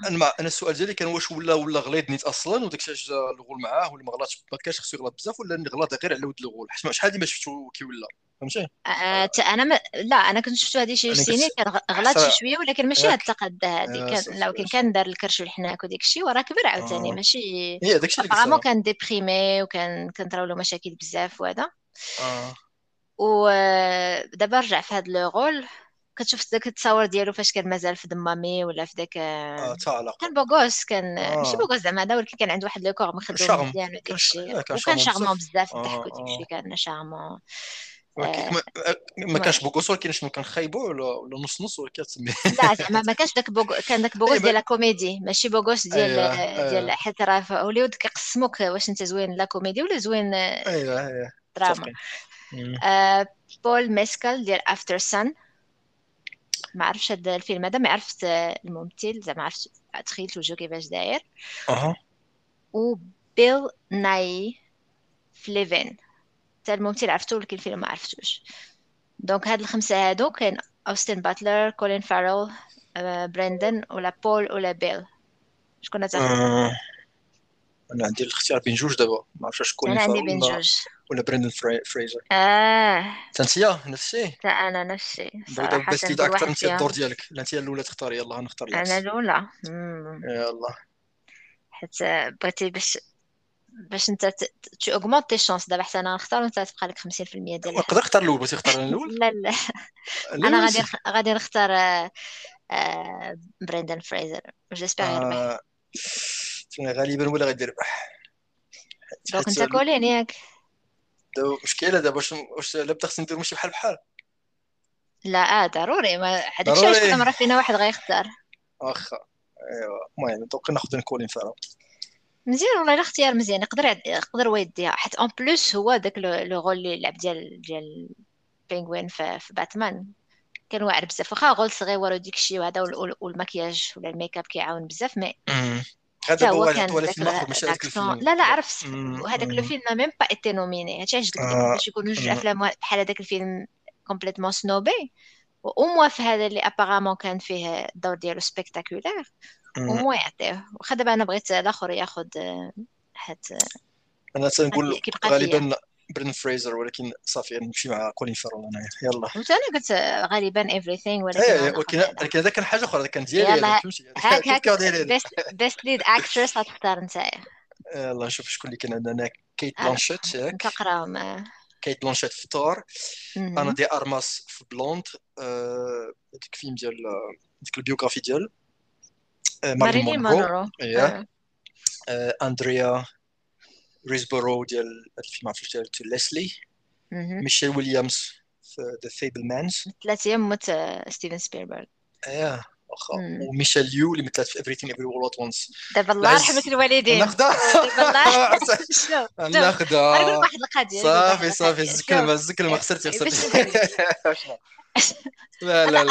انا السؤال ديالي كان واش ولا غليظ نيت اصلا وداك الشيء الغول معاه ولا ما غلطش، ما كانش خصو يغلط بزاف ولا غلط غير على ود الغول، حيت شحال ما شفتو كي ولا فهمتي. انا كنت شفتو هذه شي سنين كان غلط شي شويه ولكن ماشي هاد التقد هذه، لكن كان دار الكرش والحناك وداك الشيء وراه كبر عاوتاني ماشي هي داك الشيء اللي كان ديبريمي وكان كنطراو له مشاكل بزاف وهذا. ودابا رجع في هاد لو رول، كتشوف داك التصاور ديالو فاش كان مازال في دمامي ولا في داك كان بوغوس، كان ماشي بوغوس زعما هذا، ولكن كان عنده واحد لو كور مخدوم مزيان وداك الشيء، وكان شارمون بزاف الضحك وداك الشيء، كان شارمون ما كانش بوغوس ولكن شنو كان خايبو ولا نص نص ولا كتسميه. لا زعما ما كانش داك كان داك بوغوس ديال الكوميدي، ماشي بوغوس ديال حيت راه في هوليوود كيقسموك واش انت زوين لا كوميدي ولا زوين دراما. بول ميسكال ديال افتر سان، ما عرفتش هذا الفيلم هذا، ما عرفت الممثل زعما عرفت تخيلت وجهه كيفاش داير. وبيل ناي فليفين حتى الممثل عرفتو ولكن الفيلم ما عرفتوش. دونك هاد الخمسه هادو، كاين اوستن باتلر، كولين فارل، بريندن ولا بول ولا بيل، شكون تاع انا عندي الاختيار بين جوج دابا، ما عرفتش شكون ولا بريندن فريزر. تنسيا نفسي لا انا نفسي صراحه بس تيدا اكثر نسيت الدور ديالك، لا انت الاولى تختاري. يلاه نختار لك انا الاولى يلاه، حيت بغيتي باش انت تي اوغمونت تي شانس. دابا حتى انا نختار وانت تبقى لك 50% ديال نقدر نختار الاول. بغيتي تختار الاول؟ لا انا غادي نختار بريندن فريزر جيسبر يربح. غالبا ولا غادي يربح دونك انت كولين ياك. دابا مشكله دابا واش لا بغيت ندير ماشي بحال بحال؟ لا ضروري ما هذاك الشيء باش كنعرف فينا واحد غيختار واخا. ايوا المهم دونك ناخذ نكولين فارا مزيان والله الاختيار مزيان، يقدر هو يديها حيت اون بلوس هو داك لو رول اللي لعب ديال بينغوين في باتمان كان واعر بزاف، واخا غول صغير وديك الشيء وهذا والمكياج ولا الميك اب كيعاون بزاف. مي هذا هو التواليت الماخر مشارك الفيلم. لا عرفت وهذاك الفيلم ميم با ايتي نوميني، هادشي علاش قلت لك باش يكونوا جوج افلام بحال هذاك الفيلم كومبليتمون سنوبي، واموا في هذا اللي ابارامون كان فيه الدور ديالو سبيكتاكولير ومو يعطيه. واخا دابا انا بغيت الاخر ياخذ، حيت انا تنقول غالبا برين فريزر ولكن صافي نمشي مع كولين فارل انا. يلا انا قلت غالبا everything ولكن هذا كان حاجه اخرى، هذا كان ديالي فهمتي. بيست ليد اكترس غتختار نتايا. يلا نشوف شكون اللي كان عندنا. كيت بلانشيت ياك كنقرا مع كيت بلانشيت في طور، انا دي ارماس في بلوند ديك فيلم ديال ديك البيوغرافي ديال ماريلين مونرو، اندريا ريزبورو ديال الفيلم عرفتو ديال ليسلي، ميشيل ويليامز في ذا فيبلمانز ثلاث ايام مت ستيفن سبيربرغ واخا، وميشيل ليو اللي مثلت في ايفريثينغ ايفريوير اول ات وانس. دابا الله يرحم الوالدين ناخذها، دابا الله ناخذها. غنقول واحد القضيه صافي الزكلمه خسرتي. لا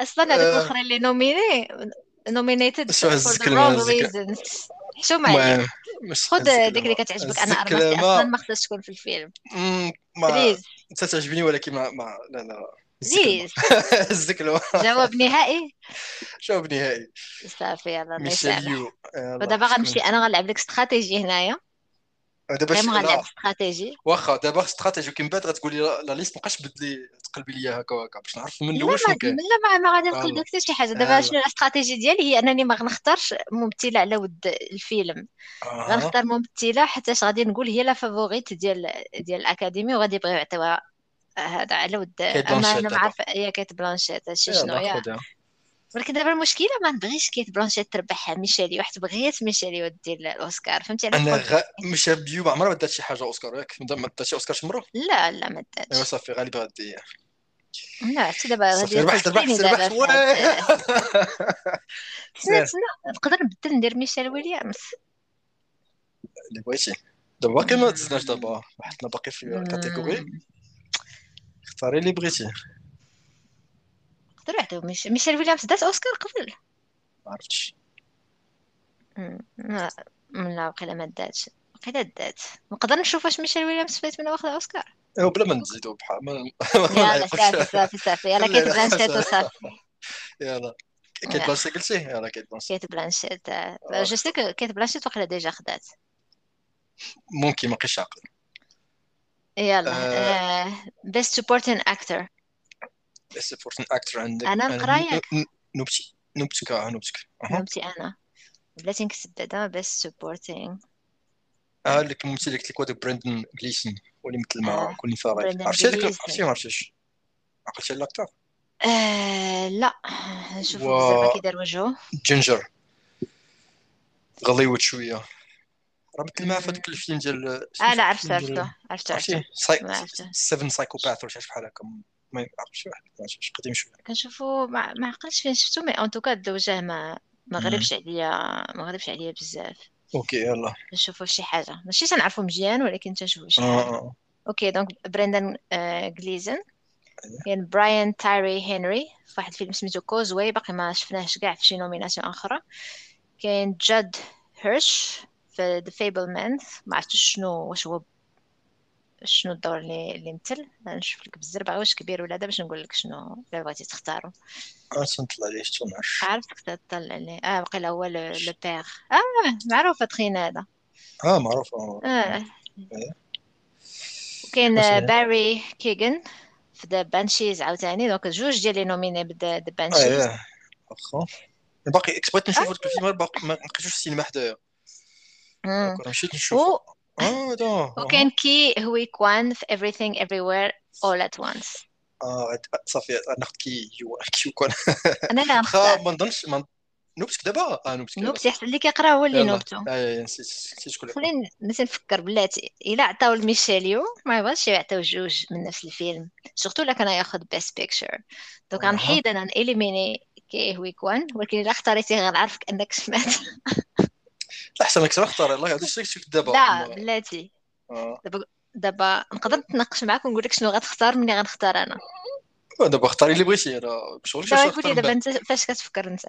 اصلا هذوك الاخرين اللي نومينيتد فور ذا رونغ ريزونز. شو معايا خد ديك اللي كتعجبك. انا ارماسي اصلا ما خصهاش تكون في الفيلم، ما تعجبني ولكن ما لا زيز الزكلو. جواب نهائي صافي يلاه نسالو. ودابا غنمشي انا غنلعب لك استراتيجي هنايا، دابا غنلعب استراتيجي واخا. دابا استراتيجي كي من بعد غتقولي لا ليست مابقاش بدلي تقلبي ليا هكا باش نعرف من الاول شنو كاين. لا ما غادي نقلب لك حتى شي حاجه. دابا شنو الاستراتيجي ديالي؟ هي انني ما غنختارش ممثله على ود الفيلم، غنختار ممثله حتى غادي نقول هي لا فافوريت ديال الاكاديمي وغادي يبغيو يعطيوها هذا على ود. انا ما عارفه هي كيت بلانشيت هادشي شنو هي. ولكن دابا المشكله ما نبغيش كيت بلانشيت تربحها ميشيلي، واحد بغيت ميشيلي ودير الاوسكار، فهمتي على ميشيل بيو عمرها ما دات شي حاجه اوسكار، ياك ما دات شي اوسكار شي مره، لا لا ما داتش، ايوا صافي غالبا غادي، لا حتى دابا غادي ربحت نقدر نبدل ندير ميشيل ويليامز اللي بغيتي دابا، باقي ما دزناش دابا حطنا باقي في كاتيجوري، اختاري اللي بغيتي تروحتو. ميشيل ويليامز دات اوسكار قبل، ما عرفتش لا وقيلا ما داتش، وقيلا دات، نقدر نشوف واش ميشيل ويليامز فات من واخد اوسكار ايوا بلا ما نزيدو بحال يلا صافي صافي صافي، يلا كيتبلانشيت وصافي، يلا كيتبلانشيت قلتي، يلا كيتبلانشيت جو سي كيتبلانشيت وقيلا ديجا خدات، ممكن ما بقيتش عاقل، يلا بيست سبورتين اكتر، بس فورتن اكتر عندك، انا نقرايك نبتي انا بلاتي نكتب بعدا بس سبورتين، هاديك الممثل اللي قلت لك هذاك براندن غليسون واللي مثل مع كل فريق، عرفتي هذاك الشيء ما عرفتيش عقلتي على الاكتر، لا نشوفوا بزاف كي دار وجهه، جينجر غليوت شويه راه مثل ما فهاد الفيلم ديال انا عرفتو 7 سايكوباث ولا شي بحال هكا، ما عرفتش واش قديم شويه كنشوفو، ما عقلتش فين شفتو، مي ان توكا الوجه ما غربش عليا، ما غربش عليا بزاف، اوكي يلا نشوفو شي حاجه ماشي تنعرفو مزيان ولكن تنشوفو شي حاجه، اوكي دونك براندن غليزن، كاين براين تايري هنري في واحد الفيلم سميتو كوزوي باقي ما شفناهش كاع في شي نوميناسيون اخرى، كاين جاد هيرش في ذا فيبلمانز، ما عرفتش شنو واش هو شنو الدور اللي مثل، نشوف لك بالزربه واش كبير ولا دا باش نقول لك شنو الا بغيتي تختاروا، اصلا طلع ليه توناش عارفتك تطلع ليه، بقى هو لو بير، معروفه تخين هذا، معروفه، وكاين باري كيغن في ذا بانشيز عاوتاني، دونك جوج ديال لي نوميني بدا ذا بانشيز، واخا باقي اكسبرت نشوف داك الفيلم باقي ما لقيتوش في السينما حدايا، دونك مشيت نشوف، وكان كي هوي كوان في Everything Everywhere All at Once، صافي ناخذ كي كوان، انا لا ما نظنش نوبتك دابا، نوبتي حتى اللي كيقرا هو اللي نوبتو، نسيت شكون، خلينا نفكر بلاتي الا عطاو الميشيليو ما يبغاش يعطيو جوج من نفس الفيلم، سورتو الا كان ياخذ بيست بيكتشر، دونك غنحيد انا ناليميني كي هوي كوان، ولكن الا اختاريتي غنعرفك انك سمعت احسن لك اختار، الله يعطيك شريكتك دابا، لا بلاتي دابا نقدر نتناقش معاك ونقول لك شنو غتختار مني غنختار انا، دابا اختاري اللي بغيتي، انا مشغول شي شي دابا، انت فاش كتفكر انت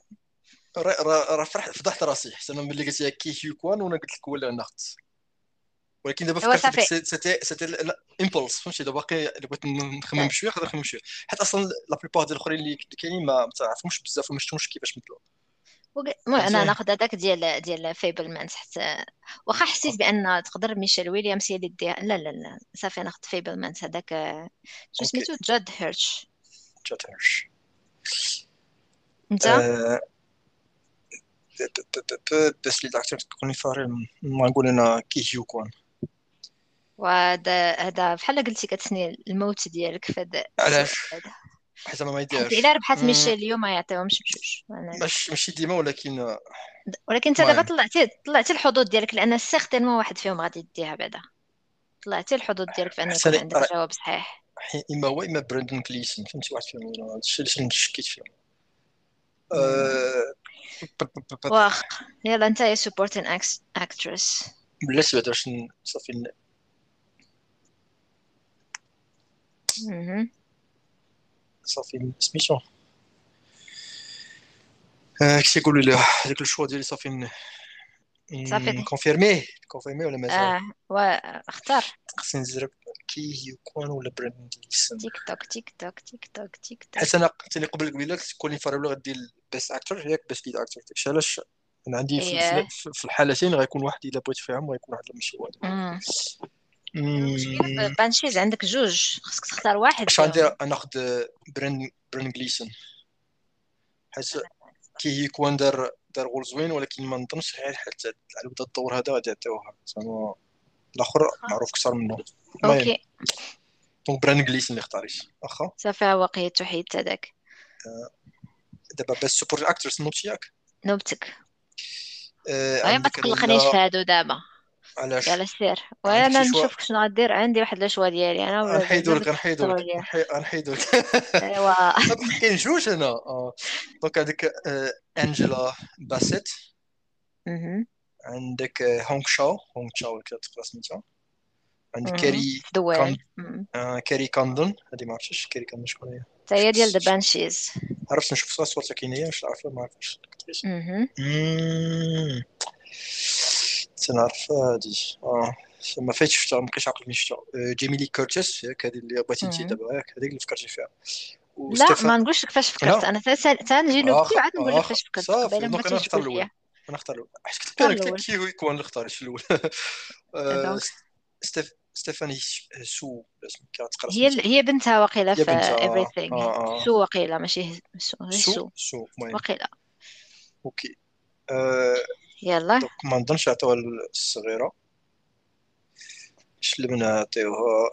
راه فضحت راسي حتى انا ملي قلت لك كي يكون وانا قلت لك ولا ناخذ، ولكن دابا فكرت سيتي امبولس، فهمتي دابا باقي بغيت نخمم شويه، نقدر نخمم شويه حيت اصلا لا بليبار ديال الاخرين اللي كاينين ما تعرفهمش بزاف وما شفتهمش كيفاش مثلو، انا ناخذ هذاك ديال فيبلمانز، حتى واخا حسيت بان تقدر ميشيل ويليامز هي اللي ديها، لا لا لا صافي ناخذ فيبلمانز، هذاك شنو سميتو جاد هيرش انت بس اللي عرفتي تكوني فاري، ما نقول انا كيجيو كون، وهذا بحال قلتي كتسني الموت ديالك فهاد، علاش حيت ما يديرش الا ربحات ميشيل اليوم ما يعطيهمش بجوج، ماشي ديما ولكن انت دابا طلعتي الحدود ديالك، لان سيغتينمون واحد فيهم غادي يديها بعدا، طلعتي الحدود ديالك فان يكون عندك جواب صحيح، اما هو اما براندن كليسن، فهمتي واحد فيهم ولا هادشي اللي شكيت فيه، واخ يلا انت يا سبورتين اكتريس، بلاتي بعدا باش صافي صافي سميتو، كيفاش يقولوا لي هذاك الشو ديالي صافي كونفيرمي ولا مازال، واختار خصني نجرب كي يكون ولا براندن غليسون، تيك توك حيت انا قلتلي قبل كولين فاريبل غادي دير بيست اكتور ياك بيست ليد اكتور، داكشي علاش انا عندي في الحالتين غيكون واحد الا بغيت فيهم ويكون واحد ماشي واحد، بانشيز عندك جوج خصك تختار واحد، اش غندير ناخذ برن غليسون حيت كي يكون دار غول زوين، ولكن ما نظنش غير حتى على بدا الدور هذا غادي يعطيوها، زعما الاخر معروف اكثر منه، اوكي دونك برن غليسون اللي اختاريت، واخا صافي هو وقيت حيت هذاك دابا باش سبورت اكترس نوبت ياك نوبتك اي ما تقلقنيش في هادو دابا علاش على السير وانا نشوفك شنو غدير عندي واحد الشوا ديالي انا غنحيدولك ايوا ما كاينجوش هنا دونك هذيك انجيلا باسيت عندك هونغ شاو كتقرا سميتها عند كاري كاندون هذه ما عرفتش كاري كاندون شكون هي حتى هي ديال ذا بانشيز عرفت نشوف صورتها كاينه واش عارفه ما عرفتش تنعرف هادي ما فايت شفتها ما بقيتش عاقل ملي شفتها جيميلي كورتيس هي هذه اللي بغيتي انت دابا هاك هذيك اللي فكرتي فيها لا ما نقولش لك فاش فكرت انا تنجي نكتب عاد نقول لك فاش فكرت قبل ما تجي نختار حيت كنت كي هو يكون نختار شنو ستيفاني سو هي بنتها وقيله في everything سو وقيله ماشي سو وقيله اوكي يلا ما نظنش عطاو الصغيره شلمنا عطيوها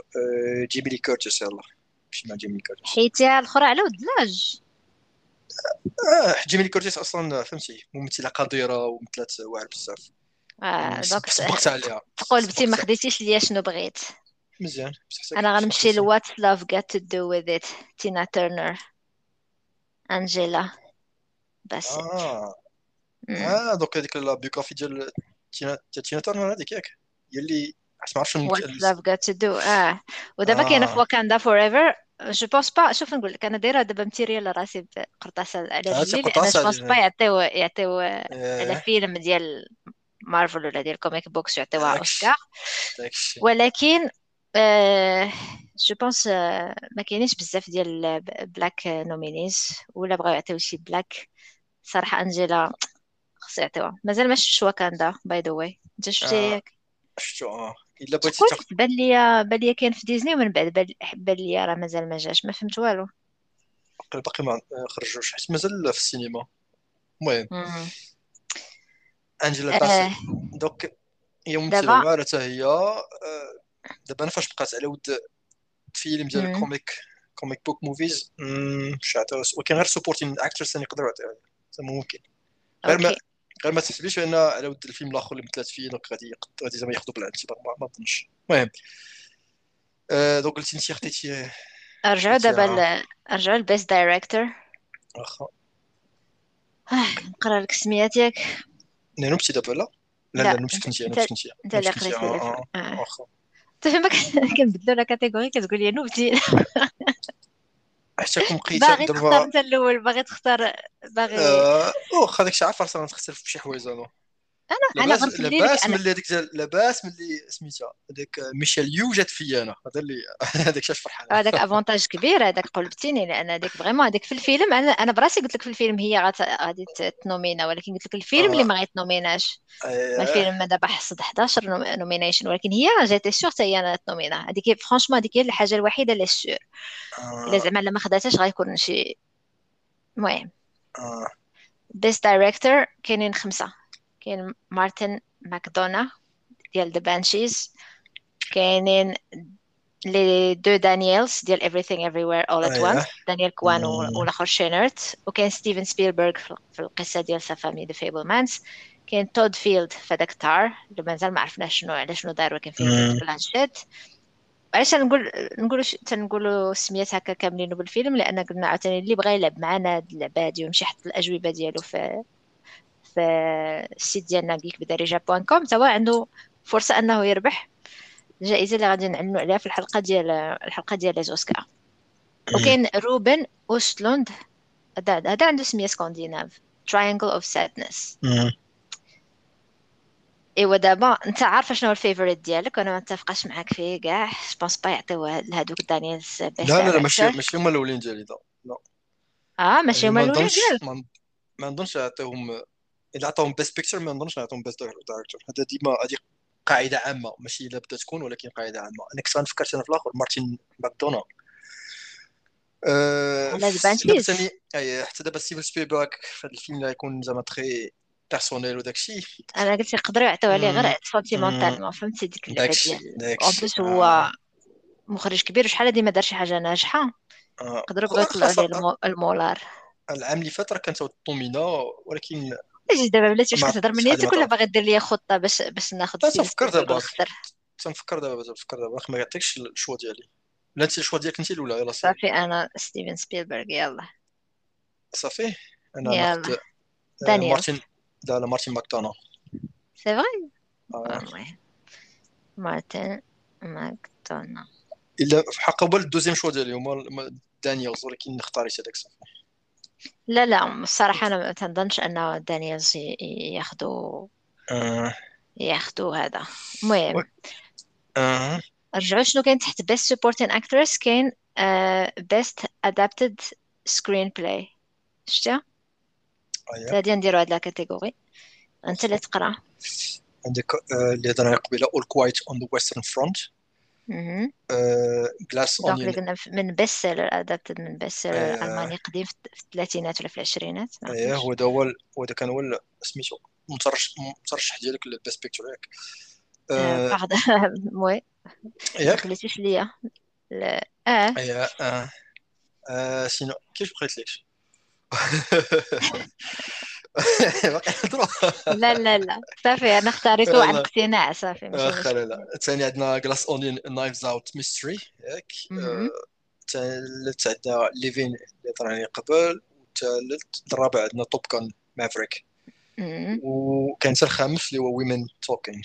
جيبي لي كورتيس يلا باش ما جيبي لي كورتيس حيتها الاخرى على الدلاج جيميلي كورتيس اصلا فهمتي ممثله قديره ومثلت واعر بزاف دونك سبقت عليها تقول بتي ما خديتيش ليا شنو بغيت مزيان انا غنمشي لوات لاف جات تو دو وذ ات تينا تيرنر انجيلا بس دونك هذيك لا بيوغرافي ديال تينا تيرنر هذيك ياك هي اللي ما عرفتش وات لاف جات تو دو ودابا كاينه في واكاندا فور ايفر جو بونس با شوف نقول لك انا دايره دابا متيريال راسي بقرطاسه على جيلي انا جو بونس با يعطيو على فيلم ديال مارفل ولا ديال كوميك بوكس يعطيوها اوسكار ولكن جو بونس ما كاينينش بزاف ديال بلاك نومينيز ولا بغاو يعطيو شي بلاك صراحه انجيلا خص يعطيوها مازال ما شفتش واكاندا باي ذا واي انت شفتي شفتو الا بغيتي تاخذ بان ليا كاين في ديزني ومن بعد بان ليا راه مازال ما جاش ما فهمت والو باقي ما خرجوش حيت مازال في السينما المهم انجيلا باسيت دونك يوم تلعبها حتى هي دابا انا فاش بقات على ود فيلم ديال الكوميك بوك موفيز مش عطاو ولكن غير سبورتين اكترس اللي يقدروا يعطيوها ممكن غير ما تحسبيش انا على ود الفيلم الاخر اللي مثلت فيه دونك غادي زعما ياخذوا بالعكس ما نظنش المهم دونك قلتي انت خديتي ارجعوا دابا ارجعوا لبيست دايريكتور واخا نقرا لك السميات ياك نمشي دابا لا نمشي انت اللي قريتي واخا حتى فين كنبدلوا لا كاتيجوري كتقول لي نوبتي حتىكم لقيتها دابا باغي تختار الاول باغي واخا داكشي عارف راسنا نختلف في شي حوايج انا غنخلي لك من اللي ديك لاباس من اللي سميتها هذاك ميشيل يو جات فيا انا هذا اللي هذاك شاش فرحان هذاك افونتاج كبير هذاك قلبتيني لان هذاك فريمون هذاك في الفيلم انا براسي قلت لك في الفيلم هي غادي تنومينا ولكن قلت لك الفيلم اللي ما غيتنوميناش الفيلم دابا حصد 11 نومينيشن ولكن هي جات سيغ حتى هي انا تنومينا هذيك فرانشمون هذيك هي الحاجه الوحيده اللي سيغ الا زعما الا ما خداتهاش غيكون شي المهم بيست دايريكتور كاينين 5 كاين مارتن ماكدونا ديال ذا بانشيز كاينين لي دو دانييلز ديال Everything Everywhere All at Once دانيال كوان والاخر شينرت وكاين ستيفن سبيلبرغ في القصه ديال سا فامي ذا فيبلمانز كاين تود فيلد في هذاك التار اللي مازال ما عرفناش شنو على شنو دار ولكن فيه بلانشيت علاش تنقولوا سميات هكا كاملين بالفيلم لان قلنا عاوتاني اللي بغى يلعب معنا هاد اللعبه هادي ويمشي يحط الاجوبه ديالو في السيت ديالنا geekbidariga.com توا عنده فرصه انه يربح الجائزه اللي غادي نعلنوا عليها في الحلقه ديال الأوسكار وكاين روبن اوستلوند هذا عنده سميه سكنديناف تراينجل اوف سادنس ايوا دابا انت عارفه شنو هو الفيفوريت ديالك وانا ما نتفقش معاك فيه كاع جو بونس با يعطيوه لهذوك دانييلز بيست لا ماشي هما الاولين ديالي دا لا ماشي هما الاولين ديالك ما نظنش عطيهم الا عطاهم بيست بيكتشر ما نظنش عطاهم بيست دايريكتور هذا ديما هذه قاعده عامه ماشي الا بدا تكون ولكن قاعده عامه انا كنت غنفكر انا في الاخر مارتن ماكدونالد لا بانشيز حتى دابا سيفل سبيباك في هذا الفيلم اللي غيكون زعما تري بيرسونيل وداكشي انا قلت يقدروا يعطيو عليه غير سونتيمونتالمون فهمتي ديك اللعبه ديال اوبس هو مخرج كبير وشحال هادي ما دار شي حاجه ناجحه يقدروا بغاو يطلعوا المولار العام اللي فات راه كانت الطومينه، ولكن اجي دابا بلاتي واش كتهضر من نيتك ولا باغي دير ليا خطه باش ناخذ فيلم؟ تنفكر دابا واخا ما قالتكش الشوا ديالي، لا انت الشوا ديالك انت الاولى. يلا صافي، انا ستيفن سبيلبرغ. يلا صافي، انا ناخذ مارتن ماكدونا. سي فري مارتن ماكدونا الا في حق قبل الدوزيام شو ديالي هما دانيالز، ولكن اختاريت هذاك صافي. لا الصراحه انا ما تنظنش ان دانيالز ياخذوا هذا. المهم رجعوا شنو كاين تحت بيست سبورتين اكترس، كاين بيست ادابتد سكرين بلاي. شتي غادي نديروا هاد لا كاتيجوري، انت اللي تقرا. عندك اللي هضرنا قبيله All Quiet on the Western Front، Glass Onion من بيست سيلر، ادابتد من بيست سيلر الماني قديم في الثلاثينات ولا في العشرينات. اييه هو دا هو، وهذا كان هو سميتو مترشح ديالك للبيست بيكتور ياك. بعد وي خليتيش ليا سينو كيفاش بقيت ليش لا صافي، انا اختاريته عن اقتناع صافي. لا ثاني عندنا Glass Onion: A Knives Out Mystery ياك، الثالث عندنا Living اللي طراني قبل، والثالث الرابع عندنا Top Gun: Maverick، وكان الخامس اللي هو Women Talking.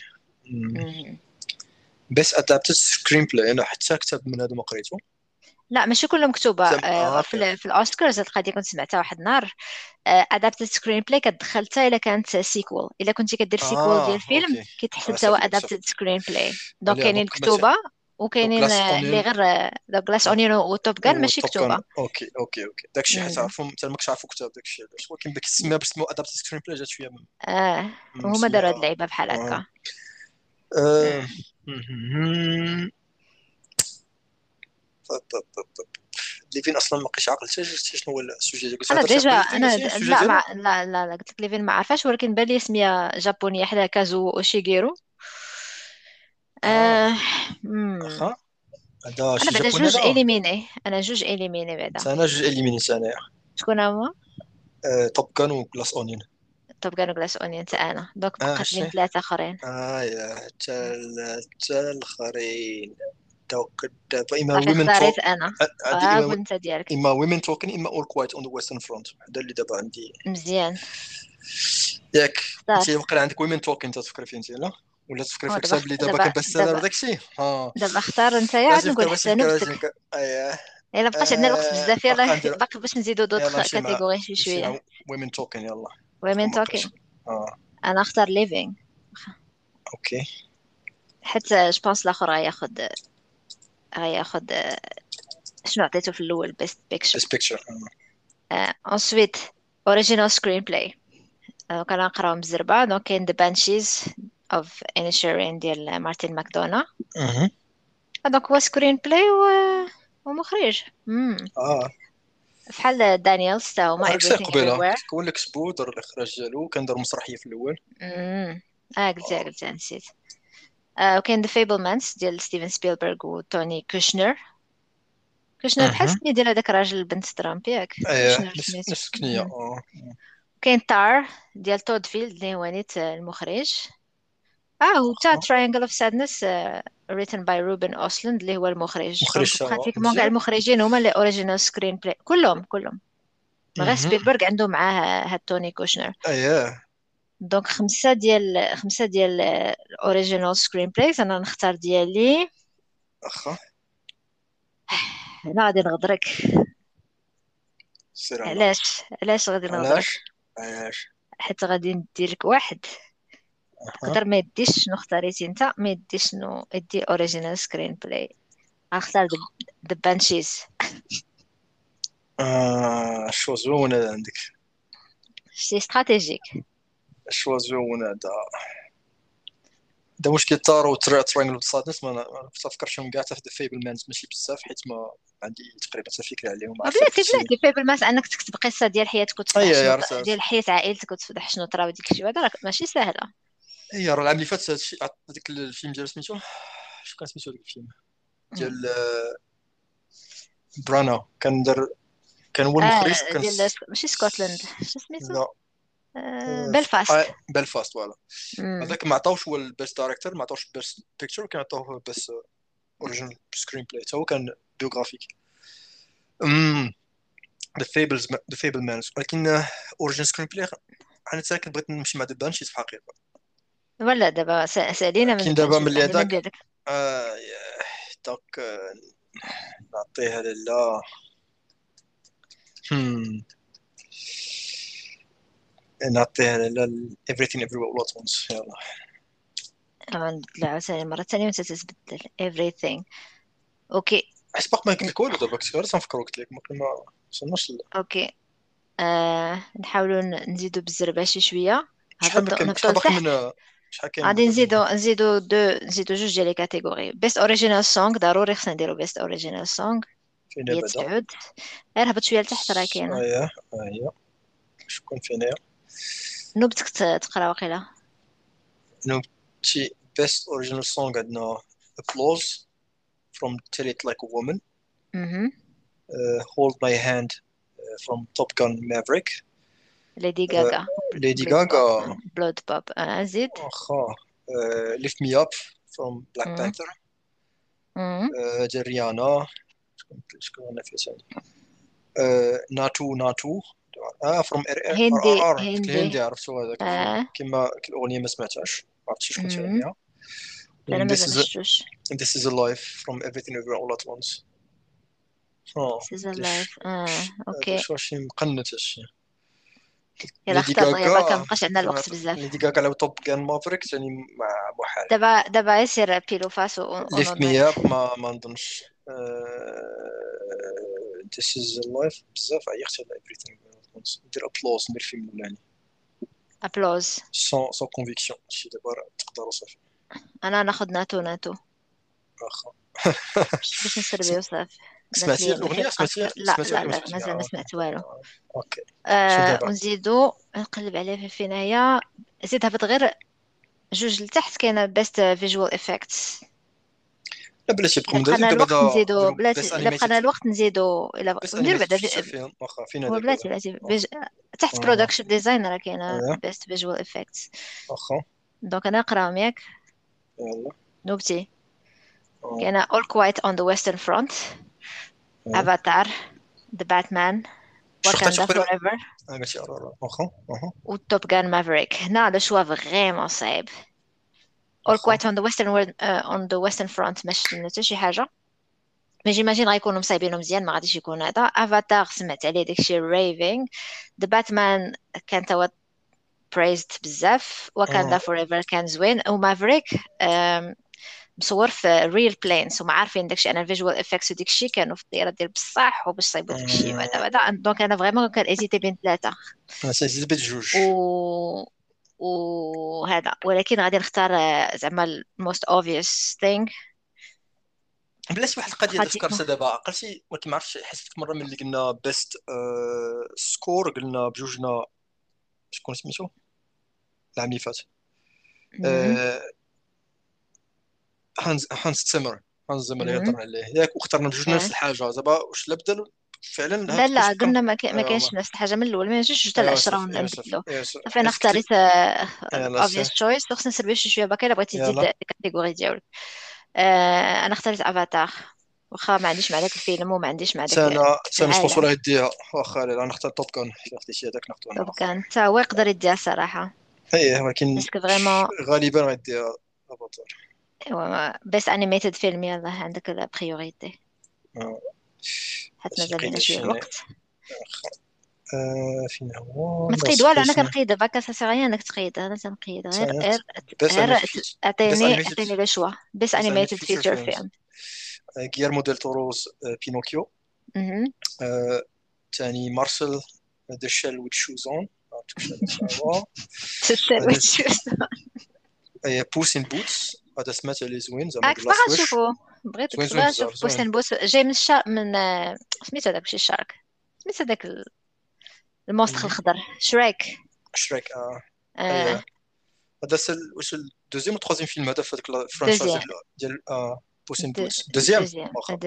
بس ادابت سكرين بلاي انا حتى كتاب من هذا ما قريته، لا ماشي كله مكتوبه. في الاوسكارز القضيه كنت سمعتها واحد النهار، ادابت سكرين بلاي كتدخل حتى الا كانت سيكول، الا كنتي كدير سيكول ديال الفيلم كيتحسب حتى هو ادابت سكرين بلاي. دونك كاينين مكتوبه وكاينين اللي غير دو Glass Onion وTop Gun ماشي مكتوبه. اوكي داكشي حيت عارفهم حتى ما كنتش عارفو كتاب داكشي، علاش ولكن داك السميه بسمو ادابت سكرين بلاي جات شويه هما داروا هاد اللعيبه بحال هكا. ليفين اصلا ما بقيتش عاقل حتى شنو هو السوجي ديالك. انا ديجا لا قلت لك ليفين ما عرفاش، ولكن بان لي سميه جابونيه حدا كازو اوشيغيرو. هذا جوج اليميني بعدا. انا شكون هما؟ توب كان وGlass Onion. انا دوك بقات لي ثلاثه اخرين. يا حتى الاخرين دوك دابا اما ويمن توك، انا بنت ديالك، اما ويمن توك اما All Quiet on the Western Front، هذا اللي دابا عندي مزيان ياك. انت واقيلا عندك ويمن توك انت تفكر فيه انت، ولا تفكر في كتاب اللي دابا كنبسل على داكشي. دابا اختار انت يا نقول حسن نفسك. الا بقاش عندنا الوقت بزاف، يلا باقي باش نزيدو دوطخ كاتيجوري شي شويه. ويمن توك يلا ومن توكين. انا اختار ليفينغ. اوكي حتى جو بونس الاخر غياخد شنو عطيته في الاول بيست بيكتشر. انسويت اوريجينال سكرين بلاي كنقراهم بالزربه. دونك كاين ذا بانشيز اوف انيشيرين ديال مارتن ماكدونا، هذاك هو سكرين بلاي ومخرج فحال دانيال ستاو ما ايفريثينغ ايفريوير. كون لك سبوت دار الاخراج ديالو، كان دار مسرحيه في الاول. قلت نسيت. وكاين The Fabelmans ديال ستيفن سبيلبرغ وتوني كوشنر بحال سميتو ديال هذاك الراجل بنت ترامب ياك، نفس الكنيه. وكاين تار ديال تود فيلد اللي هو نيت المخرج. هو تاع Triangle of Sadness written by Ruben Östlund اللي هو المخرج. براتيكمون كاع المخرجين هما اللي اوريجينال سكرين بلاي كلهم. غير سبيلبرغ عنده معاه هاد توني كوشنر. دونك خمسه ديال الاوريجينال سكرين بلايز. انا نختار ديالي. انا غادي نغدرك. علاش غادي نغدرك؟ حيت غادي ندير لك واحد تقدر ما يديش شنو اختاريتي انت، ما يديش شنو يدي اوريجينال سكرين بلاي. اختار ذا بانشيز. شو زوونه عندك شي استراتيجيك. شو زوونه دا مشكل طار وترينغل بالصادنس. ما تفكرش كاع حتى في ذا فيبلمانز ماشي بزاف، حيت ما عندي تقريبا حتى فكره عليهم. بلاتي فيبلمانز انك تكتب قصه ديال حياتك ديال حياه عائلتك وتفضح شنو طرا وديك الشيء، هذا راه ماشي سهله. اي راه العام اللي فات هذاك الفيلم ديال شكون سميتو داك الفيلم ديال برانا، كان دار كان هو المخرج كان ماشي سكوتلند شنو سميتو؟ لا بلفاست بلفاست فوالا هذاك ما عطاوش هو البيست دايريكتور ما عطاوش بيست بيكتشر كان عطاوه بس اوريجينال سكرين بلاي حتى هو كان بيوغرافيك The Fabelmans ولكن اوريجينال سكرين بلاي انا ساكن بغيت نمشي مع دبان شي في حقيقه ولا دابا سالينا من دابا ملي هذاك دونك نعطيها لله نعطيها لله Everything Everywhere All at Once يلا أنا نطلع ثاني مرة ثانية وتتبدل Everything أوكي أسبق ما يمكن الكل دابا كنت غير تنفكر قلت لك ممكن ما وصلناش أوكي نحاولوا نزيدوا بالزربة شي شوية هذا غادي نزيدو جوج ديال لي كاتيجوري بيست اوريجينال سونغ ضروري خصنا نديرو بيست اوريجينال سونغ فين بدا غير هبط شويه لتحت راه كاين اييه شكون فينا نوبتك تقرا واقيلا نوبتي بيست اوريجينال سونغ عندنا applause from Tell It Like a Woman Hold My Hand from Top Gun Maverick Lady Gaga Blood Pop زيد Lift Me Up from Black Panther Rihanna شكون فيها ناتو from هندي عرفتو هذاك كما الاغنيه ما سمعتهاش ما عرفتش شكون تاعها انا ما عرفتش This is a life from Everything Everywhere All at Once This is a life اوكي واش مقنتش يلا اختار يا باكا مابقاش عندنا الوقت بزاف لي ديكا على توب كان مافريك يعني مع محال دابا يسير بيلو فاس ليفت مي اب ما نظنش This is life بزاف عيقت على everything ندير applause ندير فيلم لهاني applause sans conviction شي دابا تقدروا صافي انا ناخذ ناتو واخا باش نسربيو صافي سمعتي الأغنية لا مازال ما سمعت والو اوكي ونزيدو نقلب عليها في هنايا زيد هبط غير جوج لتحت كاينه بيست فيجوال افكتس لا بلاتي بقاو نزيدو بلاتي بقانا الوقت نزيدو الى ندير بعدا واخا فينا بلاتي تحت برودكشن ديزاين راه كاينه بيست فيجوال افكتس واخا دونك انا نقراهم ياك يلا نوبتي كاينه All Quiet on the Western Front Avatar, The Batman, Wakanda Forever. و Top Gun Maverick. هنا لو شوا فريمون صعيب. All Quiet on the Western Front مش نتا شي حاجة. مي جيماجين غيكونوا مصايبينو مزيان ما غاديش يكون هذا. Avatar سمعت عليه داكشي Raving. The Batman كان توا praised بزاف. Wakanda Forever كان زوين. و Maverick مصور في ريل بلينز وما عارفين داكشي انا فيجوال افكتس وداكشي كانوا في الطياره ديال بصح وباش صايبوا داكشي هذا دونك انا فريمون كان ايزيتي بين ثلاثه سيزيتي بين جوج وهذا ولكن غادي نختار زعما الموست اوفيس ثينغ بلاش واحد القضيه تفكرت دابا قلتي ولكن ما عرفتش حسيتك مره ملي قلنا بيست سكور قلنا بجوجنا شكون سميتو العام اللي فات هانز زيمر يهضر عليه ياك واخترنا بجوج نفس الحاجه دابا واش لا بدل فعلا لا قلنا ما كاينش نفس الحاجه من الاول ما جوج حتى ل10 ونبدلو صافي انا اختاريت obvious choice خصنا نسربيو شويه باكا بغيتي تزيد الكاتيجوري ديالك انا اختاريت افاتار واخا ما عنديش مع داك الفيلم وما عنديش مع داك انا نخصو راه يديها واخا انا نختار توب كان اختيتي هذاك نختو انا توب كان حتى هو يقدر يديها صراحه اييه ولكن غالبا غيديها افاتار ايوا بس انيميتد فيلم يلاه عندك البريوريتي حيت مازال لينا شويه الوقت فين هو نقيد والو انا كنقيد دابا ساسيغيا انك تقيد انا تنقيد غير عطيني لي شوا بس انيميتد فيتشر فيلم غيرمو ديل توروز بينوكيو ثاني مارسل ذا شيل ويت شوز اون بوس ان بوتس هذا سمعت عليه زوين زعما بلاص واش غنشوفو بغيت نشوف بوس ان بوس جاي من سميتو هذاك شي شارك سميتو هذاك المونستر الخضر شريك هذا واش الدوزيام و تروزيام فيلم هذا في هذاك الفرانشايز ديال بوس ان بوس دوزيام واخا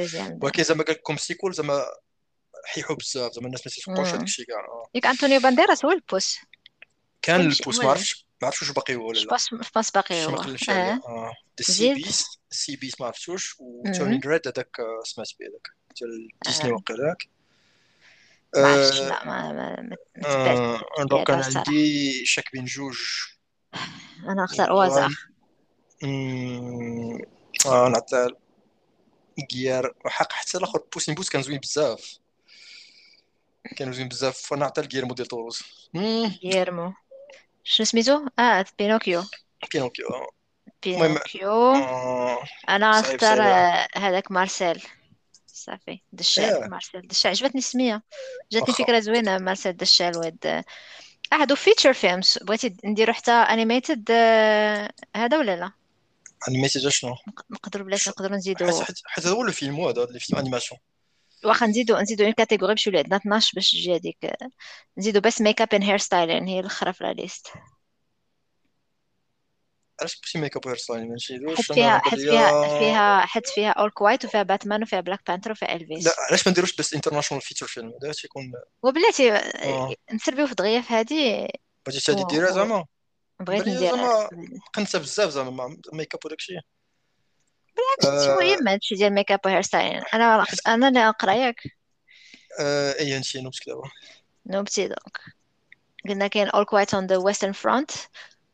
ولكن زعما قالكم سيكول زعما حيحوا بزاف زعما الناس ما تيفقوش هذاك الشيء كاع. ياك انطونيو بانديراس هو البوس كان البوس ما عرفتش واش باقي هو ولا لا. باس باقي هو سي بيس ما عرفتوش. وتوني دريد هذاك سمعت به هذاك ديال ديزني وقلاك ما دونك انا عندي شك بين جوج. انا اختار وازع نعطي غير وحق حتى الاخر بوسين بوس كان زوين بزاف فنعطي غير موديل طوروس غيرمو شنو سميتو بينوكيو انا اختار هذاك مارسيل صافي دشال مارسيل دشال عجبتني السميه جاتني فكره زوينه مارسيل دشال واد احدو فيتشر فيلمز بغيتي نديرو حتى انيميتد هذا ولا لا انيميتد شنو نقدروا بلاش نقدروا نزيدوا حيت هو لو فيلم هذا لي فيلم انيماسيون واخا نزيدو اون كاتيجوري باش ولات عندنا 12 باش تجي هذيك نزيدو بس ميك اب اند هير ستايلين هي الاخرى في لا ليست علاش بغيتي ميك اب هير ستايل ماشي دوش فيها اول كوايت وفيها باتمان وفيها بلاك بانثر وفيها الفيس لا علاش ما نديروش بس انترناشونال فيتشر فيلم هذا تيكون وبلاتي نسربيو في دغيا في هذه بغيتي هذه ديرها زعما بغيت ندير قنصه بزاف زعما ميك اب وداك الشيء بالعكس المهم هادشي ديال ميك اب وهير ستايل انا اللي نقرا ياك اي انشي نوبس دابا نوبتي دونك قلنا كاين اول كوايت اون ذا ويسترن فرونت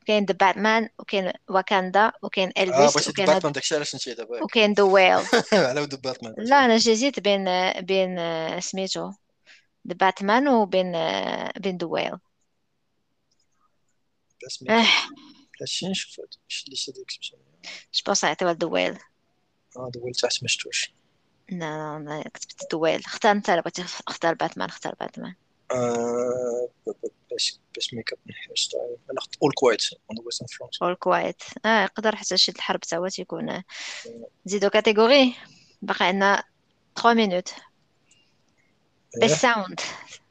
كاين The Batman وكاين واكاندا وكاين إلفيس وكاين باتمان داكشي علاش نتي دابا وكاين The Whale على ود باتمان لا انا جزيت بين سميتو The Batman وبين The Whale لاشين شوف شنو اللي صدق سميتو جباص عطيوا The Whale The Whale تاع سمشتوش لا انا كتبت The Whale اختار انت بغيتي اختار باتمان اختار باتمان باش ميك اب هاشتاغ انا اخت اول كوايت اون ويسترن فرونت اول كوايت يقدر حتى شي الحرب حتى هو تيكون نزيدو كاتيجوري باقي عندنا 3 مينوت بس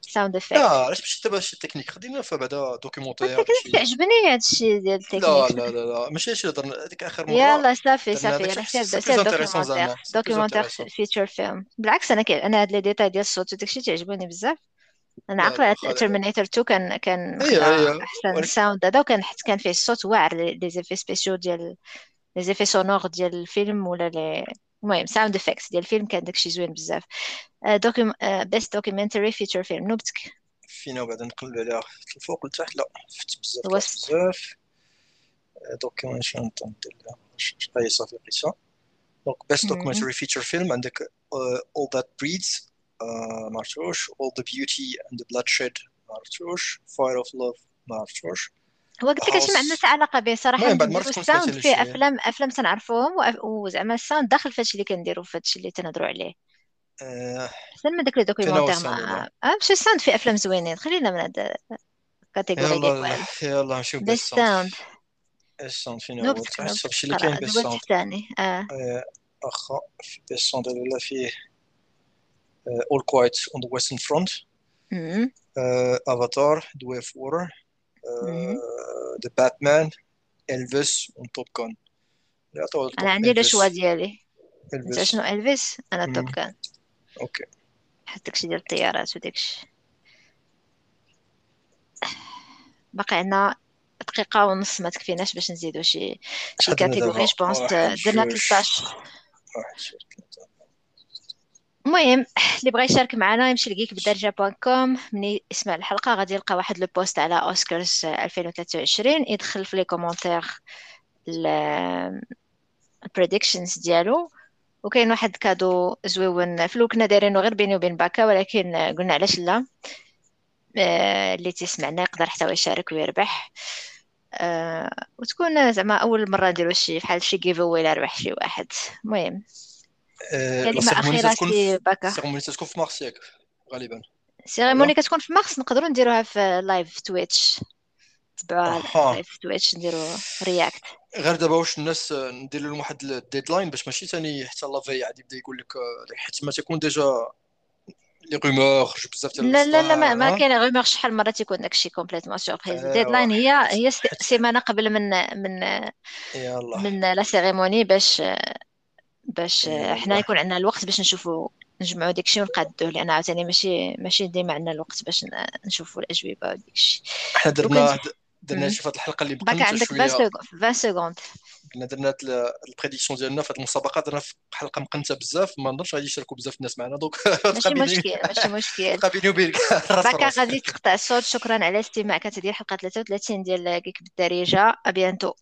ساوند افكت علاش باش دابا شي تكنيك خدينا فبعدا دوكيومونتير التكنيك عجبني هادشي ديال التكنيك لا ماشي هادشي هضرنا هذيك اخر مره يلا صافي انا حساب دوكيومونتير فيتشر فيلم بالعكس انا هاد لي ديتاي ديال الصوت وداكشي تيعجبوني بزاف انا عقلت تيرمينيتور 2 كان احسن ساوند هذا وكان حيت كان فيه الصوت واعر لي زيفي سبيسيو ديال لي زيفي سونور ديال الفيلم ولا لي المهم ساوند افكت ديال الفيلم كان داكشي زوين بزاف بيست دوكيومنتري فيتشر فيلم نوبتك فينا بعد نقلب عليها الفوق لتحت لا فت بزاف دوكيومنتري نطنط لها هي صافي قيسه دونك بيست دوكيومنتري فيتشر فيلم عندك All That Breeds مارتوش All the Beauty and the Bloodshed مارتوش Fire of Love مارتوش هو قلت لك ما عندناش علاقه به صراحه الساوند فيه افلام تنعرفوهم وزعما الساوند داخل فهادشي اللي كنديروا فهادشي اللي تنهضروا عليه زعما داك لي دوكيومونتير ماشي الساوند فيه افلام زوينين خلينا من هاد الكاتيجوري ديال يلا نشوف الساوند فين هو الساوند شي اللي كاين بالساوند الثاني واخا في الساوند ولا فيه All Quiet on the Western Front, Avatar, The Way of Water, The Batman, Elvis on Top Gun. أنا عندي الشوا ديالي. أنت شنو Elvis؟ أنا Top Gun. أوكي. حتى كشي ديال الطيارات وداكشي. باقي عندنا دقيقة ونص ما تكفيناش باش نزيدو شي كاتيجوري جوبونس درنا 13. المهم اللي بغى يشارك معنا يمشي لقيك بالدرجة.com مني يسمع الحلقة غادي يلقى واحد البوست على أوسكارز 2023 يدخل في لي كومونتير البريديكشنز ديالو وكاين واحد كادو زويون فلو كنا دايرينو غير بيني وبين باكا ولكن قلنا علاش لا اللي تسمعنا يقدر حتى هو يشارك ويربح وتكون زعما أول مرة نديرو شي بحال شي جيف اوي ولا ربح شي واحد المهم كلمة أخيرة في باكا سيرموني تكون في مارس ياك غالبا سيرموني كتكون في مارس نقدروا نديروها في لايف في تويتش تبعوها لايف في تويتش نديروا رياكت غير دابا واش الناس ندير لهم واحد الديدلاين باش ماشي ثاني حتى لا في عاد يبدا يقول لك حيت ما تكون ديجا لي رومور بزاف ديال لا ما كاين رومور شحال مره تيكون داكشي كومبليتمون سوربريز الديدلاين هي سيمانه قبل من لا سيرموني باش حنا يكون عندنا الوقت باش نشوفوا نجمعوا داكشي ونقادوه، لان عاوتاني ماشي ديما عندنا الوقت باش نشوفوا الاجوبه وداكشي. حنا درنا شي فهاد الحلقه اللي بقات عندك 20 سكوند. كنا درنا البريديكسيون ديالنا في هاد المسابقه، درنا في حلقه مقنته بزاف، ما نظنش غادي يشاركوا بزاف الناس معنا دونك ماشي مشكل قابلين وبينك باكا غادي تقطع الصوت. شكرا على استماعك. كتدير حلقه 33 ديال كيك بالدارجه، ابيانتو.